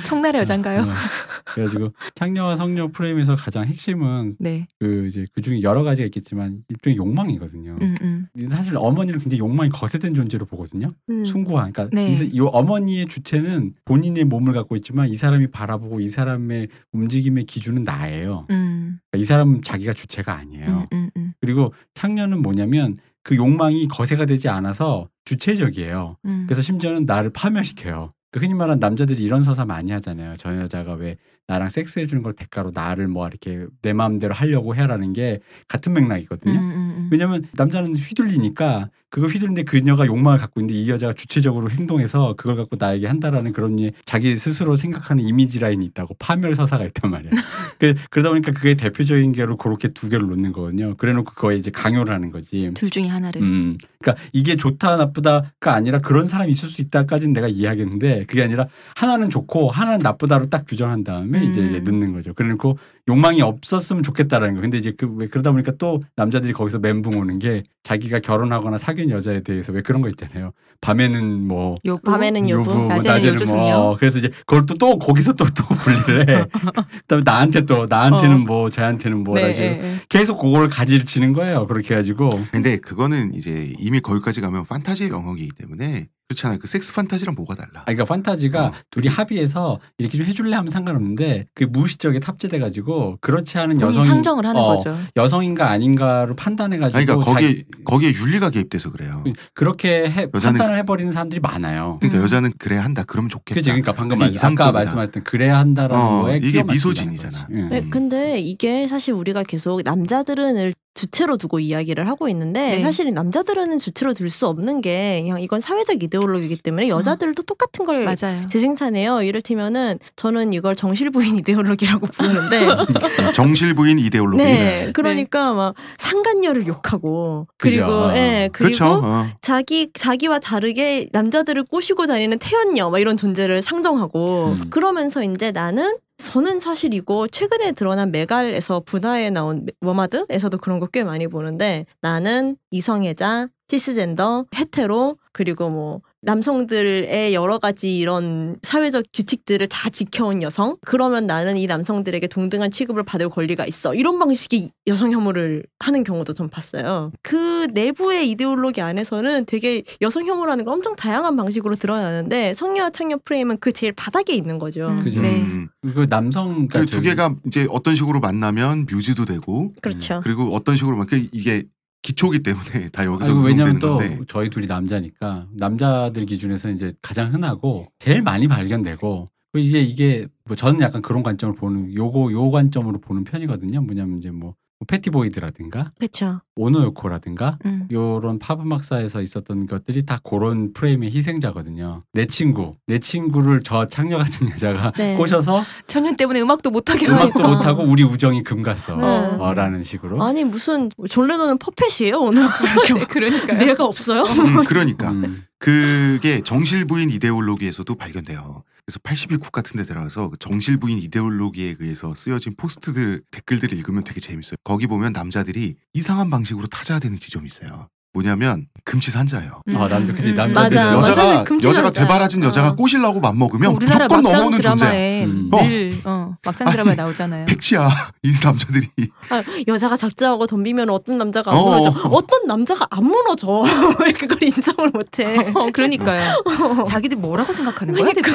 청나라 여잔가요? 어, 어. 그래가지고 창녀와 성녀 프레임에서 가장 핵심은 네. 그 이제 그 중에 여러 가지가 있겠지만 일종의 욕망이거든요. 음, 음. 사실 어머니를 굉장히 욕망이 거세된 존재로 보거든요. 음. 숭고한. 그러니까 네. 이, 이 어머니의 주체는 본인의 몸을 갖고 있지만 이 사람이 바라보고 이 사람의 움직임의 기준은 나예요. 음. 그러니까 이 사람은 자기가 주체가 아니에요. 음, 음, 음. 그리고 창녀는 뭐냐면 그 욕망이 거세가 되지 않아서 주체적이에요. 음. 그래서 심지어는 나를 파멸시켜요. 그 흔히 말하는 남자들이 이런 서사 많이 하잖아요. 저 여자가 왜 나랑 섹스해 주는 걸 대가로 나를 뭐 이렇게 내 마음대로 하려고 해라는 게 같은 맥락이거든요. 음, 음, 음. 왜냐하면 남자는 휘둘리니까 그거 휘둘리는데 그녀가 욕망을 갖고 있는데 이 여자가 주체적으로 행동해서 그걸 갖고 나에게 한다라는 그런 자기 스스로 생각하는 이미지 라인이 있다고 파멸 서사가 있단 말이에요. 그러다 보니까 그게 대표적인 게로 그렇게 두 개를 놓는 거거든요. 그래놓고 그거에 이제 강요를 하는 거지. 둘 중에 하나를. 음. 그러니까 이게 좋다 나쁘다가 아니라 그런 사람이 있을 수 있다까지는 내가 이해하겠는데 그게 아니라 하나는 좋고 하나는 나쁘다로 딱 규정한 다음에 이제, 이제 늦는 거죠. 그러니까 욕망이 없었으면 좋겠다라는 거. 근데 이제 그 왜 그러다 보니까 또 남자들이 거기서 멘붕 오는 게 자기가 결혼하거나 사귄 여자에 대해서 왜 그런 거 있잖아요. 밤에는 뭐 요부, 밤에는 요부, 요부 낮에는 요조숙녀. 뭐 그래서 이제 그걸 또, 또 거기서 또, 또 분리를 해. 그다음에 나한테 또 나한테는 어. 뭐 저한테는 뭐 네, 네. 계속 그걸 가지치는 거예요. 그렇게 해가지고. 근데 그거는 이제 이미 거기까지 가면 판타지 영역이기 때문에. 그렇잖아요. 그 섹스 판타지랑 뭐가 달라? 아, 그러니까 판타지가 어. 둘이 합의해서 이렇게 좀 해줄래 하면 상관없는데 그 무의식적에 탑재돼가지고 그렇지 않은 여성 상정을 하는 어, 거죠. 여성인가 아닌가로 판단해가지고. 아니, 그러니까 거기에 자기... 거기에 윤리가 개입돼서 그래요. 그렇게 해, 여자는, 판단을 해버리는 사람들이 많아요. 그러니까 음. 여자는 그래야 한다. 그러면 좋겠다. 그치? 그러니까 방금 말, 아까 말씀하셨던 그래야 한다라는 어, 거에 이게 미소진이잖아. 음. 네, 근데 이게 사실 우리가 계속 남자들은 주체로 두고 이야기를 하고 있는데 네. 사실 남자들은 주체로 둘 수 없는 게 그냥 이건 사회적 이데올로기이기 때문에 여자들도 어. 똑같은 걸 맞아요. 재생산해요. 이를테면은 저는 이걸 정실부인 이데올로기라고 부르는데 정실부인 이데올로기. 네, 그러니까 네. 막 상간녀를 욕하고 그리고 그죠. 예, 그리고 그렇죠. 어. 자기 자기와 다르게 남자들을 꼬시고 다니는 태연녀 막 이런 존재를 상정하고 음. 그러면서 이제 나는 저는 사실 이거 최근에 드러난 메갈에서 분화에 나온 워마드에서도 그런 거 꽤 많이 보는데 나는 이성애자, 시스젠더, 헤테로 그리고 뭐 남성들의 여러 가지 이런 사회적 규칙들을 다 지켜온 여성 그러면 나는 이 남성들에게 동등한 취급을 받을 권리가 있어 이런 방식의 여성 혐오를 하는 경우도 좀 봤어요. 그 내부의 이데올로기 안에서는 되게 여성 혐오라는 거 엄청 다양한 방식으로 드러나는데 성녀와 창녀 프레임은 그 제일 바닥에 있는 거죠. 음. 그죠. 네. 그 남성 그 두 개가 이제 어떤 식으로 만나면 뮤즈도 되고 그렇죠. 그리고 어떤 식으로 막 이게 기초기 때문에 다 여기서 아이고, 왜냐면 또 건데. 저희 둘이 남자니까 남자들 기준에서 이제 가장 흔하고 제일 많이 발견되고 이제 이게 뭐 저는 약간 그런 관점을 보는 요거 요 관점으로 보는 편이거든요. 뭐냐면 이제 뭐 패티보이드라든가 그렇죠. 오노요코라든가 음. 요런 팝음악사에서 있었던 것들이 다 그런 프레임의 희생자거든요. 내 친구, 내 친구를 저 창녀 같은 여자가 네. 꼬셔서 창녀 때문에 음악도 못하게 하니까 음악도 못하고 우리 우정이 금갔어 네. 어, 라는 식으로 아니 무슨 존 레논은 퍼펫이에요 오늘 네, 그러니까요. 내가 없어요? 음, 그러니까 음. 그게 정실부인 이데올로기에서도 발견돼요. 그래서 팔십이 쿡 같은 데 들어가서 정실부인 이데올로기에 의해서 쓰여진 포스트들 댓글들을 읽으면 되게 재밌어요. 거기 보면 남자들이 이상한 방식으로 타자되는 지점이 있어요. 뭐냐면 금치산자예요. 음. 아, 남자, 그치, 남자들. 맞아. 여자가, 여자가 대바라진 여자가 어. 꼬시려고 맘먹으면 무조건 넘어오는 존재야. 음. 어. 늘 어, 막장 드라마에 아니, 나오잖아요. 백치야 이 남자들이. 아, 여자가 작정하고 덤비면 어떤 남자가 안 어, 무너져. 어. 어떤 남자가 안 무너져. 왜 그걸 인정을 못해. 어, 그러니까요. 어. 자기들 뭐라고 생각하는 거야 대체.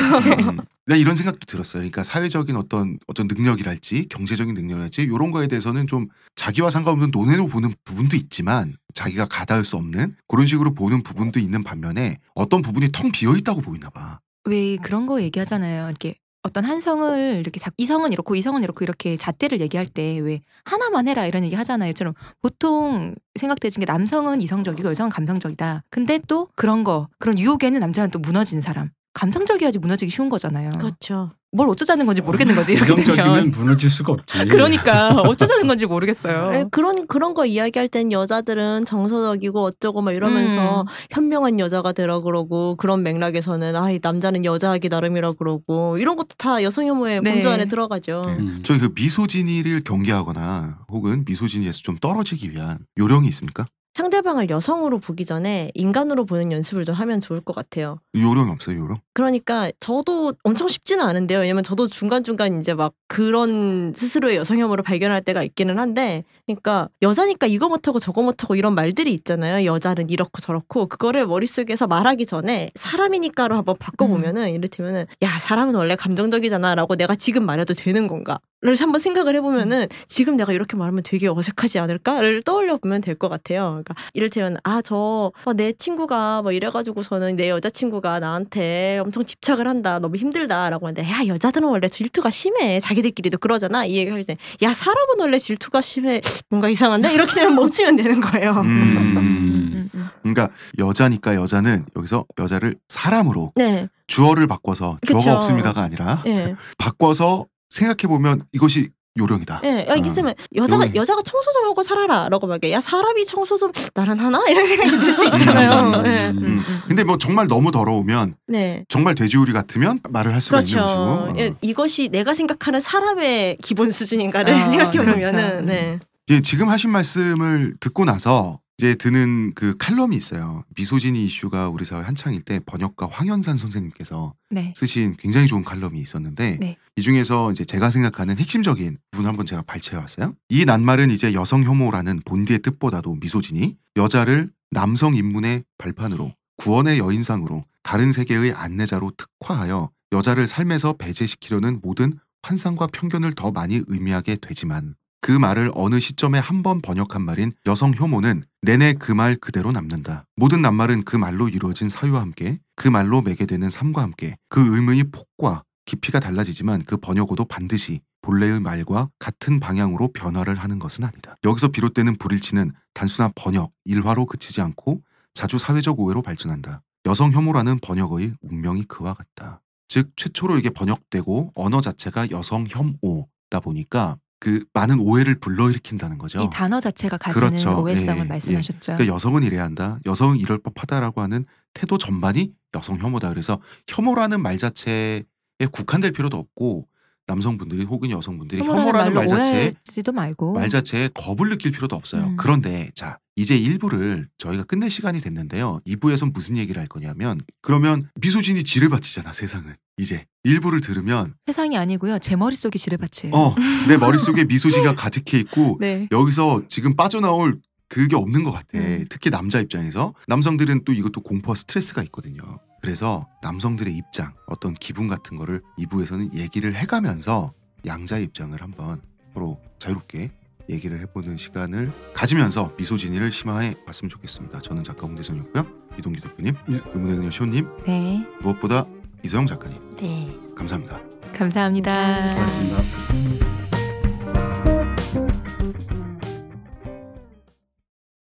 음. 나 이런 생각도 들었어요. 그러니까 사회적인 어떤 어떤 능력이랄지 경제적인 능력이랄지 이런 거에 대해서는 좀 자기와 상관없는 논외로 보는 부분도 있지만 자기가 가닿을 수 없는 그런 식으로 보는 부분도 있는 반면에 어떤 부분이 텅 비어 있다고 보이나 봐. 왜 그런 거 얘기하잖아요. 이렇게 어떤 한 성을 이렇게 자, 이 성은 이렇고 이 성은 이렇고 이렇게 잣대를 얘기할 때 왜 하나만 해라 이런 얘기 하잖아요. 처럼 보통 생각되는 게 남성은 이성적이고 여성은 감성적이다. 근데 또 그런 거 그런 유혹에는 남자는 또 무너진 사람. 감성적이어야지 무너지기 쉬운 거잖아요. 그렇죠. 뭘 어쩌자는 건지 모르겠는 거지. 감성적이면 무너질 수가 없지. 그러니까 어쩌자는 건지 모르겠어요. 네, 그런 그런 거 이야기할 땐 여자들은 정서적이고 어쩌고 막 이러면서 음. 현명한 여자가 되라 그러고 그런 맥락에서는 아, 남자는 여자하기 나름이라 그러고 이런 것도 다 여성혐오의 네. 범주 안에 들어가죠. 네. 음. 저희 그 미소진이를 경계하거나 혹은 미소진이에서 좀 떨어지기 위한 요령이 있습니까? 상대방을 여성으로 보기 전에 인간으로 보는 연습을 좀 하면 좋을 것 같아요. 요령 없어요, 요령? 그러니까 저도 엄청 쉽지는 않은데요. 왜냐면 저도 중간중간 이제 막 그런 스스로의 여성혐오를 발견할 때가 있기는 한데, 그러니까 여자니까 이거 못하고 저거 못하고 이런 말들이 있잖아요. 여자는 이렇고 저렇고. 그거를 머릿속에서 말하기 전에 사람이니까로 한번 바꿔보면은 음. 이를테면은 야, 사람은 원래 감정적이잖아 라고 내가 지금 말해도 되는 건가를 한번 생각을 해보면은 지금 내가 이렇게 말하면 되게 어색하지 않을까를 떠올려 보면 될 것 같아요. 그러니까 이를테면 아, 저 내 친구가 뭐 이래가지고서는 내 여자친구가 나한테 엄청 집착을 한다, 너무 힘들다라고 하는데 야, 여자들은 원래 질투가 심해, 자기들끼리도 그러잖아 이 얘기를 할 때 야, 사람은 원래 질투가 심해, 뭔가 이상한데 이렇게 되면 멈추면 되는 거예요. 음, 그러니까 여자니까 여자는 여기서 여자를 사람으로 네. 주어를 바꿔서 주어가 그쵸. 없습니다가 아니라 네. 바꿔서 생각해보면 이것이 요령이다. 예, 야, 이게 아, 때문에 여자가 요령. 여자가 청소 좀 하고 살아라라고 말해. 야, 사람이 청소 좀 나란 하나 이런 생각이 들 수 있잖아요. 네. 음. 근데 뭐 정말 너무 더러우면, 네. 정말 돼지우리 같으면 말을 할 수가 그렇죠. 있는 것이고. 예, 어. 이것이 내가 생각하는 사람의 기본 수준인가를 아, 생각해 보면은. 그렇죠. 네. 예, 지금 하신 말씀을 듣고 나서 이제 드는 그 칼럼이 있어요. 미소진이 이슈가 우리 사회 한창일 때 번역가 황현산 선생님께서 네. 쓰신 굉장히 좋은 칼럼이 있었는데 네. 이 중에서 이제 제가 생각하는 핵심적인 부분을 한번 제가 발췌해왔어요. 이 낱말은 이제 여성혐오라는 본디의 뜻보다도 미소진이 여자를 남성 인문의 발판으로, 구원의 여인상으로, 다른 세계의 안내자로 특화하여 여자를 삶에서 배제시키려는 모든 환상과 편견을 더 많이 의미하게 되지만 그 말을 어느 시점에 한 번 번역한 말인 여성혐오는 내내 그 말 그대로 남는다. 모든 낱말은 그 말로 이루어진 사유와 함께 그 말로 매게 되는 삶과 함께 그 의문의 폭과 깊이가 달라지지만 그 번역어도 반드시 본래의 말과 같은 방향으로 변화를 하는 것은 아니다. 여기서 비롯되는 불일치는 단순한 번역, 일화로 그치지 않고 자주 사회적 오해로 발전한다. 여성혐오라는 번역어의 운명이 그와 같다. 즉 최초로 이게 번역되고 언어 자체가 여성혐오다 보니까 그 많은 오해를 불러일으킨다는 거죠. 이 단어 자체가 가지는 그렇죠. 오해성을 예, 말씀하셨죠. 예. 그러니까 여성은 이래야 한다, 여성은 이럴 법하다라고 하는 태도 전반이 여성혐오다. 그래서 혐오라는 말 자체에 국한될 필요도 없고 남성분들이 혹은 여성분들이 혐오라는, 혐오라는 말 자체에 말고. 말 자체에 겁을 느낄 필요도 없어요. 음. 그런데 자, 이제 일 부를 저희가 끝낼 시간이 됐는데요. 이 부에선 무슨 얘기를 할 거냐면, 그러면 미소진이 지를 바치잖아, 세상은. 이제 일부를 들으면 세상이 아니고요, 제 머릿속이 지뢰밭이에요. 어, 내 머릿속에 미소지가 가득해 있고 네. 여기서 지금 빠져나올 그게 없는 것 같아. 음. 특히 남자 입장에서, 남성들은 또 이것도 공포와 스트레스가 있거든요. 그래서 남성들의 입장, 어떤 기분 같은 거를 이 부에서는 얘기를 해가면서 양자의 입장을 한번 서로 자유롭게 얘기를 해보는 시간을 가지면서 미소진이를 심화해 봤으면 좋겠습니다. 저는 작가 홍대선이었고요, 이동규 대표님, 네. 의문의 그녀 시호님, 네. 무엇보다 이서영 작가님, 네. 감사합니다. 감사합니다. 수고하셨습니다.